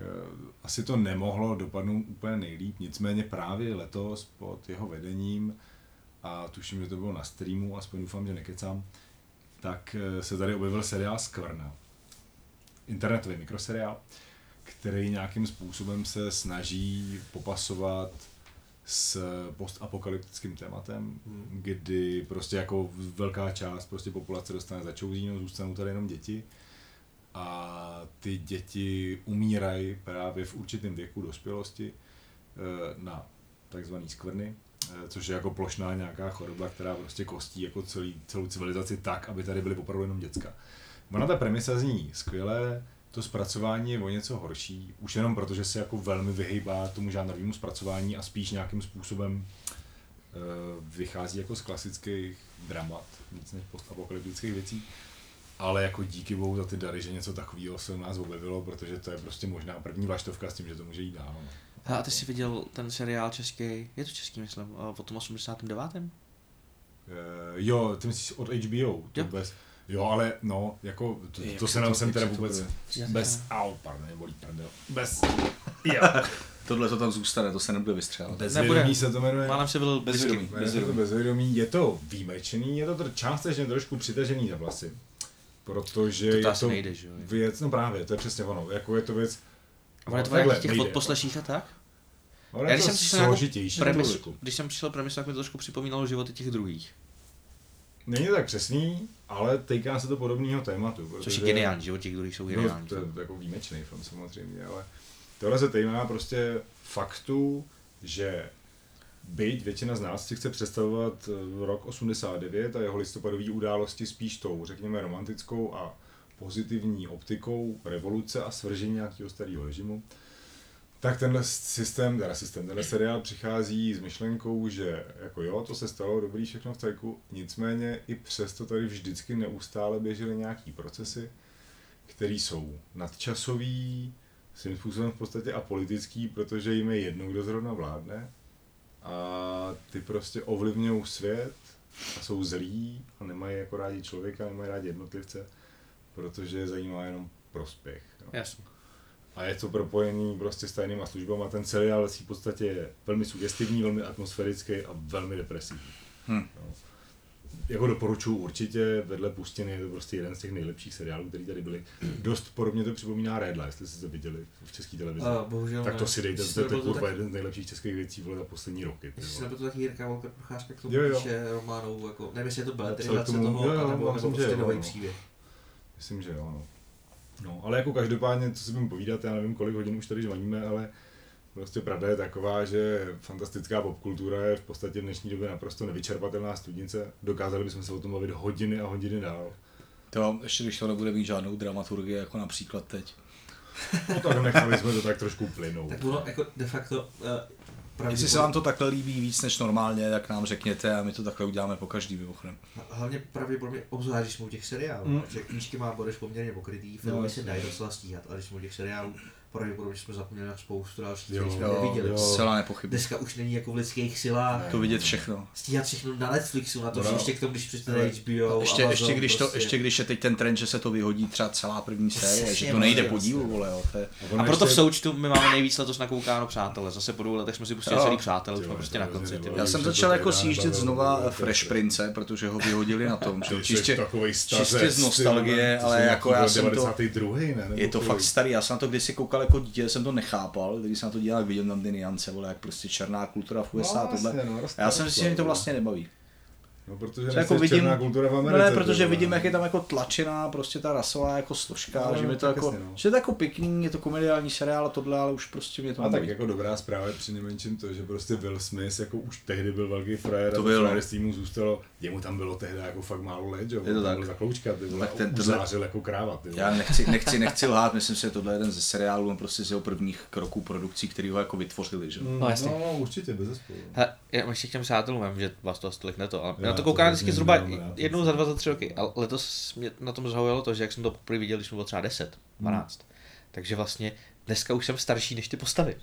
asi to nemohlo dopadnout úplně nejlíp, nicméně právě letos pod jeho vedením, a tuším, že to bylo na streamu, aspoň doufám, že nekecám, tak se tady objevil seriál Skvrna, internetový mikroseriál, který nějakým způsobem se snaží popasovat s postapokalyptickým tématem, kdy prostě jako velká část prostě populace dostane začouzínou, zůstanou tady jenom děti a ty děti umírají právě v určitém věku dospělosti na takzvané skvrny, což je jako plošná nějaká choroba, která prostě kostí jako celý, celou civilizaci tak, aby tady byly opravdu jenom děcka. Ona ta premisa zní skvěle, to zpracování je o něco horší, už jenom proto, že se jako velmi vyhýbá tomu žánrovému zpracování a spíš nějakým způsobem e, vychází jako z klasických dramat, nic než postapokalyptických věcí, ale jako díky bohu za ty dary, že něco takového se u nás objevilo, protože to je prostě možná první vlaštovka s tím, že to může jít dál. No. A ty jsi viděl ten seriál český, je to český myslím, o tom osmdesátém devátém? E, jo, ty myslíš od H B O, to bez. Jo, ale no, jako, to, to se nám sem teda vůbec, bez, au, pardon, nebolí, pardon, bez, jo. Tohle to tam zůstane, to se nebude vystřelat. Bezvědomí se to jmenuje. Mám se byl bezvědomí. Bezvědomí. Bezvědomí, je to výjimečný, je to částečně trošku přitažený za vlasy, protože to je to nejde, že? Věc, no právě, to je přesně ono, jako je to věc. A ono to v těch podposleších a tak? Já když jsem přišel premis, když jsem přišel premis, tak mi to trošku připomínalo životy těch druhých. Není to tak přesný, ale týká se to podobného tématu. Protože, což je geniální, že o těch, kteří jsou geniální. No, to je jako výjimečný film samozřejmě, ale tohle se týká prostě faktu, že byť většina z nás si chce představovat rok osmdesát devět a jeho listopadové události spíš tou, řekněme, romantickou a pozitivní optikou revoluce a svržení nějakého starého režimu, tak tenhle systém, teda systém, tenhle seriál přichází s myšlenkou, že jako jo, to se stalo, dobrý, všechno v celku, nicméně i přesto tady vždycky neustále běžely nějaký procesy, které jsou nadčasový, svým způsobem v podstatě apolitický, protože jim je jedno, kdo zrovna vládne a ty prostě ovlivňují svět a jsou zlí a nemají jako rádi člověka, nemají rádi jednotlivce, protože je zajímá jenom prospěch. No. Jasně. A je to propojený prostě s tajnýma službama. Ten seriál v podstatě je velmi sugestivní, velmi atmosférický a velmi depresivní. Hmm. No. Jako doporučuji určitě, vedle Pustiny je to prostě jeden z těch nejlepších seriálů, který tady byly. Dost podobně to připomíná Redla, jestli jste to viděli v české televizi. A, bohužel, tak to si dejte, to je kurva jeden z nejlepších českých věcí za poslední roky. Jestli se nebyl to taky Jirka Volker Procházka k tomu píše románovou, jako, nevím jestli je to beletrizace toho, nebo prostě nový příběh. Myslím, že jo, no. No, ale jako každopádně, co si budeme povídat, já nevím, kolik hodin už tady žvaníme, ale prostě pravda je taková, že fantastická popkultura je v podstatě v dnešní době naprosto nevyčerpatelná studnice. Dokázali bychom se o tom bavit hodiny a hodiny dál. To ještě, když to nebude mít žádnou dramaturgii, jako například teď. No tak nechali jsme to tak trošku plynout. Tak ono jako de facto... Uh... Jestli se vám to takhle líbí víc než normálně, tak nám řekněte a my to takhle uděláme po každý mimochodem. Hlavně pravděpodobně obzvlášť, když jsme u těch seriálů, mm. že knížky má Boreš poměrně pokrytý, filmy no, se dají docela stíhat, ale když jsme u těch seriálů, pravděpodobně jsme zapomněli na spoustu dalších, které jsme neviděli. Zcela nepochybně. Dneska už není jako v lidských silách. Ne, to vidět všechno. Stíhat všechno na Netflixu, na to, no, že ještě k tomu, když přijde H B O, ještě, Amazon, ještě, když to, prostě. Ještě když je teď ten trend, že se to vyhodí třeba celá první série, že to nejde po dílu, vole, jo. A proto v součtu my máme nejvíc letos nakoukáno Přátelé, zase po dvou letech jsme si pustili celý Přátelé, už jsme prostě na konci. Já jsem začal jako sjíždět znova Fresh Prince, protože ho vyhodili na tom, že čistě čistě z nostalgie, ale jako já jsem to je to fakt starý, já jsem to když si koukal jako dítě, jsem to nechápal, když jsem na to dělal, viděl tam ty niance, vole, jak prostě černá kultura v U S A, no, tohle. Vlastně, no, já jsem si, že mě to vlastně nebaví. No, protože jako vidím, kultura v Americe, ne, protože vidím, jak je tam jako tlačená prostě ta rasová jako složka, no, že mi to jako, jasně, no. Že je to jako pěkný, je to komediální seriál a tohle, ale už prostě mě to. A tak být. Jako dobrá zpráva je přinejmenším to, že prostě Will Smith jako už tehdy byl velký frajer, to byl, a to z týmu zůstalo, jemu tam bylo tehdy jako fakt málo let, jo. Tam byl zakloučka, ty vole, uzářil jako krávat. Ty. Já nechci, nechci, nechci lhát, myslím si, že tohle je jeden ze seriálů, on prostě z jeho prvních kroků produkcí, který ho jako vytvořili, že jo. No, jasně. No, určitě bezesporu. Já bych těm přátelům, že vás to stolkne to, ale já to koukám vždycky zhruba jednou za dva, za tři roky. A letos mě na tom zaujalo to, že jak jsem to poprvé viděl, když jsem byl třeba deset, dvanáct. Hmm. Takže vlastně dneska už jsem starší než ty postavy.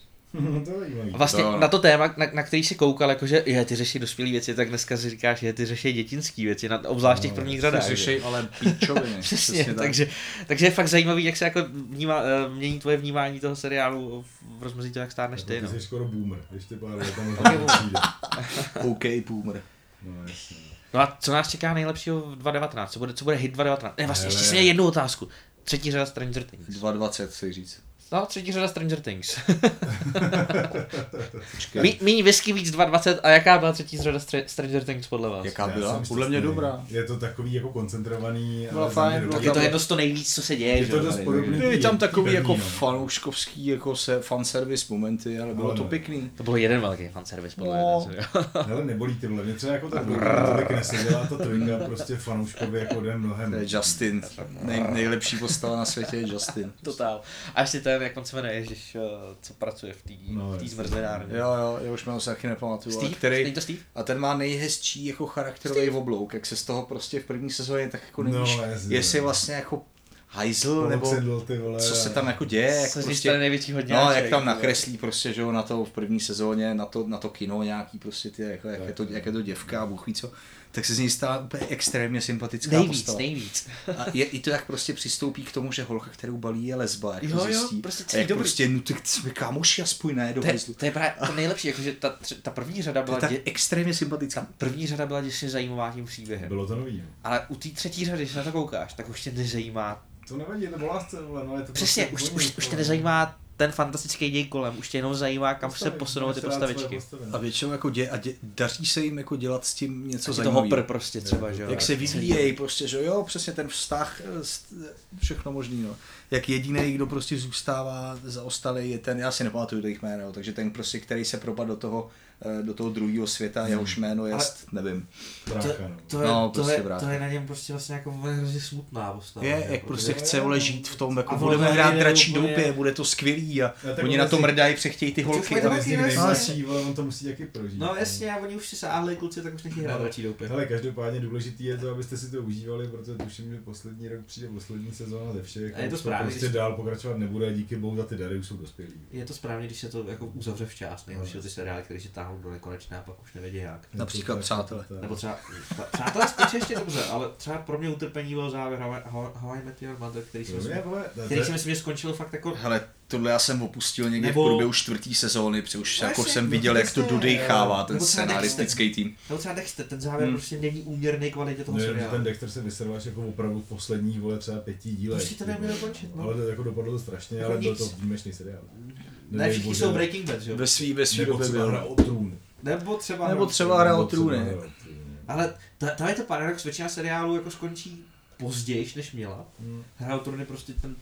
A vlastně to... na to téma, na, na který jsi koukal, jakože je, ty řeší dospělý věci, tak dneska si říkáš, je, ty řeší dětinský věci, na, obzvlášť těch prvních řadách. No, řeší, ale píčoviny. Přesně, tak. takže, takže je fakt zajímavý, jak se jako vnímá, mění tvoje vnímání toho seriálu v rozmezí to, jak stárneš ty. Ty jsi skoro boomer, ještě pár let tam. No, jasně. No a co nás čeká nejlepšího v dvacet devatenáct? Co bude, co bude hit dvacet devatenáct? Ne, vlastně ještě si měl jednu otázku. Třetí řada Stranger Things. dvacet dvacet, chci říct. No, třetí řada Stranger Things. Mí, míň whisky, víc dvacet dvacet. A jaká byla třetí řada Stranger Things podle vás? Jaká byla? Podle mě dobrá. Je to takový jako koncentrovaný. No, fajn, tak je to jedno z to nejvíc, co se děje. Je to dost podobný. Je tam takový jako fanouškovský jako se fanservice momenty, ale bylo to pěkný. To bylo jeden velký fanservice podle mě. Ale nebolí ty vole. Mě třeba jako tak tak nesedělá ta trojka prostě fanouškově jako jeden mnohem. Justin. Nejlepší postava na světě je Justin. Totál. A ještě ten, jak on se jmenuje, ježiš, co pracuje v té no, zmrzlinárně. Jo, jo, já už jmenuji se taky nepamatuju. Steve, který, to Steve? A ten má nejhezčí jako charakterový oblouk, jak se z toho prostě v první sezóně tak jako nevíš, no, jestli vlastně jako hajzl, nebo co se tam jako děje. Jak prostě, no, jak tam nakreslí prostě, že jo, na to v první sezóně, na to, na to kino nějaký prostě, ty, jako, jak, je to, jak je to děvka, bůh ví co. Tak se z něj stala úplně extrémně sympatická nejvíc, postava. Nejvíc, nejvíc. A je, i to, jak prostě přistoupí k tomu, že holka, kterou balí, je lesba, jak jo, to zjistí. Jo, prostě celý dobrý. Prostě, no tak jsme kámoši aspoň ne, do hezlu. To je právě to nejlepší, jakože ta, ta první řada byla... Ta dě... extrémně sympatická. Ta první řada byla děsně zajímavá tím příběhem. Bylo to nový. Ale u té třetí řady, když na to koukáš, tak už tě nezajímá... To nevadí, to byla scéna, ale to... Přesně, prostě už, už, už tě nezajímá... ten fantastický děj kolem, už tě jenom zajímá, kam postavič, se posunou ty postavičky. A většinou jako dě, a dě, daří se jim jako dělat s tím něco zajímavého. To hopr prostě třeba, že jo. Jak se vyvíjejí prostě, že jo, přesně ten vztah, všechno možný, no. Jak jediný, kdo prostě zůstává zaostalý, je ten, já si nepamatuju to jejich jméno, takže ten prostě, který se propadl do toho, do toho druhého světa, hmm. jehož jméno jest, ale nevím. Brácha, to, to, je, no, prostě to, je, brácha. To je na něm prostě vlastně jako hrozně smutná postava. Je, jak prostě chce vole žít v tom, jako budeme hrát dračí doupě, bude to skvělý a oni na to mrdají, přechtějí ty holky. On to musí taky prožít. No jasně, a oni už si sáhli kluci, tak už nechtějí hrát dračí doupě. Hele, každopádně důležitý je to, abyste si to užívali, protože tuším, že poslední rok přijde poslední sezóna ze všech. A je to správně. Prostě dál pokračovat nebude, díky bohu za ty dary už jsou dospělí. Je to správně, když se to jako uzavře včas, nejhorší ty seriály, které se táhnou do nekonečna a pak už nevědí jak. Například Přátelé. Nebo třeba Přátelé spíš ještě dobře, ale třeba pro mě utrpení byl závěr How I Met Your Mother, který si myslím, že skončil fakt jako... Hele, tohle já jsem opustil někdy nebo... v průběhu čtvrtý sezóny, protože už jako jsem viděl, jak to dodejchává ten scenaristický tým. Nebo třeba Dexter, ten závěr prostě není úměrný kvalitě toho seriálu. Ten Dexter se vyserváš jako opravdu posledních vole třeba pěti dílech. Prostě to neměl dokončit, no. Ale to jako dopadlo to strašně, ale byl to výjimečný seriál. Ne, všichni jsou Breaking Bad, že jo? Ve svý, ve svý době byl. Nebo třeba Nebo třeba Hra o trůny. Ale tam je to paradox, většina seriálu jako skončí později, než měla. Hra o trůny prostě ten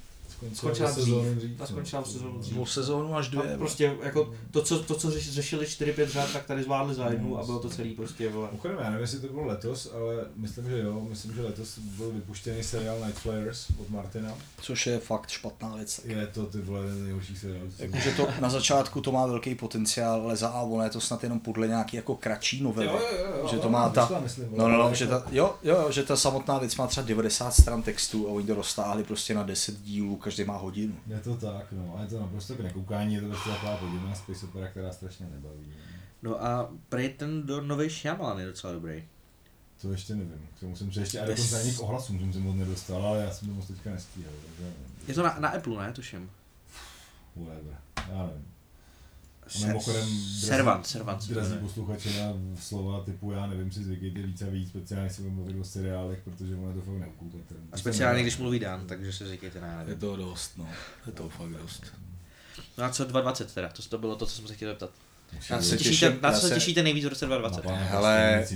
skončila dřív, ta skončila v sezónu dřív. V sezónu až dvě. Prostě jako to, co, to, co řešili čtyři pět řád, tak tady zvládli za jednu a bylo to celý prostě vole. Uchodem, já nevím, jestli to bylo letos, ale myslím, že jo, myslím, že letos byl vypuštěný seriál Night Flyers od Martina. Což je fakt špatná věc. Tak. Je to ty vole nejhorší seriál. Jakože to na začátku to má velký potenciál, ale za a vole, to snad jenom podle nějaký jako kratší novely. Jo, jo, jo, že to má ta, vyšla, myslím, no, no, no, že ta, jo, jo, že ta samotná věc má třeba devadesát stran textu a oni to roztáhli prostě na deset dílů. Každý má hodinu. Je to tak, no, a je to naprosto k nekoukání, je to prostě taková podivná space opera, která strašně nebaví. No a prej ten do novej Shyamalan je docela dobrý. To ještě nevím, k tomu jsem ještě, ale dokonce ani k ohlasům jsem se moc nedostal, ale já jsem to moc teďka nestíhal. Je to na, na Apple, ne, tuším? Whatever, já nevím. A mimochodem drazí posluchače na slova typu já nevím si zvykejte víc a víc, speciálně si budeme mluvit o seriálech, protože ono to fakt neukoukat. A speciálně když mluví Dan, takže se zvykejte na nevím. Je to dost, no. Je to fakt dost. No a co dvacet dvacet teda? To, to bylo to, co jsem se chtěl zeptat. Na co se těšíte, na co se těšíte nejvíc v roce dvacet dvacet? Hele,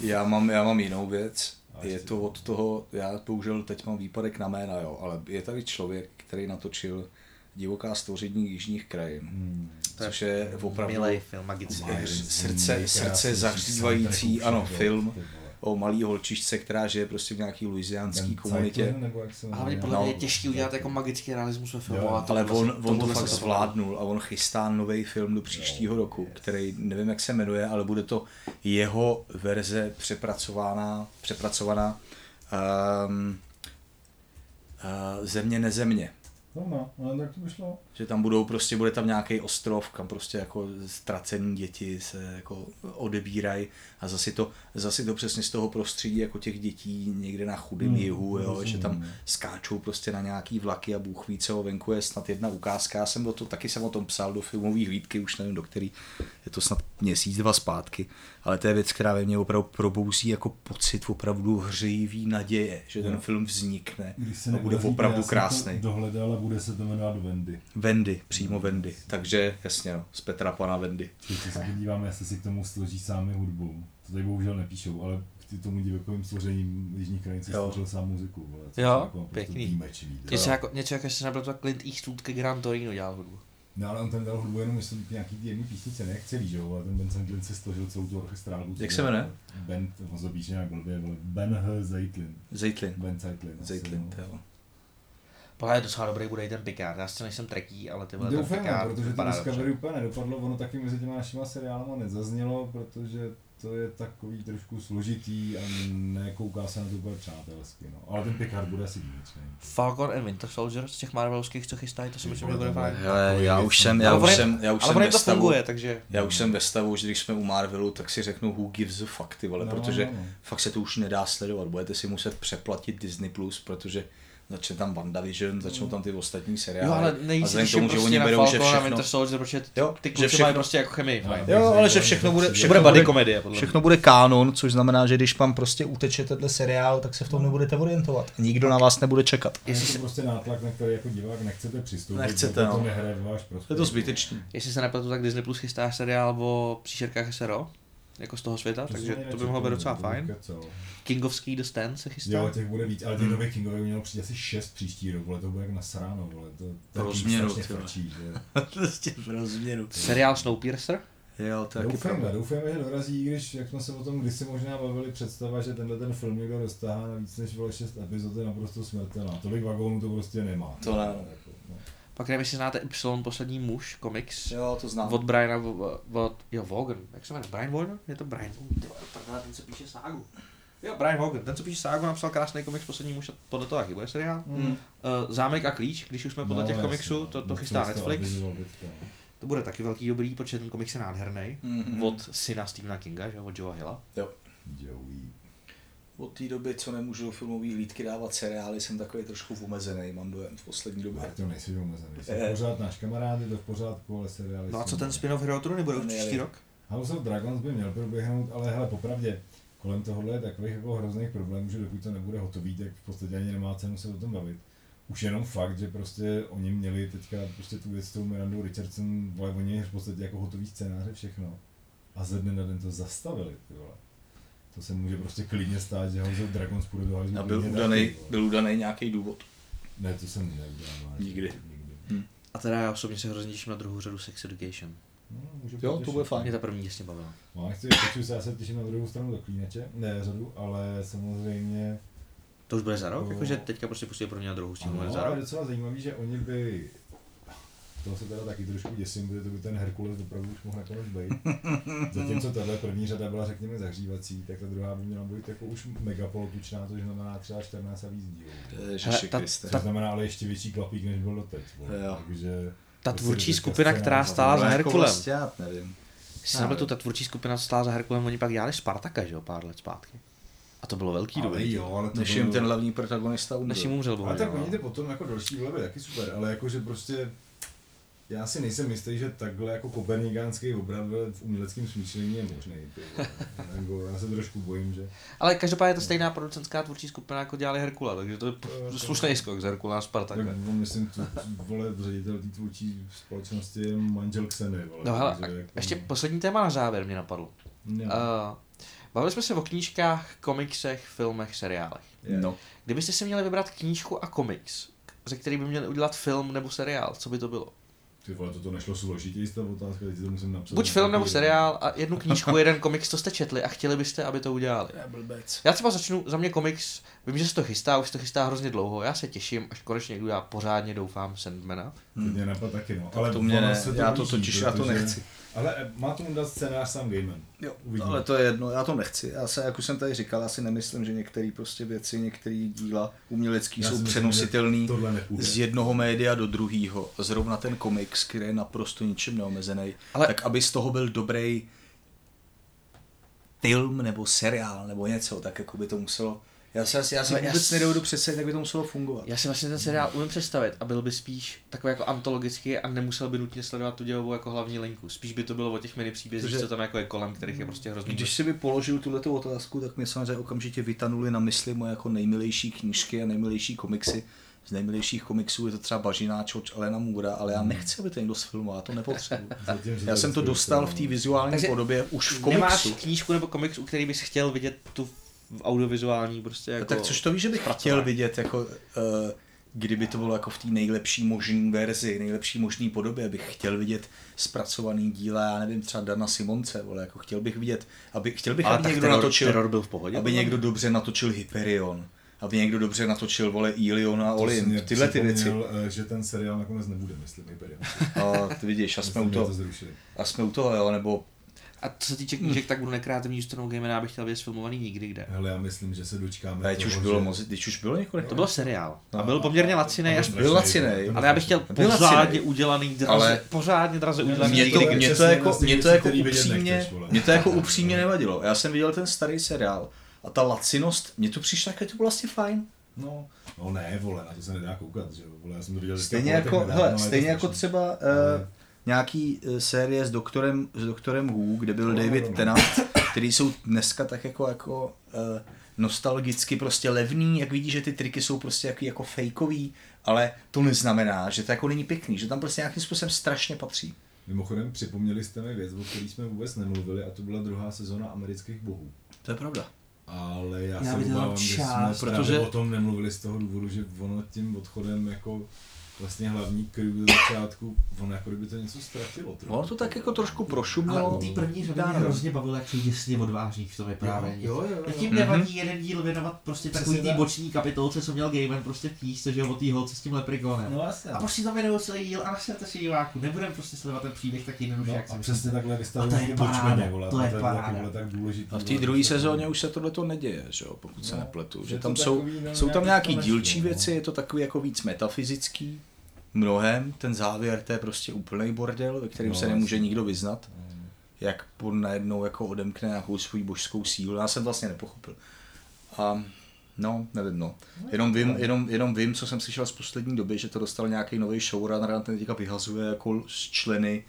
já mám, já mám jinou věc. Je to od toho, já bohužel teď mám výpadek na jména, jo, ale je tady člověk, který natočil Divoká stvoření jižních krajin, hmm. což je opravdu milý film, magický. Srdce, srdce zahřívající, ano, film o malý holčičce, která žije prostě v nějaký louisiánský komunitě. A hlavně podle mě je těžký udělat jako magický realismus ve filmu. Jo, ale on, on, on to fakt zvládnul a on chystá nový film do příštího jo, roku, yes. který nevím, jak se jmenuje, ale bude to jeho verze přepracovaná, přepracovaná um, uh, Země nezemě. No, no, tak to by šlo. Že tam budou prostě, bude tam nějaký ostrov, kam prostě jako ztracený děti se jako odebírají a zase to, zase to přesně z toho prostředí jako těch dětí někde na chudém mm, jihu, jo, že tam skáčou prostě na nějaký vlaky a bůh ví co, venku je snad jedna ukázka, já jsem do to, taky jsem o tom psal do filmových hlídky, už nevím do který, je to snad měsíc, dva zpátky, ale to je věc, která ve mně opravdu probouzí jako pocit opravdu hřejivý naděje, že ten film vznikne a bude opravdu krásný. Bude se to jmenovat Wendy. Wendy, přímo Wendy. Takže jasně, no, z Petra Pana Wendy. Když se podíváme, jestli si k tomu složí sami hudbu. To tady bohužel nepíšou, ale k tomu divokému složením jižních krajin si složil sám muziku. Vole, co jo, jako pěkný. Něco jako, jako ještě nebyl to Clint Eastwood ke Gran Torino dělal hudbu. No ale on tam dělal hudbu jenom myslím, nějaký jedný písnice, nejak celý, že jo? A ten Benson Glyn si složil celou tu orchestrálku. Jak se jmenuje? Ben, on se píše nějak blbě, Ben Zeitlin. Zeitlin. Ben Zeitlin, jo. Pohle je docela dobrý, bude i ten Picard, já si než jsem treký, ale tyhle ten Picard vypadá dobře. Doufám, protože to Discovery úplně nedopadlo, ono taky mezi těma našima seriálama nezaznělo, protože to je takový trošku složitý a nekouká se na to úplně přátelsky, no. Ale ten Picard bude asi výjimečný. Falcon and Winter Soldier z těch marvelovských, co chystají, to si myslím, že bude fajn. Hele, já už jsem, já už jsem, já už jsem ve stavu, funguje, takže... já už jsem ve stavu, že když jsme u Marvelu, tak si řeknu who gives a fuck, ty vole, no, protože no, no. fakt se to už nedá sledovat, budete si muset přeplatit Disney plus, protože začne tam WandaVision, začnou tam ty ostatní seriály. Jo, ale nejvíc se těším prostě na Falcon a Winter Soldier, protože ty kluci mají prostě jako chemii. No, jo, ale že všechno bude, všechno bude, komedie, všechno bude kánon, což znamená, že když vám prostě uteče tenhle seriál, tak se v tom nebudete orientovat. Nikdo na vás nebude čekat. Jestli se prostě nátlak, na který jako divák nechcete přistoupit, nechcete, no. to nehraje váš prostě. Je to zbytečný. Jestli se nepletu, tak Disney Plus chystá seriál o příšerkách es er o. Jako z toho světa, takže to by mohlo být docela fajn. Kingovský The Stand se chystá. Jo, těch bude víc, ale těch nových Kingových mělo přijít asi šest příští rok, vole, to bude jak nasráno, vole, to je rozměru, strašně frčí, že? Prostě v rozměru. Seriál Snowpiercer? Jo, to je taky pravda. Doufujeme, že dorazí, i když, jak jsme se o tom kdysi možná bavili, představa, že tenhle ten film někdo dostáhá na víc než vole šest epizod je naprosto smrtelná. Tolik vagónů to prostě nemá. To ne. Pak nevím, jestli znáte Y, poslední muž, komiks. Jo, to znám. Od Briana, od, jo, Vaughan, jak se jmenuje, Brian Vaughan? Je to Brian Vaughan, ten co píše Ságu. Jo, Brian Vaughan, ten co píše Ságu, napsal krásný komiks, poslední muž, a podle toho taky bude seriál. Mm. Zámek a klíč, když už jsme podle no, těch komiksů, to, to chystá Netflix. To bude taky velký dobrý, protože ten komiks je nádherný. Mm-hmm. Od syna Stephena Kinga, že? Od Joea Hilla. Jo. Joey. Od té doby, co nemůžu filmové hlídky dávat seriály, jsem takový trošku omezený, mám dojem v poslední době. Tak to nejsi omezený, jsem pořád náš kamarád, je to v pořádku, ale seriály... No a co ten spin-off Hero Trony bude už příští rok? House of Dragons by měl proběhnout, ale hele, popravdě, kolem tohohle je takových jako hrozných problémů, že dokud to nebude hotový, tak v podstatě ani nemá cenu se o tom bavit. Už jenom fakt, že prostě oni měli teďka prostě tu věc s tou Mirandou Richardson, ale oni měli v podstatě jako hotový scénáře všechno a ze dne na den to zastavili, ty vole. To se může prostě klidně stát, že House of Dragons půjde do House of Dragons. Byl udaný nějaký důvod? Ne, to jsem neudělal. Nikdy. Nikdy. Hmm. A teda já osobně se hrozně těším na druhou řadu Sex Education. No, jo, to bude fajn. Mě ta první jasně bavila. No, nechci, protože já se těším na druhou stranu do Klínače, ne řadu, ale samozřejmě... To už bude za rok? To... Jakože teďka prostě pustí pro mě na druhou stranu, ale za rok? Ale docela zajímavý, že oni by... To se teda taky trošku děsím, protože to by ten Herkules opravdu už mohl nakonec být. Zatímco tahle první řada byla, řekněme, zahřívací, tak ta druhá by měla být jako už megapolotučná, což znamená třeba čtrnáct a víc dílů. To znamená ale ještě větší klapík, než bylo doteď. Takže ta tvůrčí skupina, která stála za Herkulem. Jestli jsem byl tu, ta tvůrčí skupina stála za Herkulem, oni pak dělali Spartaka, že jo, pár let zpátky. A to bylo velký dobrý, než jim ten hlavní protagonista umřel. Než jim umřel, bohužel. Ale tak oni jde potom jako další vleby, taky super, ale jakože prostě Já si nejsem jistý, že takhle jako kopernikánský obrat v uměleckém smýšlení je možný. Nebo já se trošku bojím, že... Ale každopádně je to stejná producentská tvůrčí skupina, jako dělali Herkula, takže to je slušný skok z Herkula a Spartaka. Tak myslím, tu, vole, ředitel té tvůrčí společnosti je manžel Kseny. Vole, no hele, takže, jako... ještě poslední téma na závěr mě napadlo. Uh, bavili jsme se o knížkách, komiksech, filmech, seriálech. Yeah. No. Kdybyste si měli vybrat knížku a komiks, ze který by měli udělat film nebo seriál, co by to bylo? Ty vole, toto nešlo složitěji, ta otázka, teď to musím napsat. Buď film nebo seriál a jednu knížku, jeden komiks, to jste četli a chtěli byste, aby to udělali. Já třeba začnu, za mě komiks, vím, že se to chystá, už se to chystá hrozně dlouho, já se těším, až konečně někdo já pořádně doufám Sandmana. Hmm. Mě napad taky, no. Ale to mě ne, to já to totiž, já to nechci. Ale má tomu dát scénář sám Gaiman. Jo, uvidíme. Ale to je jedno, já to nechci. Já se, jak už jsem tady říkal, já si nemyslím, že některé prostě věci, některé díla umělecký já jsou přenositelné z jednoho média do druhého. Zrovna ten komiks, který je naprosto ničím neomezený, ale... tak aby z toho byl dobrý film nebo seriál nebo něco, tak jako by to muselo... Já si, já si, já si vůbec nedovedu představit, jak by to muselo fungovat. Já si vlastně ten seriál umím představit a byl by spíš takový jako antologický a nemusel by nutně sledovat tu dělovou jako hlavní linku. Spíš by to bylo o těch mini příbězích, co tam jako je kolem, kterých je prostě hrozně. Když si by položil tuhletu otázku, tak mě samozřejmě okamžitě vytanuli na mysli moje jako nejmilejší knížky a nejmilejší komiksy. Z nejmilejších komiksů je to třeba Bažina George Alana Moora, ale já nechci, aby to někdo sfilmoval, já to nepotřebuji. Já jsem to dostal v té vizuální Takže podobě už v komiksu. Nemáš knížku nebo komiks, u který bys chtěl vidět tu audiovizuální prostě jako... Tak což to víš, že bych pracovat. Chtěl vidět, jako, uh, kdyby to bylo jako v té nejlepší možný verzi, nejlepší možný podobě, bych chtěl vidět zpracovaný díla, já nevím, třeba Dana Simonce, vole, jako chtěl bych vidět, aby, chtěl bych, aby někdo teror, natočil, teror byl v pohodě, aby někdo dobře natočil Hyperion, aby někdo dobře natočil, vole, Ilion a Olin, tyhle ty věci. Že ten seriál nakonec nebude, myslím, Hyperion. A ty vidíš, a jsme u toho, a jsme u toho, jo, nebo... A co se týče knížek, tak budu nekreativní stranou Gaimana, abych chtěl věc filmovaný nikdy kde. Hele, já myslím, že se dočkáme. Teď už bylo, že... teď už bylo několik. To byl seriál. A byl poměrně lacinej, až byl lacinej. Ale já bych chtěl pořádně udělaný draze, ale... pořádně draze udělaný. Mě to, mě to jako, mě to jako upřímně, mě to jako upřímně nevadilo. Já jsem viděl ten starý seriál a ta lacinost, mně to přišlo, tak to bylo vlastně fajn. No, no ne, vole, na to se nedá koukat, že vole, já jsem to viděl. Stejně jako, hele, stejně jako třeba nějaký série s doktorem s doktorem Who, kde byl David Tennant, který jsou dneska tak jako jako eh, nostalgicky prostě levný, jak vidíš, že ty triky jsou prostě jako jako fejkový, ale to neznamená, že to jako není pěkný, že tam prostě nějakým způsobem strašně patří. Mimochodem, připomněli jste mi věc, o který jsme vůbec nemluvili, a to byla druhá sezona Amerických bohů. To je pravda. Ale já, já se obávám, že jsme protože... o tom nemluvili z toho důvodu, že ono tím odchodem jako vlastně hlavní kryv do začátku, ono jako kdyby to něco ztratilo. Ono to tak jako trošku prošumilo. Ale u té první řady mě hrozně bavilo, jak děsně odváží v tom vyprávění. Jo, jo, jo, jo. Tím nevadí mm-hmm. jeden díl věnovat prostě takový té boční kapitolce, co měl Gaiman prostě v knížce, že jo, o té holce s tím leprikonem. No, vlastně. A prostě tam věnuju celý díl a naše si diváku, nebudem prostě sledovat ten příběh tak jednoduše, no, jak se přesně takhle vystavujeme bočmeně, vole. To je paráda. A v té druhé sezóně už se tohle to neděje, že jo, pokud se nepletu, že tam jsou jsou tam nějaký dílčí věci, je to takový jako víc metafyzický. Mnohem, ten závěr, to je prostě úplný bordel, ve kterém no, se nemůže nikdo vyznat, jak najednou jako odemkne nějakou svou božskou sílu, já jsem vlastně nepochopil. A no, nevím, no. Jenom vím, jenom, jenom vím, co jsem slyšel z poslední doby, že to dostal nějaký nový showrunner a ten teďka vyhazuje jako z členy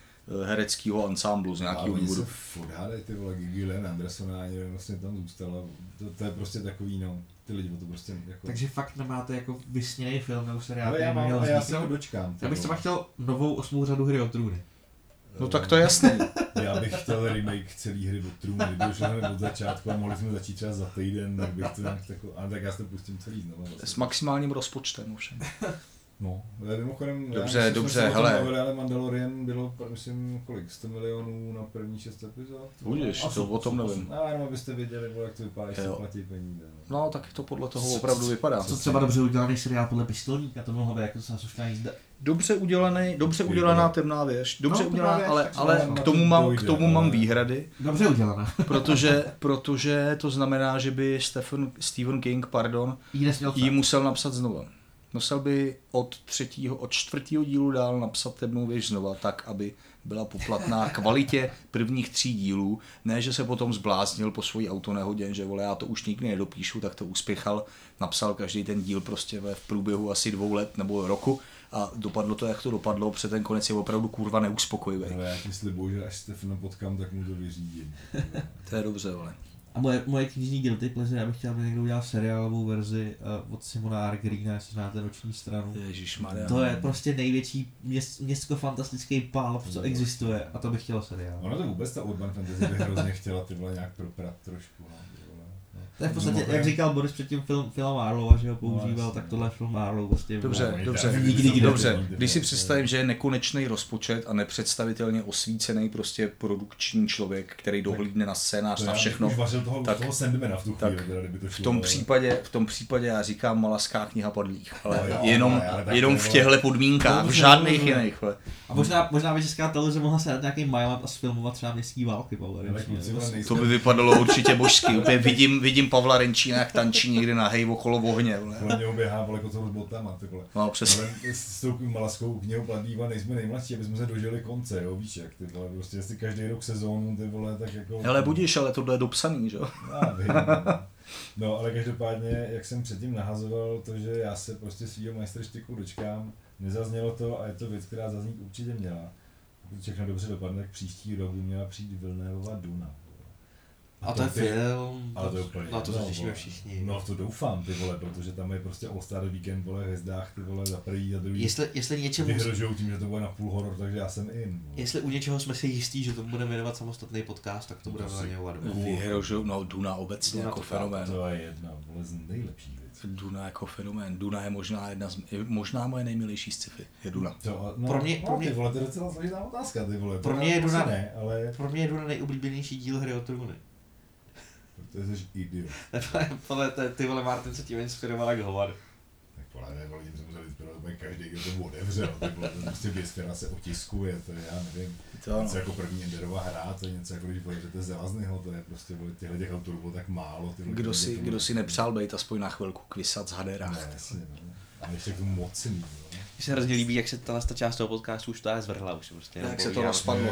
hereckýho ansámblu z nějakého důvodu. Ale se fodálej, ty vole, Gillian Andersona ani vlastně tam zůstala, to, to je prostě takový, no, ty lidi to prostě jako... Takže fakt nemáte jako vysněný film nebo seriál, který měl vzniknout? Já se ho dočkám. Já bych třeba chtěl novou osmou řadu Hry o trůny. No tak to je jasný. Já bych chtěl remake celý Hry o trůny, kdyby už hned od začátku a mohli jsme začít třeba za týden, tak bych to nějak takový, ale tak já se to pustím celý znovu. S maximálním rozpočtem ovšem. No, mimochodem, dobře, já, dobře, jsme hele. Bavili, ale Mandalorian bylo, myslím, kolik, sto milionů na první šest epizod? Budeš, to o tom nevím. Já jenom abyste věděli, jak to vypadá, jestli platí peníze. No. no, tak to podle toho opravdu vypadá. Co třeba dobře udělaný seriál podle Pistolníka, to mohlo být jako záslušná jízda. Dobře udělaný, dobře udělaná temná věž, dobře no, udělaná, věž, ale, ale k tomu mám, k tomu mám výhrady. Dobře udělaná. protože, protože to znamená, že by Stephen, Stephen King, pardon, jí musel napsat znova. Musel by od třetího, od čtvrtého dílu dál napsat temnou věž znova tak, aby byla poplatná kvalitě prvních tří dílů. Ne, že se potom zbláznil po svojí autonehodě, že vole, já to už nikdy nedopíšu, tak to uspěchal, napsal každý ten díl prostě v průběhu asi dvou let nebo roku a dopadlo to, jak to dopadlo, protože ten konec je opravdu kurva neuspokojivý. Ale já ti slibuju, že až Stefana potkám, tak mu to vyřídím. To je dobře, vole. A moje, moje knižní guilty pleasure, já bych chtěl, aby někdo udělal seriálovou verzi uh, od Simona R. Greena, jestli znáte Noční stranu. Ježišmarja. To je prostě největší měst, městsko-fantastický pál, co existuje, a to bych chtěl seriál. Ono to vůbec ta urban fantasy bych hrozně chtěla, ty vole, nějak proprat trošku. To je v podstatě, jak říkal Boris předtím, film, film Arlova, že ho používal, no, tak tohle je film Arlova. Prostě dobře, no, dobře, nikdy, dobře. Když si představím, že je nekonečný rozpočet a nepředstavitelně osvícený prostě produkční člověk, který dohlídne na scénář, na všechno, toho, tak, toho v, tu tak chvíli, teda, to v, tom případě, v tom případě já říkám Malaská kniha padlých, ale no, jo, jenom, ale jenom v těchto podmínkách, v žádných jiných. A možná, možná by Česká televize mohla sedat nějaký mile a sfilmovat třeba městský války. To by vypadalo určitě božský, úplně vidím Pavla Renčína, jak tančí někde nahej okolo ohně. Vole, mě oběhá, vole, kocour s botama, ty vole. No, přesně. Ale s tou Malaskou knihou Padlíva nejsme nejmladší, aby jsme se dožili konce, jo, víš jak, ty vole, prostě jestli každý rok sezónu, ty vole, tak jako... Hele, budíš, ale tohle je dopsaný, že jo? Já vím, no, ale každopádně, jak jsem předtím nahazoval to, že já se prostě svýho majstrštyku dočkám, nezaznělo to a je to věc, která zaznít určitě měla. Pokud všechno dobře dopadne, tak příští rok by měla přijít Vilnévova Duna. A, a to je film, ale to je úplně, na to se těšíme všichni. No to doufám, ty vole, protože tam je prostě All-Star Weekend, vole, v hvězdách, ty vole, za první, za druhý. Jestli, jestli něčemu... Vyhrožou tím, že to bude na půl horor, takže já jsem in. Vole. Jestli u něčeho jsme si jistí, že to budeme věnovat samostatný podcast, tak to, to budeme věnovat. Vyhrožou, no Duna obecně Duna jako fenomén. To je jedna, vole, z nejlepších věcí. Duna jako fenomén. Duna je možná jedna z, možná moje nejmilejší sci-fi, je Duna. To, no, pro mě, pro mě, ty vole, to je docela složitá otázka, ty vole. Pro mě je Duna, ne, ale... pro mě je Duna nejoblíbenější díl Hry o trůny. To jsi idiot. Podle ty, ty vole, Martin se tím inspiroval jak hovor. Tak podle mě, vole, tím se musel inspirovat úplně každý, kdo to odevřel. To byla prostě věc, která se otiskuje, to je, já nevím, to něco jako první Enderova hra, to je něco jako, když pojedete z Elaznyho, to je prostě, vole, těchto těch autorů bylo tak málo. Tyhle, kdo, si, kdo bylo... si nepřál být aspoň na chvilku kvisat z Haderách. Ne, jasně, no. A ještě k tomu mocný, jo. Mně se hrozně líbí, jak se ta část toho podcastu už tohle zvrhla už prostě. Jak se to rozpadlo.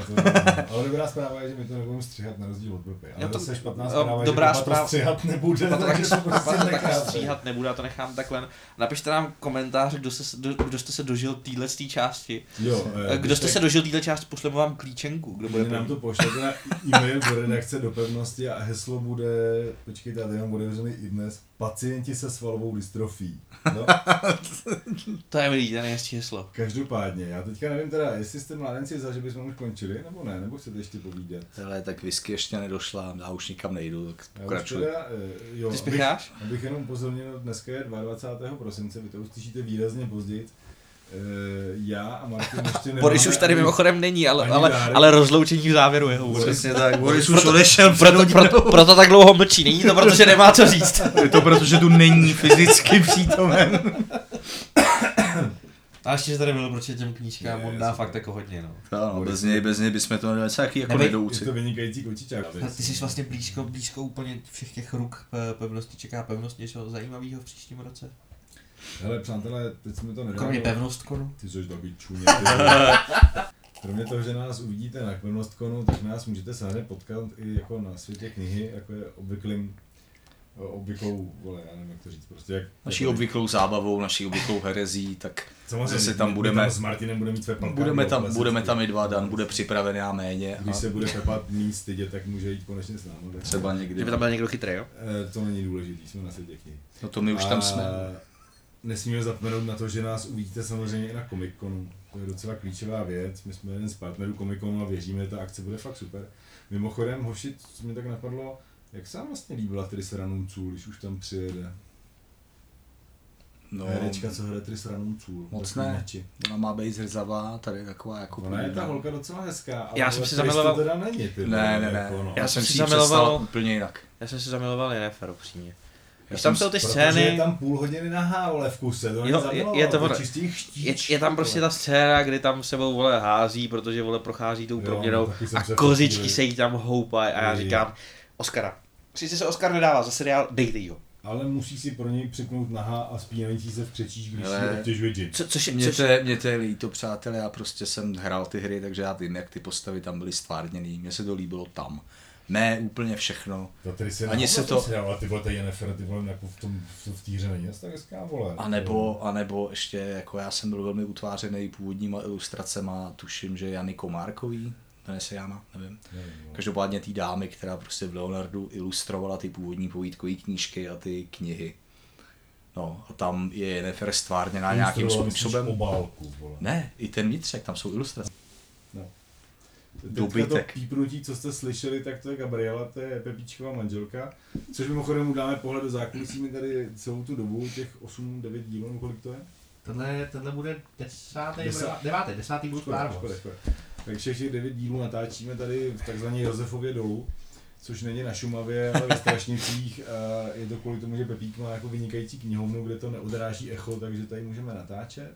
Ale dobrá zpráva je, že my to nebudeme stříhat na rozdíl od blbě. Ale to se špatná zpráva, dobrá že zpráva, to stříhat nebude. To taky, to prostě taky stříhat nebude, a to nechám takhle. Napište nám komentáře, kdo, do, kdo jste se dožil téhle části. Jo, je, kdo jste tak... se dožil téhle části, pošleme vám klíčenku. Kdo bude nám to pošlete na e-mail do redakce do pevnosti a heslo bude, počkejte, já jenom bude vřený i dnes, pacienti se svalovou dystrofí. No. To je milý, ten ještě heslo. Každopádně, já teďka nevím teda, jestli jste mládenci za, že bychom už končili, nebo ne, nebo chcete ještě povídat. Hele, tak whisky ještě nedošla, já už nikam nejdu, tak pokračuji. Jo, ty spěcháš? Abych, abych jenom pozornil, dneska je dvacátého druhého prosince, vy to uslyšíte výrazně později. Já a Martin ještě nemáme... Boris už tady mimochodem není, ale, ale, ale rozloučení v závěru jeho. Přesně tak, Boris už odešel. Proto, proto, proto tak dlouho mlčí, není to proto, že nemá co říct. Je to proto, že tu není fyzicky přítomen. A ještě, že tady bylo, proč je těm knížkám modná fakt jako hodně, no. Ano, bez něj, bez něj bychom to nedělali, taky jako nedouci. Je to vynikající kočičák. Ty jsi vlastně blízko, blízko úplně všech těch ruk pevnosti, čeká pevnost něčeho zajímavého v příštím roce. Hele, přátelé, teď jsme to nedali. Kromě pevnostkonu. Ty jsi takový čůně. Kromě toho, že nás uvidíte na pevnostkonu, tak nás můžete samozřejmě potkat i jako na světě knihy, jako je obvyklým obvyklou, vole, já nevím, jak to říct, prostě jak... Naší obvyklou zábavou, naší obvyklou herezí, tak samozřejmě, zase tam budeme... Tam s Martinem budeme mít Pepanka. Budeme tam, budeme tam i dva, Dan bude připravený a méně. Když a... se bude Pepat mít stydět, tak může jít konečně s námi. Třeba někdy. Kdyby tam byl někdo chytrý, jo? To není důležitý, jsme na světě knihy. No to my už a... tam jsme. Nesmíme zapomenout na to, že nás uvidíte samozřejmě i na Comic-Conu. To je docela klíčová věc. My jsme jeden z partnerů Comic-Conu a věříme, že ta akce bude fakt super. Mimochodem, hoši, co mi tak napadlo, jak se vám vlastně líbila Trisranůcůl, když už tam přijede? No, herečka, co hraje Trisranůcůl. Moc ne, ona má být zrzavá, tady je taková jako... Ona je ta holka docela hezká, ale já jsem si zamiloval... teda není. Ty ne, ne, ne, jako, no. Já jsem si zamiloval úplně jinak. Já jsem si zamiloval Jennifer, upřímně. Tam, tam jsou ty scény. Je tam půl hodiny nahá, vole, v kuse, to jo, je, je to vole, je, je tam prostě ta scéna, kdy tam sebou, vole, hází, protože, vole, prochází tou proměnou a kozičky se jí tam houpají a já říkám, Oscara. Přijde se Oscar nedává za seriál, dejte ho. Ale musí si pro něj připnout nahá a spínající se v křečích, když ale... si obtěžuje džin. Co, což, mě, což... Te, mě to je líto, přátelé, já prostě jsem hrál ty hry, takže já vím, jak ty postavy tam byly stvárněný, mně se to líbilo tam. ne úplně všechno. To tedy se ani se to... Ale ty vole, to je nefér, ty vole, jako v tom, v té hře není tak hezká, vole. A nebo, a nebo ještě, jako já jsem byl velmi utvářený původníma ilustracema, tuším, že Jany Komárkový, jmenuje se Jana, nevím. nevím Každopádně té dámy, která prostě v Leonardu ilustrovala ty původní povídkové knížky a ty knihy. No a tam je Jennifer stvárněná nějakým způsobem. Obálku, ne, i ten vnitřek, tam jsou ilustrace. No. Teďka to pípnutí, co jste slyšeli, tak to je Gabriela, to je Pepíčková manželka, což mimochodem dáme pohled do zákulisí, my tady celou tu dobu, těch osm devět dílů, kolik to je? Tenhle, tenhle bude desátý, Desa... devátý, desátý bude Star Wars. Takže všech devět dílů natáčíme tady v takzvané Josefově dolu, což není na Šumavě, ale ve Strašnicích. A je to kvůli tomu, že Pepík má jako vynikající knihovnu, kde to neodráží echo, takže tady můžeme natáčet.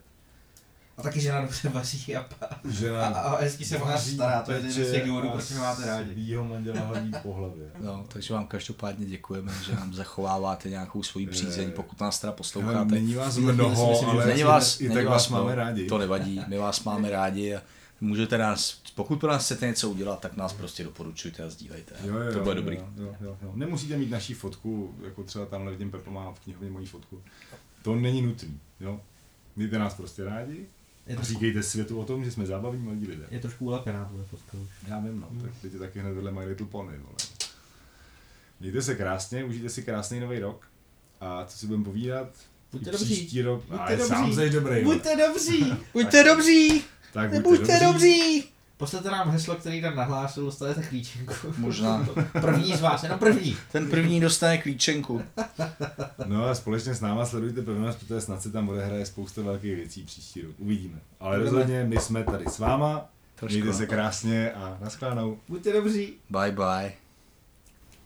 A taky žena dobře vaří a, žena a, a hezky se o nás stará, to je jeden z těch důvodů, proč mě máte rádi. Svýho manžela hodí po hlavě. No, takže vám každopádně děkujeme, že nám zachováváte nějakou svoji přízeň, pokud nás teda posloucháte. Není vás mnoho, ale není vás, i tak vás máme rádi. To nevadí, my vás máme rádi. Můžete nás, pokud pro nás chcete něco udělat, tak nás prostě doporučujte a sdílejte. Jo, jo, to bude jo, dobrý. Jo, jo, jo. Nemusíte mít naši fotku, jako třeba tamhle vidím, Pepo má v knihovně moji fotku. To není nutný, jo. Mějte nás prostě rádi a říkejte světu o tom, že jsme zábavní mladí lidé. Je trošku ulepená tohle fotka už. Já vím, no. Hmm. Tak teď je taky hned vedle My Little Pony, vole. Mějte se krásně, užijte si krásný nový rok. A co si budeme povídat? Buďte dobří. Rok, buďte dobří. Dobrý, buďte dobří. Buďte dobří. Tak buďte, buďte dobří. dobří. Poslete nám heslo, který tam nahlásil, dostanete klíčenku. Možná to. První z vás, jenom první. Ten první dostane klíčenku. No a společně s náma sledujte pevnost, protože snad se tam odehraje spousta velkých věcí příští rok. Uvidíme. Ale rozhodně my jsme tady s váma. Trošku. Mějte se krásně a naschledanou. Buďte dobří. Bye bye.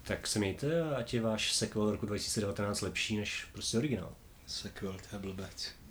Tak se mějte, ať je váš sequel roku dva tisíce devatenáct lepší než prostě originál. Sequel, to je blbec.